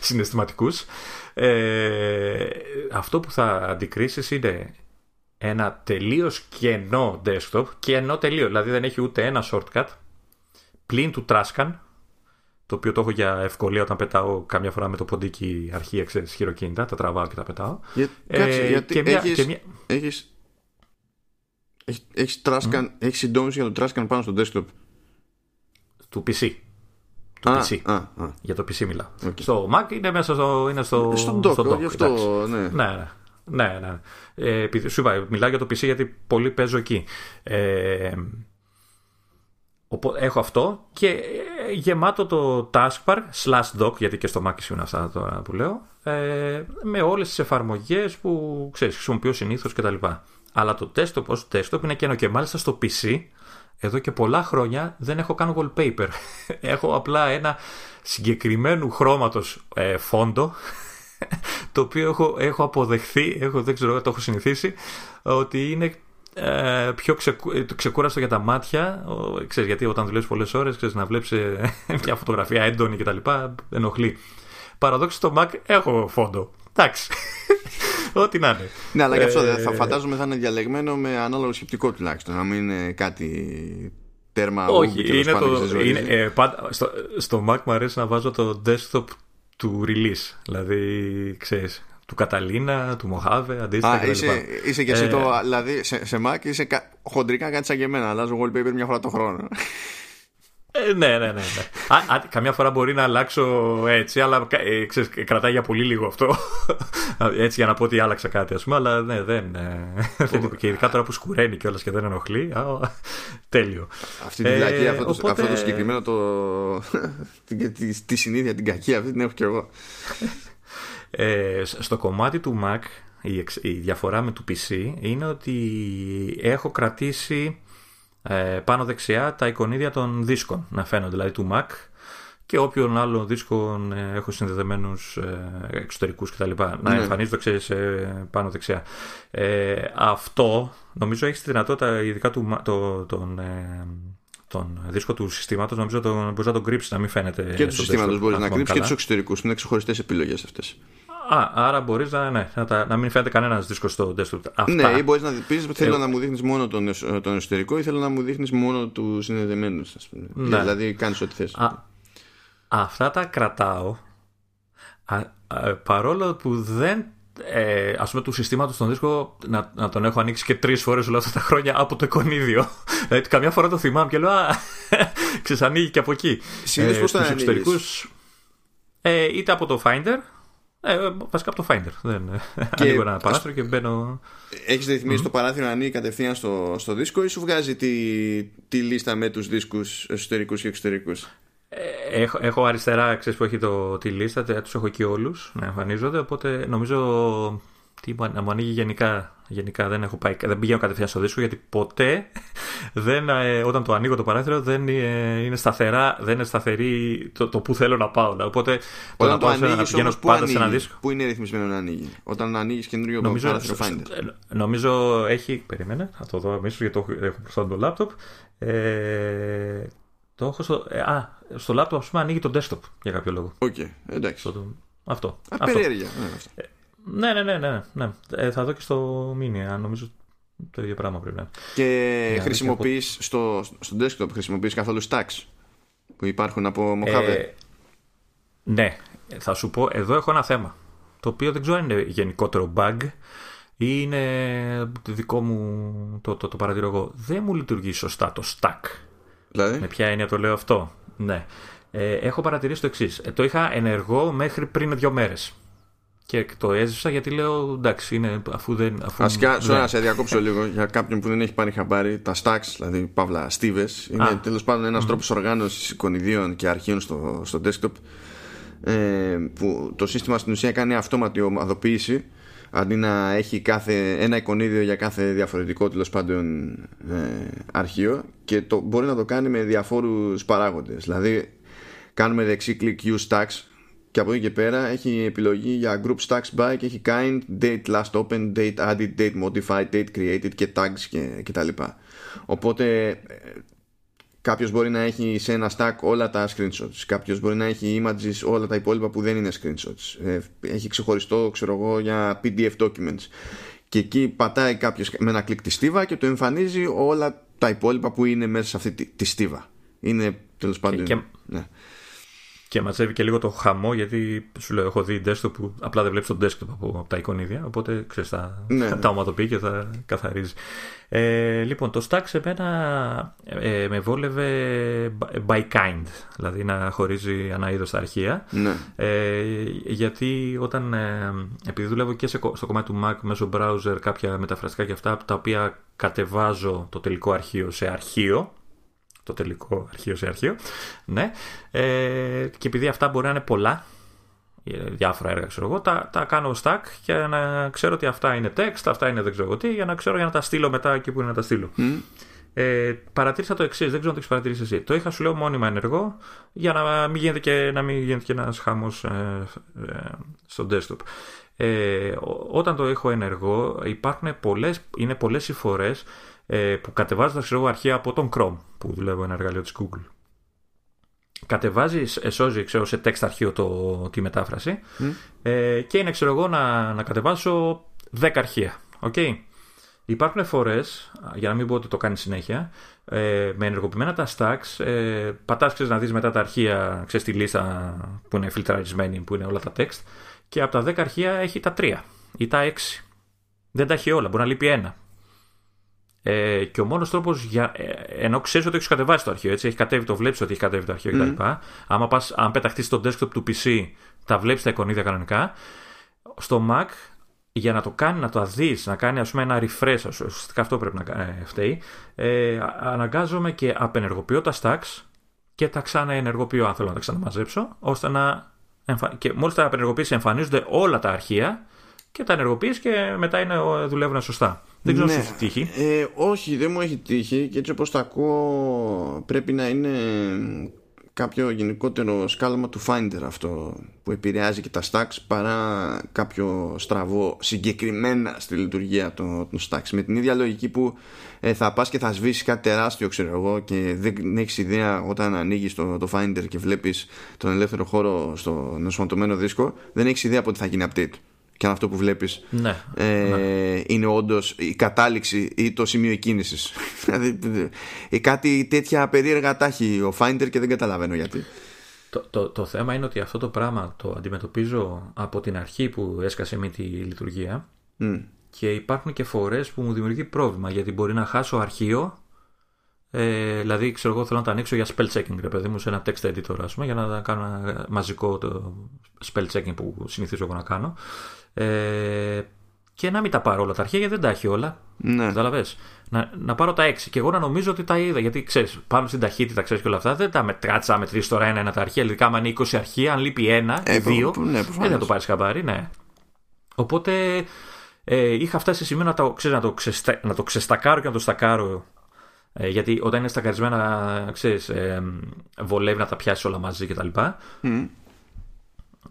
συναισθηματικούς. Ε, αυτό που θα αντικρίσεις είναι ένα τελείως κενό desktop, κενό τελείως, δηλαδή δεν έχει ούτε ένα shortcut, πλην του Trascan, το οποίο το έχω για ευκολία όταν πετάω καμιά φορά με το ποντίκι αρχεία, ξέρεις, χειροκίνητα, τα τραβάω και τα πετάω. Για, ε, κάτσε, γιατί και μια, έχεις, και μια... έχεις, έχεις, έχεις, Trascan, mm. έχεις συντόμηση για το Trascan πάνω στο desktop. Του πι σι. Του α, πι σι. Α, α. Για το πι σι μιλάω. Okay. Στο Mac είναι μέσα στο, είναι στο, στον dock. Στον dock, γι' αυτό, ναι. ναι. Ναι, ναι. Ε, επειδή, σου είπα, μιλάω για το πι σι γιατί πολύ παίζω εκεί. Ε, έχω αυτό και γεμάτο το taskbar slash doc, γιατί και στο Mac είναι αυτά τώρα που λέω, ε, με όλες τις εφαρμογές που ξέρεις, χρησιμοποιώ συνήθως κτλ. Αλλά το desktop ως desktop είναι καινο και μάλιστα στο πι σι εδώ και πολλά χρόνια δεν έχω καν wallpaper. Έχω απλά ένα συγκεκριμένου χρώματος ε, φόντο, το οποίο έχω, έχω αποδεχθεί, έχω, δεν ξέρω, το έχω συνηθίσει ότι είναι ε, πιο ξεκου, ξεκούραστο για τα μάτια. Ο, ξέρεις, γιατί όταν δουλεύεις πολλές ώρες, ξέρεις, να βλέπεις ε, μια φωτογραφία έντονη κτλ. Ενοχλεί. Παραδόξως στο Mac έχω φόντο. Εντάξει. Ό,τι να είναι. Ναι, αλλά και αυτό ε, θα φαντάζομαι θα είναι διαλεγμένο με ανάλογο σκεπτικό τουλάχιστον. Να μην είναι κάτι τέρμα. Όχι, είναι το, είναι, ε, πάντα, στο, στο Mac μου αρέσει να βάζω το desktop του release, δηλαδή ξέρεις, του Καταλίνα, του Μοχάβε, αντίστοιχα. Α, είσαι, είσαι και εσύ ε, το, δηλαδή σε, σε Mac είσαι κα, χοντρικά κάτι σαν και εμένα, αλλάζω wallpaper μια φορά το χρόνο. Ε, ναι, ναι, ναι. ναι. α, α, καμιά φορά μπορεί να αλλάξω έτσι, αλλά ε, ξέρεις, κρατάει για πολύ λίγο αυτό. Έτσι για να πω ότι άλλαξα κάτι, ας πούμε, αλλά ναι, δεν. Ε, και ειδικά τώρα που σκουραίνει κιόλας και δεν ενοχλεί. Α, τέλειο. Αυτή τη βλακία, ε, αυτό, οπότε... αυτό το συγκεκριμένο, το... τη, τη, τη συνήθεια, την κακία, αυτή την έχω κι εγώ. Ε, στο κομμάτι του Mac, η, η διαφορά με του πι σι είναι ότι έχω κρατήσει πάνω δεξιά τα εικονίδια των δίσκων να φαίνονται, δηλαδή του Mac και όποιον άλλων δίσκων έχω συνδεδεμένους εξωτερικούς κτλ. Mm. Να εμφανίζονται, ξέρεις, πάνω δεξιά. Ε, αυτό νομίζω έχει τη δυνατότητα, ειδικά του, το, τον, τον δίσκο του συστήματος, νομίζω τον, μπορεί να τον κρύψει, να μην φαίνεται. Και του συστήματος μπορεί να κρύψει και του εξωτερικούς. Είναι ξεχωριστές επιλογές αυτές. Α, άρα μπορείς να, ναι, να, τα, να μην φαίνεται κανένας δίσκος στο desktop. Αυτά. Ναι, ή μπορείς να πεις θέλω ε... να μου δείχνεις μόνο τον, τον εσωτερικό ή θέλω να μου δείχνεις μόνο τους συνδεδεμένους, ας πούμε. Ναι. Δηλαδή κάνεις ό,τι θες. Α, αυτά τα κρατάω α, α, παρόλο που δεν ε, ας πούμε του συστήματος τον δίσκο να, να τον έχω ανοίξει και τρεις φορές όλα αυτά τα χρόνια από το εικονίδιο. Δηλαδή καμιά φορά το θυμάμαι και λέω α, ξεσανοίγει και από εκεί. Συνήθως ε, πώς θα ανοίγεις? Ε, είτε από το Finder. Ε, βασικά από το Finder. Δεν... Ανοίγω ένα παράθυρο και μπαίνω. Έχεις ρυθμίσει mm-hmm. το παράθυρο να ανοίγει κατευθείαν στο, στο δίσκο ή σου βγάζει τη, τη λίστα με τους δίσκους εσωτερικούς και εξωτερικούς? Ε, έχω, έχω αριστερά, ξέρεις που έχει το, τη λίστα, τους έχω εκεί όλους να εμφανίζονται. Οπότε νομίζω τι, να μου ανοίγει γενικά. Γενικά δεν, έχω πάει, δεν πηγαίνω κατευθείαν στο δίσκο γιατί ποτέ δεν, ε, όταν το ανοίγω το παράθυρο δεν, ε, είναι, σταθερά, δεν είναι σταθερή το, το που θέλω να πάω. Οπότε το να πάω σε ένα, πηγαίνω πάντα σε ένα δίσκο. Πού είναι ρυθμισμένο να ανοίγει? Όταν ανοίγεις καινούριο παράθυρο Finder. Νομίζω έχει. Περίμενε, θα το δω αμέσως γιατί το έχω μπροστά το λάπτοπ. Ε, το έχω στο, ε, α, στο λάπτοπ ας πούμε ανοίγει το desktop για κάποιο λόγο. Οκ, okay, εντάξει. Αυτό. Απεριέργεια. Ναι, ναι, ναι, ναι, ναι. Ε, θα δω και στο μήνυμα. Νομίζω το ίδιο πράγμα πρέπει να είναι. Και για χρησιμοποιείς και από... στο, στο desktop, χρησιμοποιείς καθόλου stacks που υπάρχουν από Mojave? Ε, ναι, θα σου πω, εδώ έχω ένα θέμα το οποίο δεν ξέρω αν είναι γενικότερο bug ή είναι δικό μου, το, το, το παρατηρώ εγώ. Δεν μου λειτουργεί σωστά το stack. Δηλαδή? Με ποια έννοια το λέω αυτό? Ναι. Ε, έχω παρατηρήσει το εξής. Ε, το είχα ενεργό μέχρι πριν δύο μέρες. Και το έζησα γιατί λέω εντάξει είναι αφού δεν. Αφού... Ασικά, sorry, να σε διακόψω λίγο για κάποιον που δεν έχει πάρει χαμπάρι. Τα stacks, δηλαδή παύλα στίβες, είναι τέλος πάντων ένας mm. τρόπος οργάνωσης εικονιδίων και αρχείων στο, στο desktop. Ε, που το σύστημα στην ουσία κάνει αυτόματη ομαδοποίηση αντί να έχει κάθε, ένα εικονίδιο για κάθε διαφορετικό τέλος πάντων ε, αρχείο και το, μπορεί να το κάνει με διαφόρους παράγοντες. Δηλαδή, κάνουμε δεξί κλικ Use Stacks. Και από εκεί και πέρα έχει επιλογή για group stacks by και έχει kind, date last open, date added, date modified, date created και tags και, και τα λοιπά. Οπότε Κάποιος μπορεί να έχει σε ένα stack όλα τα screenshots. Κάποιος μπορεί να έχει images, όλα τα υπόλοιπα που δεν είναι screenshots. Έχει ξεχωριστό, ξέρω εγώ, για πι ντι εφ documents. Και εκεί πατάει κάποιος με ένα κλικ τη στίβα και το εμφανίζει όλα τα υπόλοιπα που είναι μέσα σε αυτή τη, τη στίβα. Είναι τέλος πάντων. Και, ναι. Και μαζεύει και λίγο το χαμό, γιατί σου λέω: έχω δει desktop που απλά δεν βλέπεις τον desktop από, από τα εικονίδια. Οπότε ξέρεις, θα, ναι, θα τα ομαδοποιεί και θα καθαρίζει. Ε, λοιπόν, το stack σε μένα ε, με βόλευε by kind, δηλαδή να χωρίζει ανά είδος τα αρχεία. Ναι. Ε, γιατί όταν, ε, επειδή δουλεύω και σε, στο κομμάτι του Mac μέσω browser, κάποια μεταφραστικά και αυτά, τα οποία κατεβάζω το τελικό αρχείο σε αρχείο. Το τελικό αρχείο σε αρχείο. Ναι. Ε, και επειδή αυτά μπορεί να είναι πολλά, διάφορα έργα, ξέρω εγώ, τα, τα κάνω stack για να ξέρω ότι αυτά είναι text, αυτά είναι δεν ξέρω τι, για να ξέρω για να τα στείλω μετά εκεί που είναι να τα στείλω. Mm. Ε, παρατήρησα το εξής, δεν ξέρω αν το έχεις παρατηρήσει εσύ. Το είχα, σου λέω, μόνιμα ενεργό για να μην γίνεται και, να μην γίνεται και ένας χαμός ε, ε, στο desktop. Ε, όταν το έχω ενεργό, υπάρχουν πολλές, είναι πολλές οι φορές που κατεβάζω τα αρχεία από τον Chrome, που δουλεύω ένα εργαλείο της Google. Κατεβάζει, σώζει, ξέρω, σε text αρχείο το, τη μετάφραση mm. ε, και είναι, ξέρω εγώ, να, να κατεβάσω δέκα αρχεία. Okay. Υπάρχουν φορές, για να μην πω ότι το κάνει συνέχεια, ε, με ενεργοποιημένα τα stacks, ε, πατάς, ξέρεις, να δεις μετά τα αρχεία, ξέρεις, τη λίστα που είναι φιλτραρισμένη, που είναι όλα τα text, και από τα δέκα αρχεία έχει τα τρία ή τα έξι. Δεν τα έχει όλα, μπορεί να λείπει ένα. Ε, και ο μόνος τρόπος για, ε, ενώ ξέρεις ότι έχεις κατεβάσει το αρχείο, έτσι, έχει κατέβει, το βλέπεις ότι έχει κατέβει το αρχείο mm. κτλ. Άμα πας, αν πεταχτείς στο desktop του πι σι, τα βλέπεις τα εικονίδια κανονικά. Στο Mac, για να το κάνει, να το δεις, να κάνει, ας πούμε, ένα refresh, ουσιαστικά αυτό πρέπει να ε, φταίει, ε, αναγκάζομαι και απενεργοποιώ τα stacks και τα ξαναενεργοποιώ, αν θέλω να τα ξαναμαζέψω, ώστε να εμφα... και μόλις τα απενεργοποιήσεις εμφανίζονται όλα τα αρχεία και τα ενεργοποιείς και μετά είναι, δουλεύουν σωστά. Δεν ξέρω, ναι, αν σου έχει τύχει. Ε, όχι, δεν μου έχει τύχει, και έτσι όπως το ακούω πρέπει να είναι κάποιο γενικότερο σκάλωμα του Finder αυτό που επηρεάζει και τα stacks, παρά κάποιο στραβό συγκεκριμένα στη λειτουργία των, των stacks. Με την ίδια λογική που ε, θα πας και θα σβήσεις κάτι τεράστιο, ξέρω εγώ, και δεν έχεις ιδέα όταν ανοίγεις το, το Finder και βλέπεις τον ελεύθερο χώρο στο ενσωματωμένο δίσκο, δεν έχεις ιδέα πότε θα γίνει update. Και αν αυτό που βλέπεις ναι, ε, ναι. είναι όντως η κατάληξη ή το σημείο εκκίνησης. Κάτι τέτοια περίεργα τα έχει ο Finder και δεν καταλαβαίνω γιατί. Το, το, το θέμα είναι ότι αυτό το πράγμα το αντιμετωπίζω από την αρχή που έσκασε με τη λειτουργία mm. και υπάρχουν και φορές που μου δημιουργεί πρόβλημα, γιατί μπορεί να χάσω αρχείο. Ε, δηλαδή, ξέρω εγώ, θέλω να τα ανοίξω για spell checking, ρε παιδί μου, σε ένα text editor, ας πούμε, για να κάνω ένα μαζικό το spell checking που συνηθίζω εγώ να κάνω. Ε, και να μην τα πάρω όλα τα αρχεία, γιατί δεν τα έχει όλα. Ναι. Καταλαβες. Να, να πάρω τα έξι και εγώ να νομίζω ότι τα είδα. Γιατί ξέρεις, πάνω στην ταχύτητα, ξέρεις και όλα αυτά, δεν τα μετράτσα, να μετρήσει τώρα ένα-ένα τα αρχεία. Δηλαδή, άμα είναι είκοσι αρχεία, αν λείπει ένα ή δύο, δεν θα το πάρει χαμπάρι, ναι. Οπότε ε, είχα φτάσει σε σημείο να το, ξέρεις, να, το ξεστα... να το ξεστακάρω και να το στακάρω. Ε, γιατί όταν είναι στακαρισμένα, ξέρεις, ε, βολεύει να τα πιάσει όλα μαζί κτλ. Mm.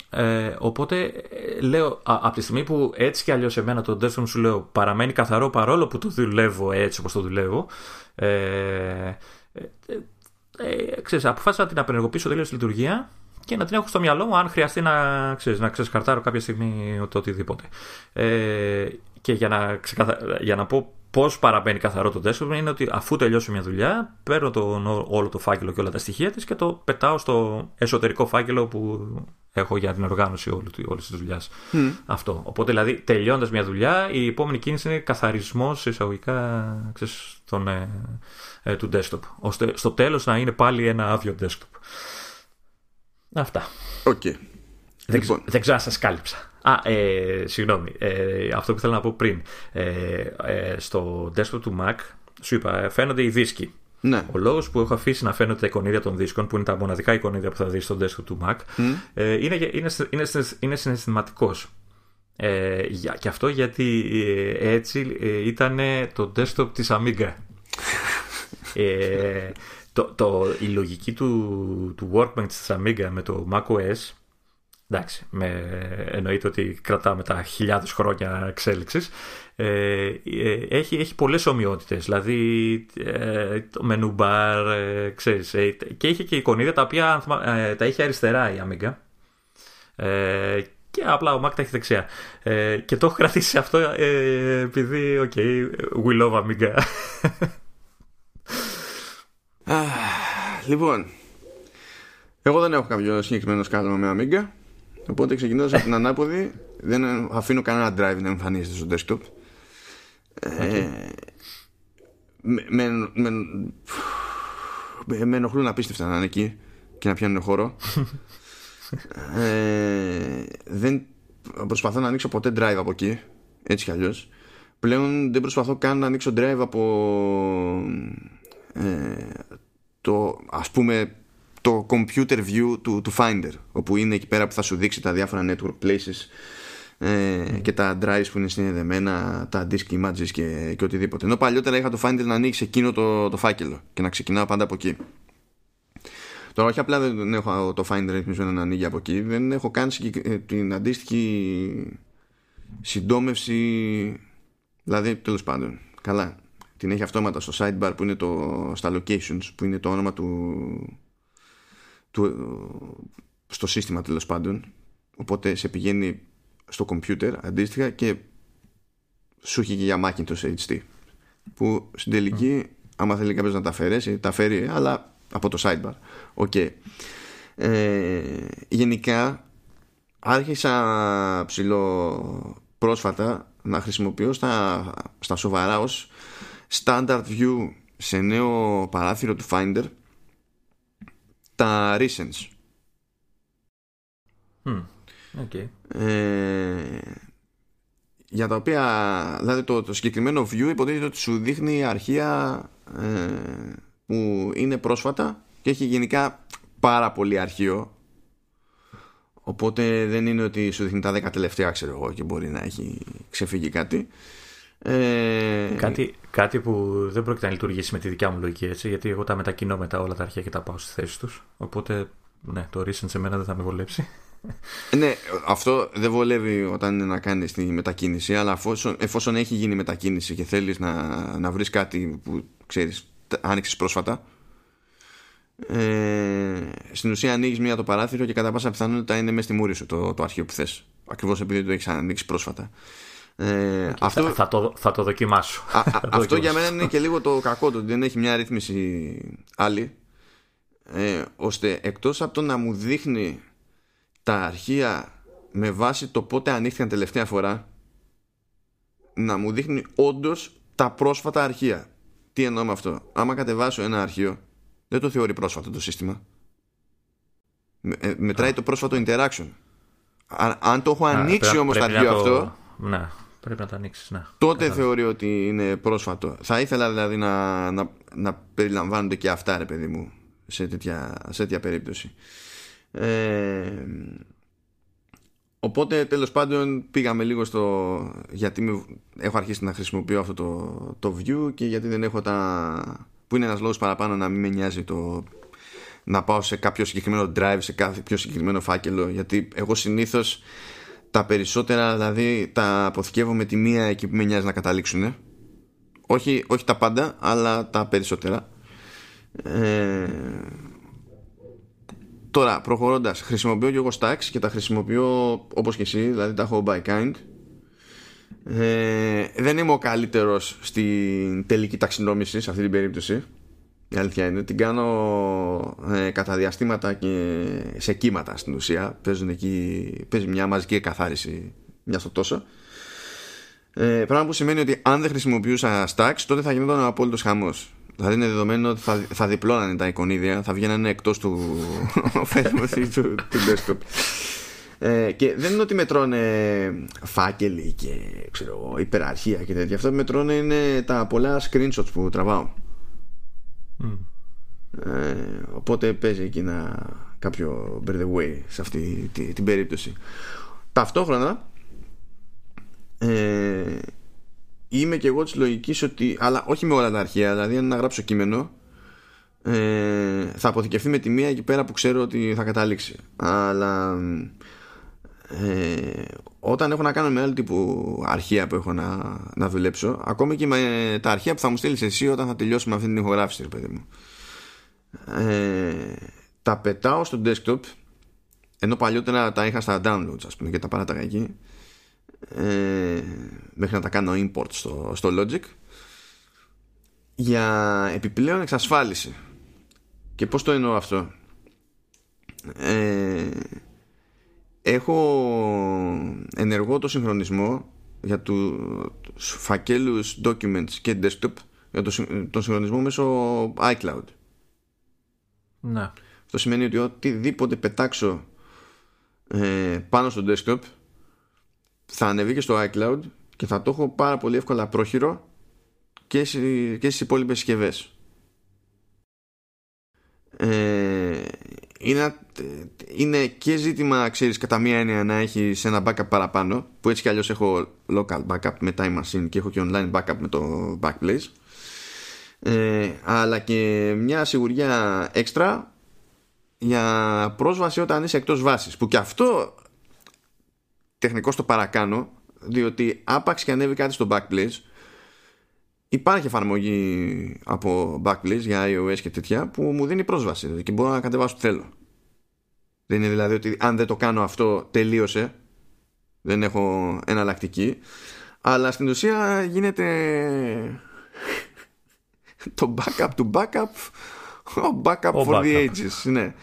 Ε, οπότε ε, λέω, α, από τη στιγμή που έτσι κι αλλιώς εμένα το desktop μου, σου λέω, παραμένει καθαρό παρόλο που το δουλεύω έτσι όπως το δουλεύω, ε, ε, ε, ξέρεις, αποφάσισα να την απενεργοποιήσω τελείως στη λειτουργία και να την έχω στο μυαλό μου αν χρειαστεί να, ξέρεις, να ξεσκαρτάρω κάποια στιγμή το οτιδήποτε. Ε, και για να, ξεκαθα... για να πω πώς παραμένει καθαρό το desktop, είναι ότι αφού τελειώσω μια δουλειά, παίρνω το, όλο το φάκελο και όλα τα στοιχεία της και το πετάω στο εσωτερικό φάκελο που έχω για την οργάνωση όλης της δουλειάς. Mm. Αυτό. Οπότε, δηλαδή, τελειώντας μια δουλειά, η επόμενη κίνηση είναι καθαρισμός εισαγωγικά, ξέρεις, τον, ε, ε, του desktop, ώστε στο τέλος να είναι πάλι ένα άδειο desktop. Αυτά. Okay. Δεν, λοιπόν. δεν ξέρω αν σας κάλυψα. Α, ε, συγγνώμη, ε, αυτό που θέλω να πω πριν. Ε, ε, στο desktop του Mac, σου είπα, φαίνονται οι δίσκοι. Ναι. Ο λόγος που έχω αφήσει να φαίνονται τα εικονίδια των δίσκων, που είναι τα μοναδικά εικονίδια που θα δεις στο desktop του Mac, mm. ε, είναι, είναι, είναι, είναι συναισθηματικός. Ε, και αυτό γιατί ε, έτσι ε, ήταν το desktop της Amiga. ε, το, το, η λογική του, του workbench της Amiga με το macOS εντάξει, με, εννοείται ότι κρατάμε τα χιλιάδες χρόνια εξέλιξης, ε, ε, έχει, έχει πολλές ομοιότητες, δηλαδή ε, το menu bar, ε, ξέρεις, ε, και είχε και εικονίδια τα οποία ε, τα είχε αριστερά η Amiga, ε, και απλά ο Mac τα έχει δεξιά, ε, και το έχω κρατήσει αυτό, ε, επειδή, οκ, okay, we love Amiga. Λοιπόν, εγώ δεν έχω κάποιο συγκεκριμένο σκάλωμα με Amiga, οπότε ξεκινώ από την ανάποδη. Δεν αφήνω κανένα drive να εμφανίζεται στο desktop. Okay. Ε, με, με, με, με, με ενοχλούν απίστευτα να είναι εκεί και να πιάνουν χώρο. ε, δεν προσπαθώ να ανοίξω ποτέ drive από εκεί, έτσι κι αλλιώς. Πλέον δεν προσπαθώ καν να ανοίξω drive από... Ε, το, ας πούμε, το computer view του, του Finder, όπου είναι εκεί πέρα που θα σου δείξει τα διάφορα network places, ε, mm. και τα drives που είναι συνδεδεμένα, τα disk images και, και οτιδήποτε. Ενώ παλιότερα είχα το Finder να ανοίξει εκείνο το, το φάκελο και να ξεκινάω πάντα από εκεί. Τώρα όχι απλά δεν έχω το Finder ρυθμισμένο να ανοίγει από εκεί, δεν έχω καν την αντίστοιχη συντόμευση, δηλαδή τέλος πάντων, καλά. Την έχει αυτόματα στο sidebar που είναι το, στα locations που είναι το όνομα του, του στο σύστημα τέλος πάντων, οπότε σε πηγαίνει στο computer αντίστοιχα και σου έχει και για Macintosh έιτς τι που στην τελική mm. άμα θέλει κάποιος να τα αφαιρέσει τα φέρει, αλλά από το sidebar. Okay. ε, γενικά άρχισα ψηλό πρόσφατα να χρησιμοποιώ στα, στα σοβαρά ως standard view σε νέο παράθυρο του Finder τα recents. Mm, okay. ε, για τα οποία δηλαδή το, το συγκεκριμένο view υποτίθεται ότι σου δείχνει αρχεία ε, που είναι πρόσφατα και έχει γενικά πάρα πολύ αρχείο, οπότε δεν είναι ότι σου δείχνει τα δέκα τελευταία, ξέρω εγώ, και μπορεί να έχει ξεφύγει κάτι. Ε... Κάτι, κάτι που δεν πρόκειται να λειτουργήσει με τη δικιά μου λογική, έτσι, γιατί εγώ τα μετακινώ μετά όλα τα αρχεία και τα πάω στις θέσεις τους. Οπότε ναι, το recent σε μένα δεν θα με βολέψει. Ναι, αυτό δεν βολεύει όταν είναι να κάνεις τη μετακίνηση, αλλά εφόσον, εφόσον έχει γίνει μετακίνηση και θέλεις να, να βρεις κάτι που ξέρεις άνοιξες πρόσφατα, ε, στην ουσία ανοίγεις μία το παράθυρο και κατά πάσα πιθανότητα είναι μέσα στη μούρη σου το, το αρχείο που θες, ακριβώς επειδή το έχεις ανοίξει πρόσφατα. Ε, αυτό, θα, θα, το, θα το δοκιμάσω. Α, α, αυτό για μένα είναι και λίγο το κακό του, ότι δεν έχει μια ρύθμιση άλλη, ε, ώστε εκτός από το να μου δείχνει τα αρχεία με βάση το πότε ανοίχθηκαν τελευταία φορά, να μου δείχνει όντως τα πρόσφατα αρχεία. Τι εννοώ με αυτό? Άμα κατεβάσω ένα αρχείο δεν το θεωρεί πρόσφατο το σύστημα, με, ε, μετράει το πρόσφατο interaction. Α, αν το έχω ανοίξει όμως το αρχείο αυτό, να, πρέπει να τα ανοίξεις, να, τότε κατάλαβα. Θεωρεί ότι είναι πρόσφατο. Θα ήθελα δηλαδή να, να, να περιλαμβάνονται και αυτά, ρε παιδί μου, σε τέτοια, σε τέτοια περίπτωση. ε, Οπότε τέλος πάντων πήγαμε λίγο στο γιατί με, έχω αρχίσει να χρησιμοποιώ αυτό το, το view και γιατί δεν έχω τα, που είναι ένας λόγος παραπάνω να μην με νοιάζει το να πάω σε κάποιο συγκεκριμένο drive, σε κάποιο συγκεκριμένο φάκελο, γιατί εγώ συνήθως τα περισσότερα δηλαδή τα αποθηκεύω με τη μία εκεί που με νοιάζει να καταλήξουν. Όχι, όχι τα πάντα, αλλά τα περισσότερα. Ε, τώρα προχωρώντας, χρησιμοποιώ και εγώ stacks και τα χρησιμοποιώ όπως και εσύ, δηλαδή τα έχω by kind. Ε, δεν είμαι ο καλύτερος στην τελική ταξινόμηση σε αυτή την περίπτωση. Η αλήθεια είναι, την κάνω ε, κατά διαστήματα και σε κύματα στην ουσία. Παίζουν εκεί, παίζει μια μαζική εκαθάριση μια στο τόσο. Ε, πράγμα που σημαίνει ότι αν δεν χρησιμοποιούσα stacks, τότε θα γινόταν ο απόλυτος χαμός. Δηλαδή είναι δεδομένο ότι θα, θα διπλώνανε τα εικονίδια, θα βγαίνανε εκτός του φέσμωση του, του desktop. Ε, και δεν είναι ότι μετρώνε φάκελοι και ξέρω, υπεραρχία και τέτοια. Αυτά που μετρώνε είναι τα πολλά screenshots που τραβάω. Mm. Ε, οπότε παίζει εκεί ένα κάποιο by the way σε αυτή τη, την περίπτωση. Ταυτόχρονα ε, είμαι και εγώ της λογικής ότι, αλλά όχι με όλα τα αρχεία, δηλαδή αν να γράψω κείμενο ε, θα αποθηκευτεί με τη μία εκεί πέρα που ξέρω ότι θα καταλήξει, αλλά ε, όταν έχω να κάνω με άλλο τύπου αρχεία που έχω να, να δουλέψω, ακόμη και με τα αρχεία που θα μου στείλεις εσύ όταν θα τελειώσουμε αυτή την ηχογράφηση, ρε παιδί μου, ε, τα πετάω στο desktop, ενώ παλιότερα τα είχα στα downloads, ας πούμε, και τα παράταγα εκεί, ε, μέχρι να τα κάνω import στο, στο Logic, για επιπλέον εξασφάλιση. Και πώς το εννοώ αυτό? Ε, έχω ενεργό το συγχρονισμό για τους φακέλους documents και desktop, για το, τον συγχρονισμό μέσω iCloud. Να. Αυτό σημαίνει ότι οτιδήποτε πετάξω ε, πάνω στο desktop θα ανεβεί και στο iCloud και θα το έχω πάρα πολύ εύκολα πρόχειρο και, σι, και στις υπόλοιπες συσκευές. Ε, είναι, είναι και ζήτημα, ξέρεις, κατά μία έννοια να έχεις ένα backup παραπάνω, που έτσι κι αλλιώς έχω local backup με Time Machine και έχω και online backup με το Backblaze, ε, αλλά και μια σιγουριά έξτρα για πρόσβαση όταν είσαι εκτός βάσης, που και αυτό τεχνικώς το παρακάνω, διότι άπαξ και ανέβει κάτι στο Backblaze, υπάρχει εφαρμογή από Backblaze για iOS και τέτοια που μου δίνει πρόσβαση και μπορώ να κατεβάσω τι θέλω. Δεν είναι δηλαδή ότι αν δεν το κάνω αυτό τελείωσε, δεν έχω εναλλακτική, αλλά στην ουσία γίνεται το backup του backup, ο backup ο for backup. The ages, ναι.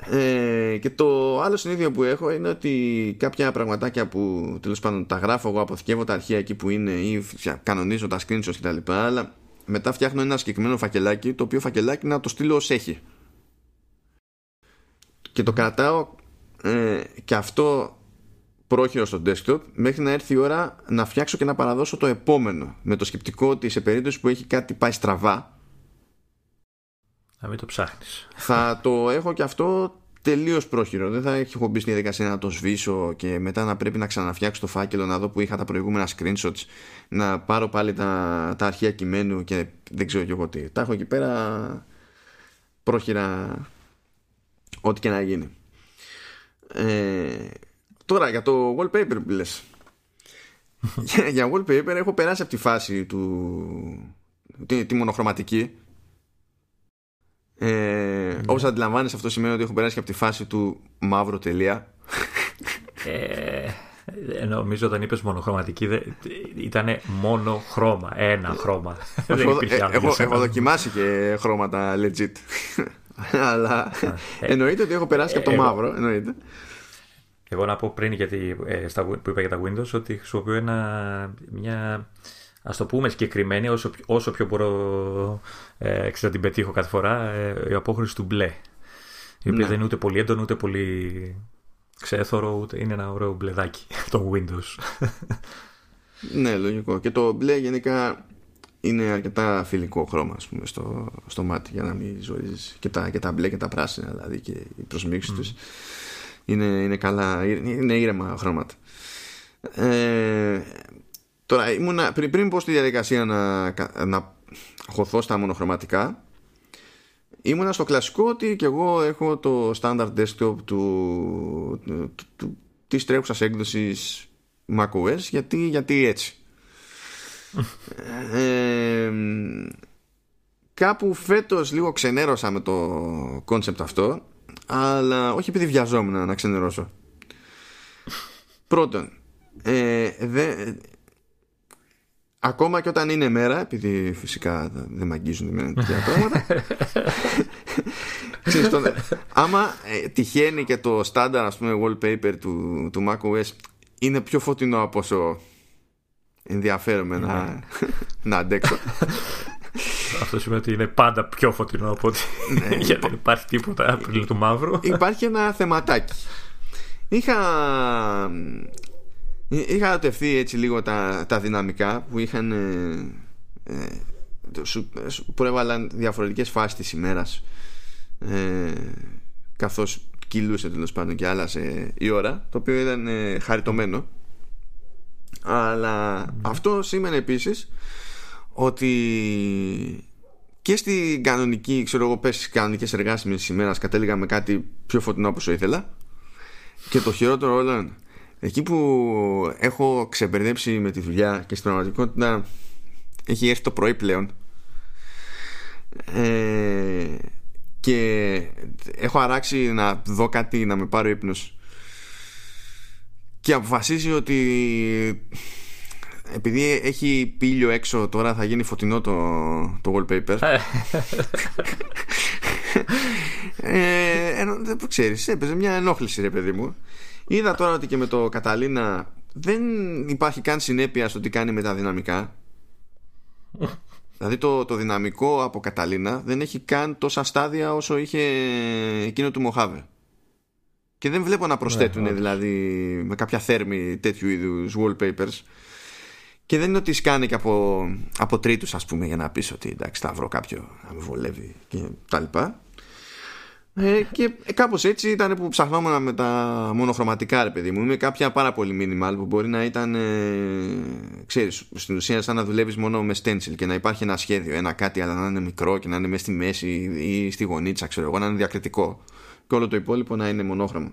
Ε, και το άλλο συνήθειο που έχω είναι ότι κάποια πραγματάκια που τέλος πάντων τα γράφω εγώ, αποθηκεύω τα αρχεία εκεί που είναι ή κανονίζω τα screenshots κτλ, αλλά μετά φτιάχνω ένα συγκεκριμένο φακελάκι, το οποίο φακελάκι να το στείλω ως έχει και το κρατάω ε, και αυτό πρόχειρο στο desktop μέχρι να έρθει η ώρα να φτιάξω και να παραδώσω το επόμενο, με το σκεπτικό ότι σε περίπτωση που έχει κάτι πάει στραβά να μην το ψάχνεις. Θα το έχω και αυτό τελείως πρόχειρο. Δεν θα έχω μπει στην διαδικασία να το σβήσω και μετά να πρέπει να ξαναφτιάξω το φάκελο, να δω που είχα τα προηγούμενα screenshots, να πάρω πάλι τα, τα αρχεία κειμένου και δεν ξέρω κι εγώ τι. Τα έχω εκεί πέρα πρόχειρα, ό,τι και να γίνει. Ε, τώρα για το wallpaper που λες. για, για wallpaper έχω περάσει από τη φάση του, τη, τη μονοχρωματική. Ε, mm. Όπως αντιλαμβάνεσαι, αυτό σημαίνει ότι έχω περάσει και από τη φάση του μαύρο τελεία. ε, νομίζω όταν είπες μονοχρωματική ήταν μόνο χρώμα, ένα χρώμα. Δεν υπήρχε άλλο. Έχω, έχω δοκιμάσει και χρώματα legit. Αλλά εννοείται ότι έχω περάσει και από το μαύρο. Εννοείται. Εγώ να πω πριν, γιατί ε, στα, που είπα για τα Windows, ότι χρησιμοποιώ ένα, μια, ας το πούμε συγκεκριμένη, όσο, όσο πιο μπορώ, ε, ξέρω, την πετύχω κάθε φορά, ε, η απόχρωση του μπλε, η οποία δεν είναι ούτε πολύ έντονο ούτε πολύ ξέθωρο, ούτε είναι ένα ωραίο μπλεδάκι το Windows. Ναι, λογικό. Και το μπλε γενικά είναι αρκετά φιλικό χρώμα, ας πούμε, στο, στο μάτι, για να μην ζορίζεις, και τα, και τα μπλε και τα πράσινα δηλαδή, και η προσμίξη mm. τους είναι, είναι καλά, είναι ήρεμα χρώματα. ε, Τώρα, ήμουνα, πριν, πριν πω στη διαδικασία να, να χωθώ στα μονοχρωματικά, ήμουνα στο κλασικό ότι και εγώ έχω το standard desktop του, του, του, της τρέχουσας έκδοσης macOS, γιατί, γιατί έτσι. ε, κάπου φέτος λίγο ξενέρωσα με το concept αυτό, αλλά όχι επειδή βιαζόμουν να ξενερώσω. Πρώτον, ε, δεν... ακόμα και όταν είναι μέρα, επειδή φυσικά δεν με αγγίζουν εμένα τέτοια πράγματα. Ξέρεις, το, άμα ε, τυχαίνει και το στάνταρ, ας πούμε, wallpaper του, του macOS είναι πιο φωτεινό από όσο ενδιαφέρομαι να, να αντέξω. Αυτό σημαίνει ότι είναι πάντα πιο φωτεινό από ότι ναι, γιατί δεν υπάρχει τίποτα άπλυρο του μαύρου. Υπάρχει ένα θεματάκι. Είχα... Είχα ατευθεί έτσι λίγο τα, τα δυναμικά που είχαν, ε, ε, σου, που έβαλαν διαφορετικές φάσεις της ημέρας, ε, καθώς κυλούσε τέλος πάντων και άλλασε η ώρα, το οποίο ήταν ε, χαριτωμένο. Αλλά αυτό σήμαινε επίσης ότι και στην κανονική, ξέρω εγώ, πες στις κανονικές εργάσιμες ημέρας κατέληγα με κάτι πιο φωτεινό όπως ήθελα, Και το χειρότερο όλα, εκεί που έχω ξεμπερδέψει με τη δουλειά και στην πραγματικότητα έχει έρθει το πρωί πλέον ε, και έχω αράξει να δω κάτι να με πάρει ύπνος, και αποφασίζει ότι επειδή έχει πήλιο έξω τώρα θα γίνει φωτεινό το, το wallpaper. ε, ενώ, δεν ξέρεις, έπαιζε μια ενόχληση, ρε παιδί μου. Είδα τώρα ότι και με το Καταλίνα δεν υπάρχει καν συνέπεια στο τι κάνει με τα δυναμικά. Δηλαδή το, το δυναμικό από Καταλίνα δεν έχει καν τόσα στάδια όσο είχε εκείνο του Μοχάβε. Και δεν βλέπω να προσθέτουν, yeah, δηλαδή με κάποια θέρμη τέτοιου είδους wallpapers. Και δεν είναι ότι σκάνε και από, από τρίτους, ας πούμε, για να πεις ότι εντάξει θα βρω κάποιο να με βολεύει και τα λοιπά. Ε, και κάπως έτσι ήταν που ψαχνόμουν με τα μονοχρωματικά, ρε παιδί μου. Είμαι κάποια πάρα πολύ minimal που μπορεί να ήταν, ε, ξέρεις, στην ουσία σαν να δουλεύεις μόνο με stencil και να υπάρχει ένα σχέδιο, ένα κάτι, αλλά να είναι μικρό και να είναι μέσα στη μέση ή στη γωνίτσα, ξέρω εγώ, να είναι διακριτικό. Και όλο το υπόλοιπο να είναι μονόχρωμο.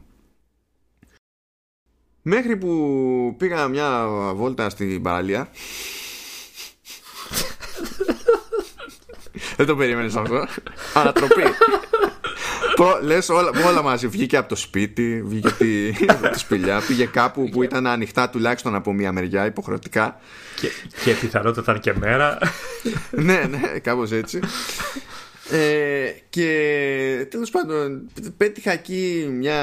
Μέχρι που πήγα μια βόλτα στην παραλία. Δεν το περίμενες αυτό. Ανατροπή. Λες όλα, όλα μαζί. Βγήκε από το σπίτι, βγήκε από τη σπηλιά, πήγε κάπου που ήταν ανοιχτά τουλάχιστον από μια μεριά υποχρεωτικά. Και, και πιθανότατα ήταν και μέρα. Ναι, ναι, κάπως έτσι. Ε, και τέλος πάντων πέτυχα εκεί μια...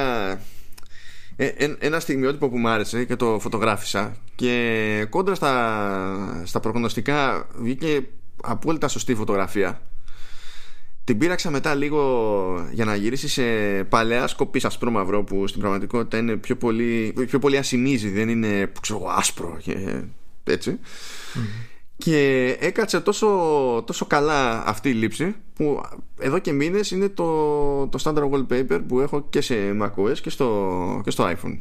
Ε, ένα στιγμιότυπο που μου άρεσε και το φωτογράφησα, και κόντρα στα, στα προγνωστικά βγήκε απόλυτα σωστή φωτογραφία. Την πήραξα μετά λίγο για να γυρίσει σε παλαιά σκοπής ασπρό μαυρό, που στην πραγματικότητα είναι πιο πολύ, πιο πολύ ασημίζει, δεν είναι ξέρω, άσπρο και έτσι. Mm-hmm. Και έκατσε τόσο, τόσο καλά αυτή η λήψη που εδώ και μήνες είναι το, το standard wallpaper που έχω και σε macOS και στο, και στο iPhone.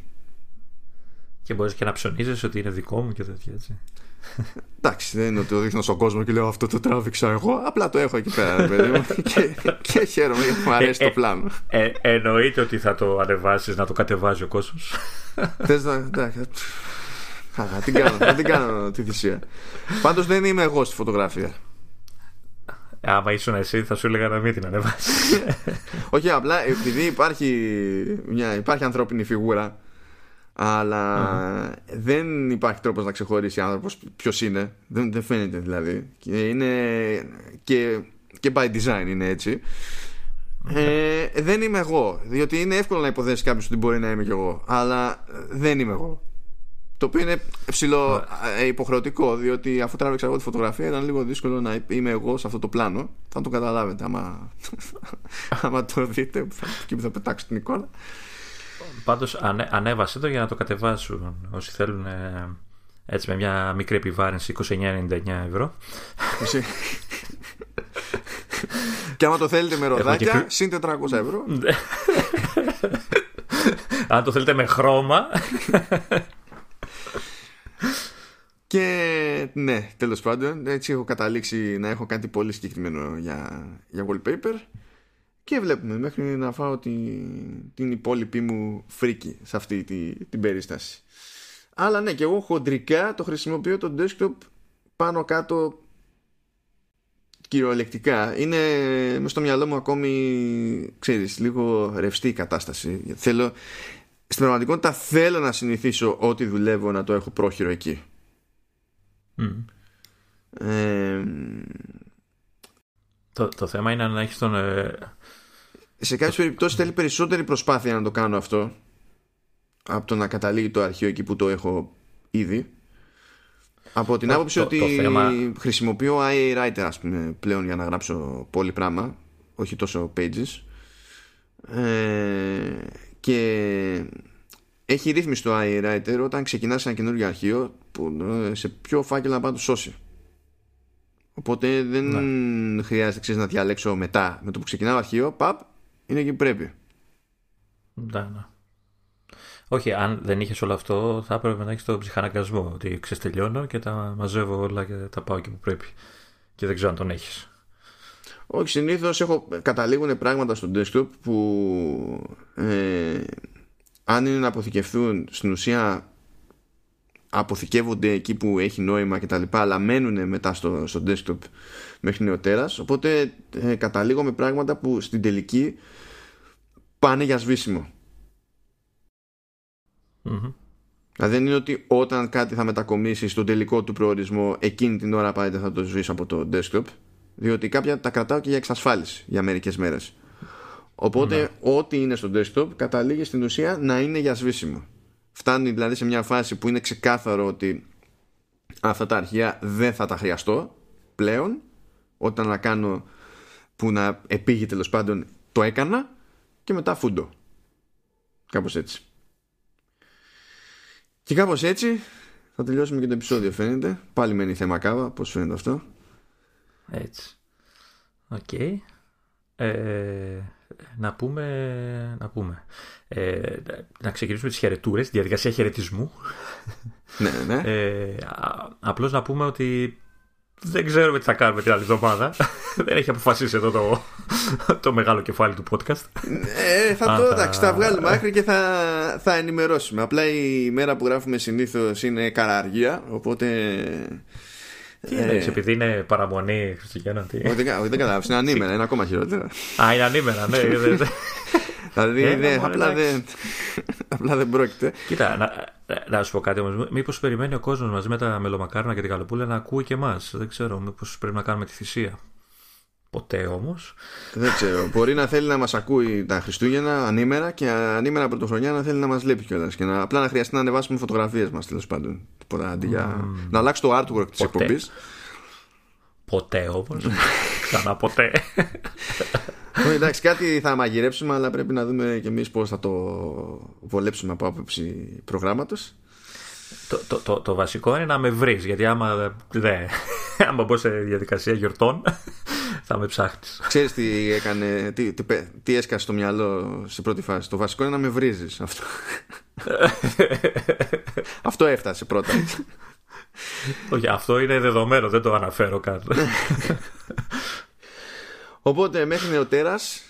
Και μπορείς και να ψωνίζεις ότι είναι δικό μου και τέτοια, έτσι. Εντάξει, δεν είναι ότι το δείχνω στον κόσμο και λέω αυτό το τράβηξα εγώ. Απλά το έχω εκεί πέρα, παιδί μου. και, και χαίρομαι γιατί μου αρέσει το πλάνο. Ε, ε, εννοείται ότι θα το ανεβάσεις, να το κατεβάζει ο κόσμος. Θες να... Εντάξει. Να την κάνω, να την κάνω τη θυσία. Πάντως δεν είμαι εγώ στη φωτογραφία. Άμα ήσουν εσύ θα σου έλεγα να μην την ανεβάσεις. Όχι, απλά επειδή υπάρχει, μια, υπάρχει ανθρώπινη φιγούρα, αλλά mm-hmm. δεν υπάρχει τρόπος να ξεχωρίσει άνθρωπος ποιος είναι. Δεν, δεν φαίνεται δηλαδή. Και, είναι, και, και by design είναι έτσι. Okay. Ε, δεν είμαι εγώ. Διότι είναι εύκολο να υποθέσεις κάποιος ότι μπορεί να είμαι κι εγώ. Αλλά δεν είμαι εγώ. Το οποίο είναι ψηλό υποχρεωτικό, διότι αφού τράβηξα εγώ τη φωτογραφία ήταν λίγο δύσκολο να είμαι εγώ σε αυτό το πλάνο. Θα το καταλάβετε άμα, άμα το δείτε θα, και θα πετάξω την εικόνα. Πάντως ανέ, ανέβασε το για να το κατεβάσουν όσοι θέλουν, ε, έτσι με μια μικρή επιβάρυνση είκοσι εννιά κόμμα ενενήντα εννιά ευρώ. Και άμα το θέλετε με ροδάκια και... συν τετρακόσια ευρώ. Αν το θέλετε με χρώμα. Και ναι, τέλος πάντων, έτσι έχω καταλήξει να έχω κάτι πολύ συγκεκριμένο για, για wallpaper. Και βλέπουμε μέχρι να φάω την, την υπόλοιπη μου φρίκη σε αυτή τη, την περίσταση. Αλλά ναι, και εγώ χοντρικά το χρησιμοποιώ το desktop πάνω κάτω κυριολεκτικά. Είναι μες στο μυαλό μου ακόμη, ξέρεις, λίγο ρευστή η κατάσταση. Θέλω... Στην πραγματικότητα θέλω να συνηθίσω ό,τι δουλεύω να το έχω πρόχειρο εκεί. Mm. Ε, το, το θέμα είναι να έχεις τον... Ε... Σε κάποιες το... περιπτώσεις θέλει περισσότερη προσπάθεια να το κάνω αυτό από το να καταλήγει το αρχείο εκεί που το έχω ήδη. Από την το, άποψη το, ότι το θέμα... χρησιμοποιώ άι έι Writer, ας πούμε, πλέον για να γράψω πολύ πράγμα, όχι τόσο pages. Ε... Και έχει ρύθμιση το άι έι Writer όταν ξεκινάς ένα καινούργιο αρχείο που σε ποιο φάκελο να πάω να το σώσει. Οπότε δεν ναι. χρειάζεται ξέρεις, να διαλέξω μετά. Με το που ξεκινάω αρχείο, παπ, είναι εκεί που πρέπει. Ναι, ναι. Όχι, αν δεν είχες όλο αυτό θα έπρεπε να έχεις τον ψυχαναγκασμό. Ότι ξεστελειώνω και τα μαζεύω όλα και τα πάω εκεί που πρέπει. Και δεν ξέρω αν τον έχεις. Όχι, συνήθως έχω καταλήγουν πράγματα στο desktop που ε, αν είναι να αποθηκευθούν, στην ουσία αποθηκεύονται εκεί που έχει νόημα κτλ, αλλά μένουν μετά στο, στο desktop μέχρι νεοτέρας. Οπότε ε, καταλήγω με πράγματα που στην τελική πάνε για σβήσιμο. Mm-hmm. Δηλαδή δεν είναι ότι όταν κάτι θα μετακομίσει στον τελικό του προορισμό, εκείνη την ώρα πάντα θα το σβήσω από το desktop, διότι κάποια τα κρατάω και για εξασφάλιση για μερικές μέρες. Οπότε mm-hmm. ό,τι είναι στο desktop καταλήγει στην ουσία να είναι για σβήσιμο. Φτάνει δηλαδή σε μια φάση που είναι ξεκάθαρο ότι αυτά τα αρχεία δεν θα τα χρειαστώ πλέον, όταν να κάνω που να επήγει τέλος πάντων το έκανα, και μετά φούντο. Κάπως έτσι. Και κάπως έτσι θα τελειώσουμε και το επεισόδιο, φαίνεται. Πάλι μένει θέμα κάβα, πώς φαίνεται αυτό. Έτσι. Οκ. Okay. Ε... Να πούμε, να, πούμε. Ε, να ξεκινήσουμε τις χαιρετούρες, τη διαδικασία χαιρετισμού. Ναι, ναι. Ε, απλώς να πούμε ότι δεν ξέρουμε τι θα κάνουμε την άλλη εβδομάδα. Δεν έχει αποφασίσει εδώ το, το μεγάλο κεφάλι του podcast. Ε, θα το εντάξει, θα βγάλουμε άκρη και θα, θα ενημερώσουμε. Απλά η μέρα που γράφουμε συνήθως είναι καραργία, οπότε... Τι ε, επειδή είναι παραμονή Χριστουγέννων. Τι... Όχι, δεν κατάλαβα. Είναι ανήμερα, είναι ακόμα χειρότερα. Α, είναι ανήμερα, ναι. Δηλαδή ε, ναι, απλά, δεν, απλά δεν πρόκειται. Κοίτα, να, να σου πω κάτι όμως. Μήπως περιμένει ο κόσμος μαζί με τα μελομακάρονα και την καλοπούλα να ακούει και εμάς. Δεν ξέρω, μήπως πρέπει να κάνουμε τη θυσία. Ποτέ όμως. Δεν ξέρω. Μπορεί να θέλει να μας ακούει τα Χριστούγεννα ανήμερα και ανήμερα πρωτοχρονιά να θέλει να μας βλέπει κιόλας. Και να, απλά να χρειαστεί να ανεβάσουμε φωτογραφίες μας τέλος πάντων. Τίποτα, αντί για... mm. Να αλλάξει το artwork της εκπομπής. Ποτέ όμως. Ξανά ποτέ. Εντάξει, κάτι θα μαγειρέψουμε, αλλά πρέπει να δούμε κι εμείς πώς θα το βολέψουμε από άποψη προγράμματος. Το, το, το, το βασικό είναι να με βρεις, γιατί άμα, δε, άμα μπω σε διαδικασία γιορτών θα με ψάχνεις. Ξέρεις τι έκανε, τι, τι, τι έσκασε στο μυαλό στην πρώτη φάση. Το βασικό είναι να με βρίζεις. Αυτό, αυτό έφτασε πρώτα. Όχι, αυτό είναι δεδομένο, δεν το αναφέρω καν. Οπότε μέχρι νεοτέρας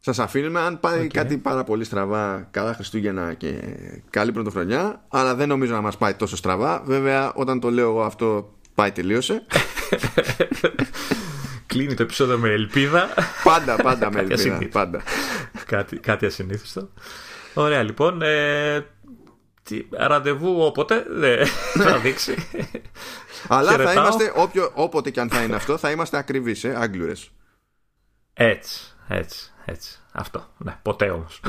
σας αφήνουμε. Αν πάει okay. κάτι πάρα πολύ στραβά, καλά Χριστούγεννα και καλή πρωτοχρονιά. Αλλά δεν νομίζω να μας πάει τόσο στραβά. Βέβαια όταν το λέω εγώ αυτό, πάει τελείωσε. Κλείνει το επεισόδιο με ελπίδα. Πάντα, πάντα με ελπίδα. Πάντα. Κάτι, κάτι ασυνήθιστο. Ωραία, λοιπόν. Ε, τι, ραντεβού όποτε. Ε, θα δείξει. Αλλά χαιρετάω. Θα είμαστε, όποιο, όποτε και αν θα είναι αυτό, θα είμαστε ακριβείς, ε, Άγγλουρες. Έτσι, έτσι, έτσι. Αυτό. Ναι, ποτέ όμως.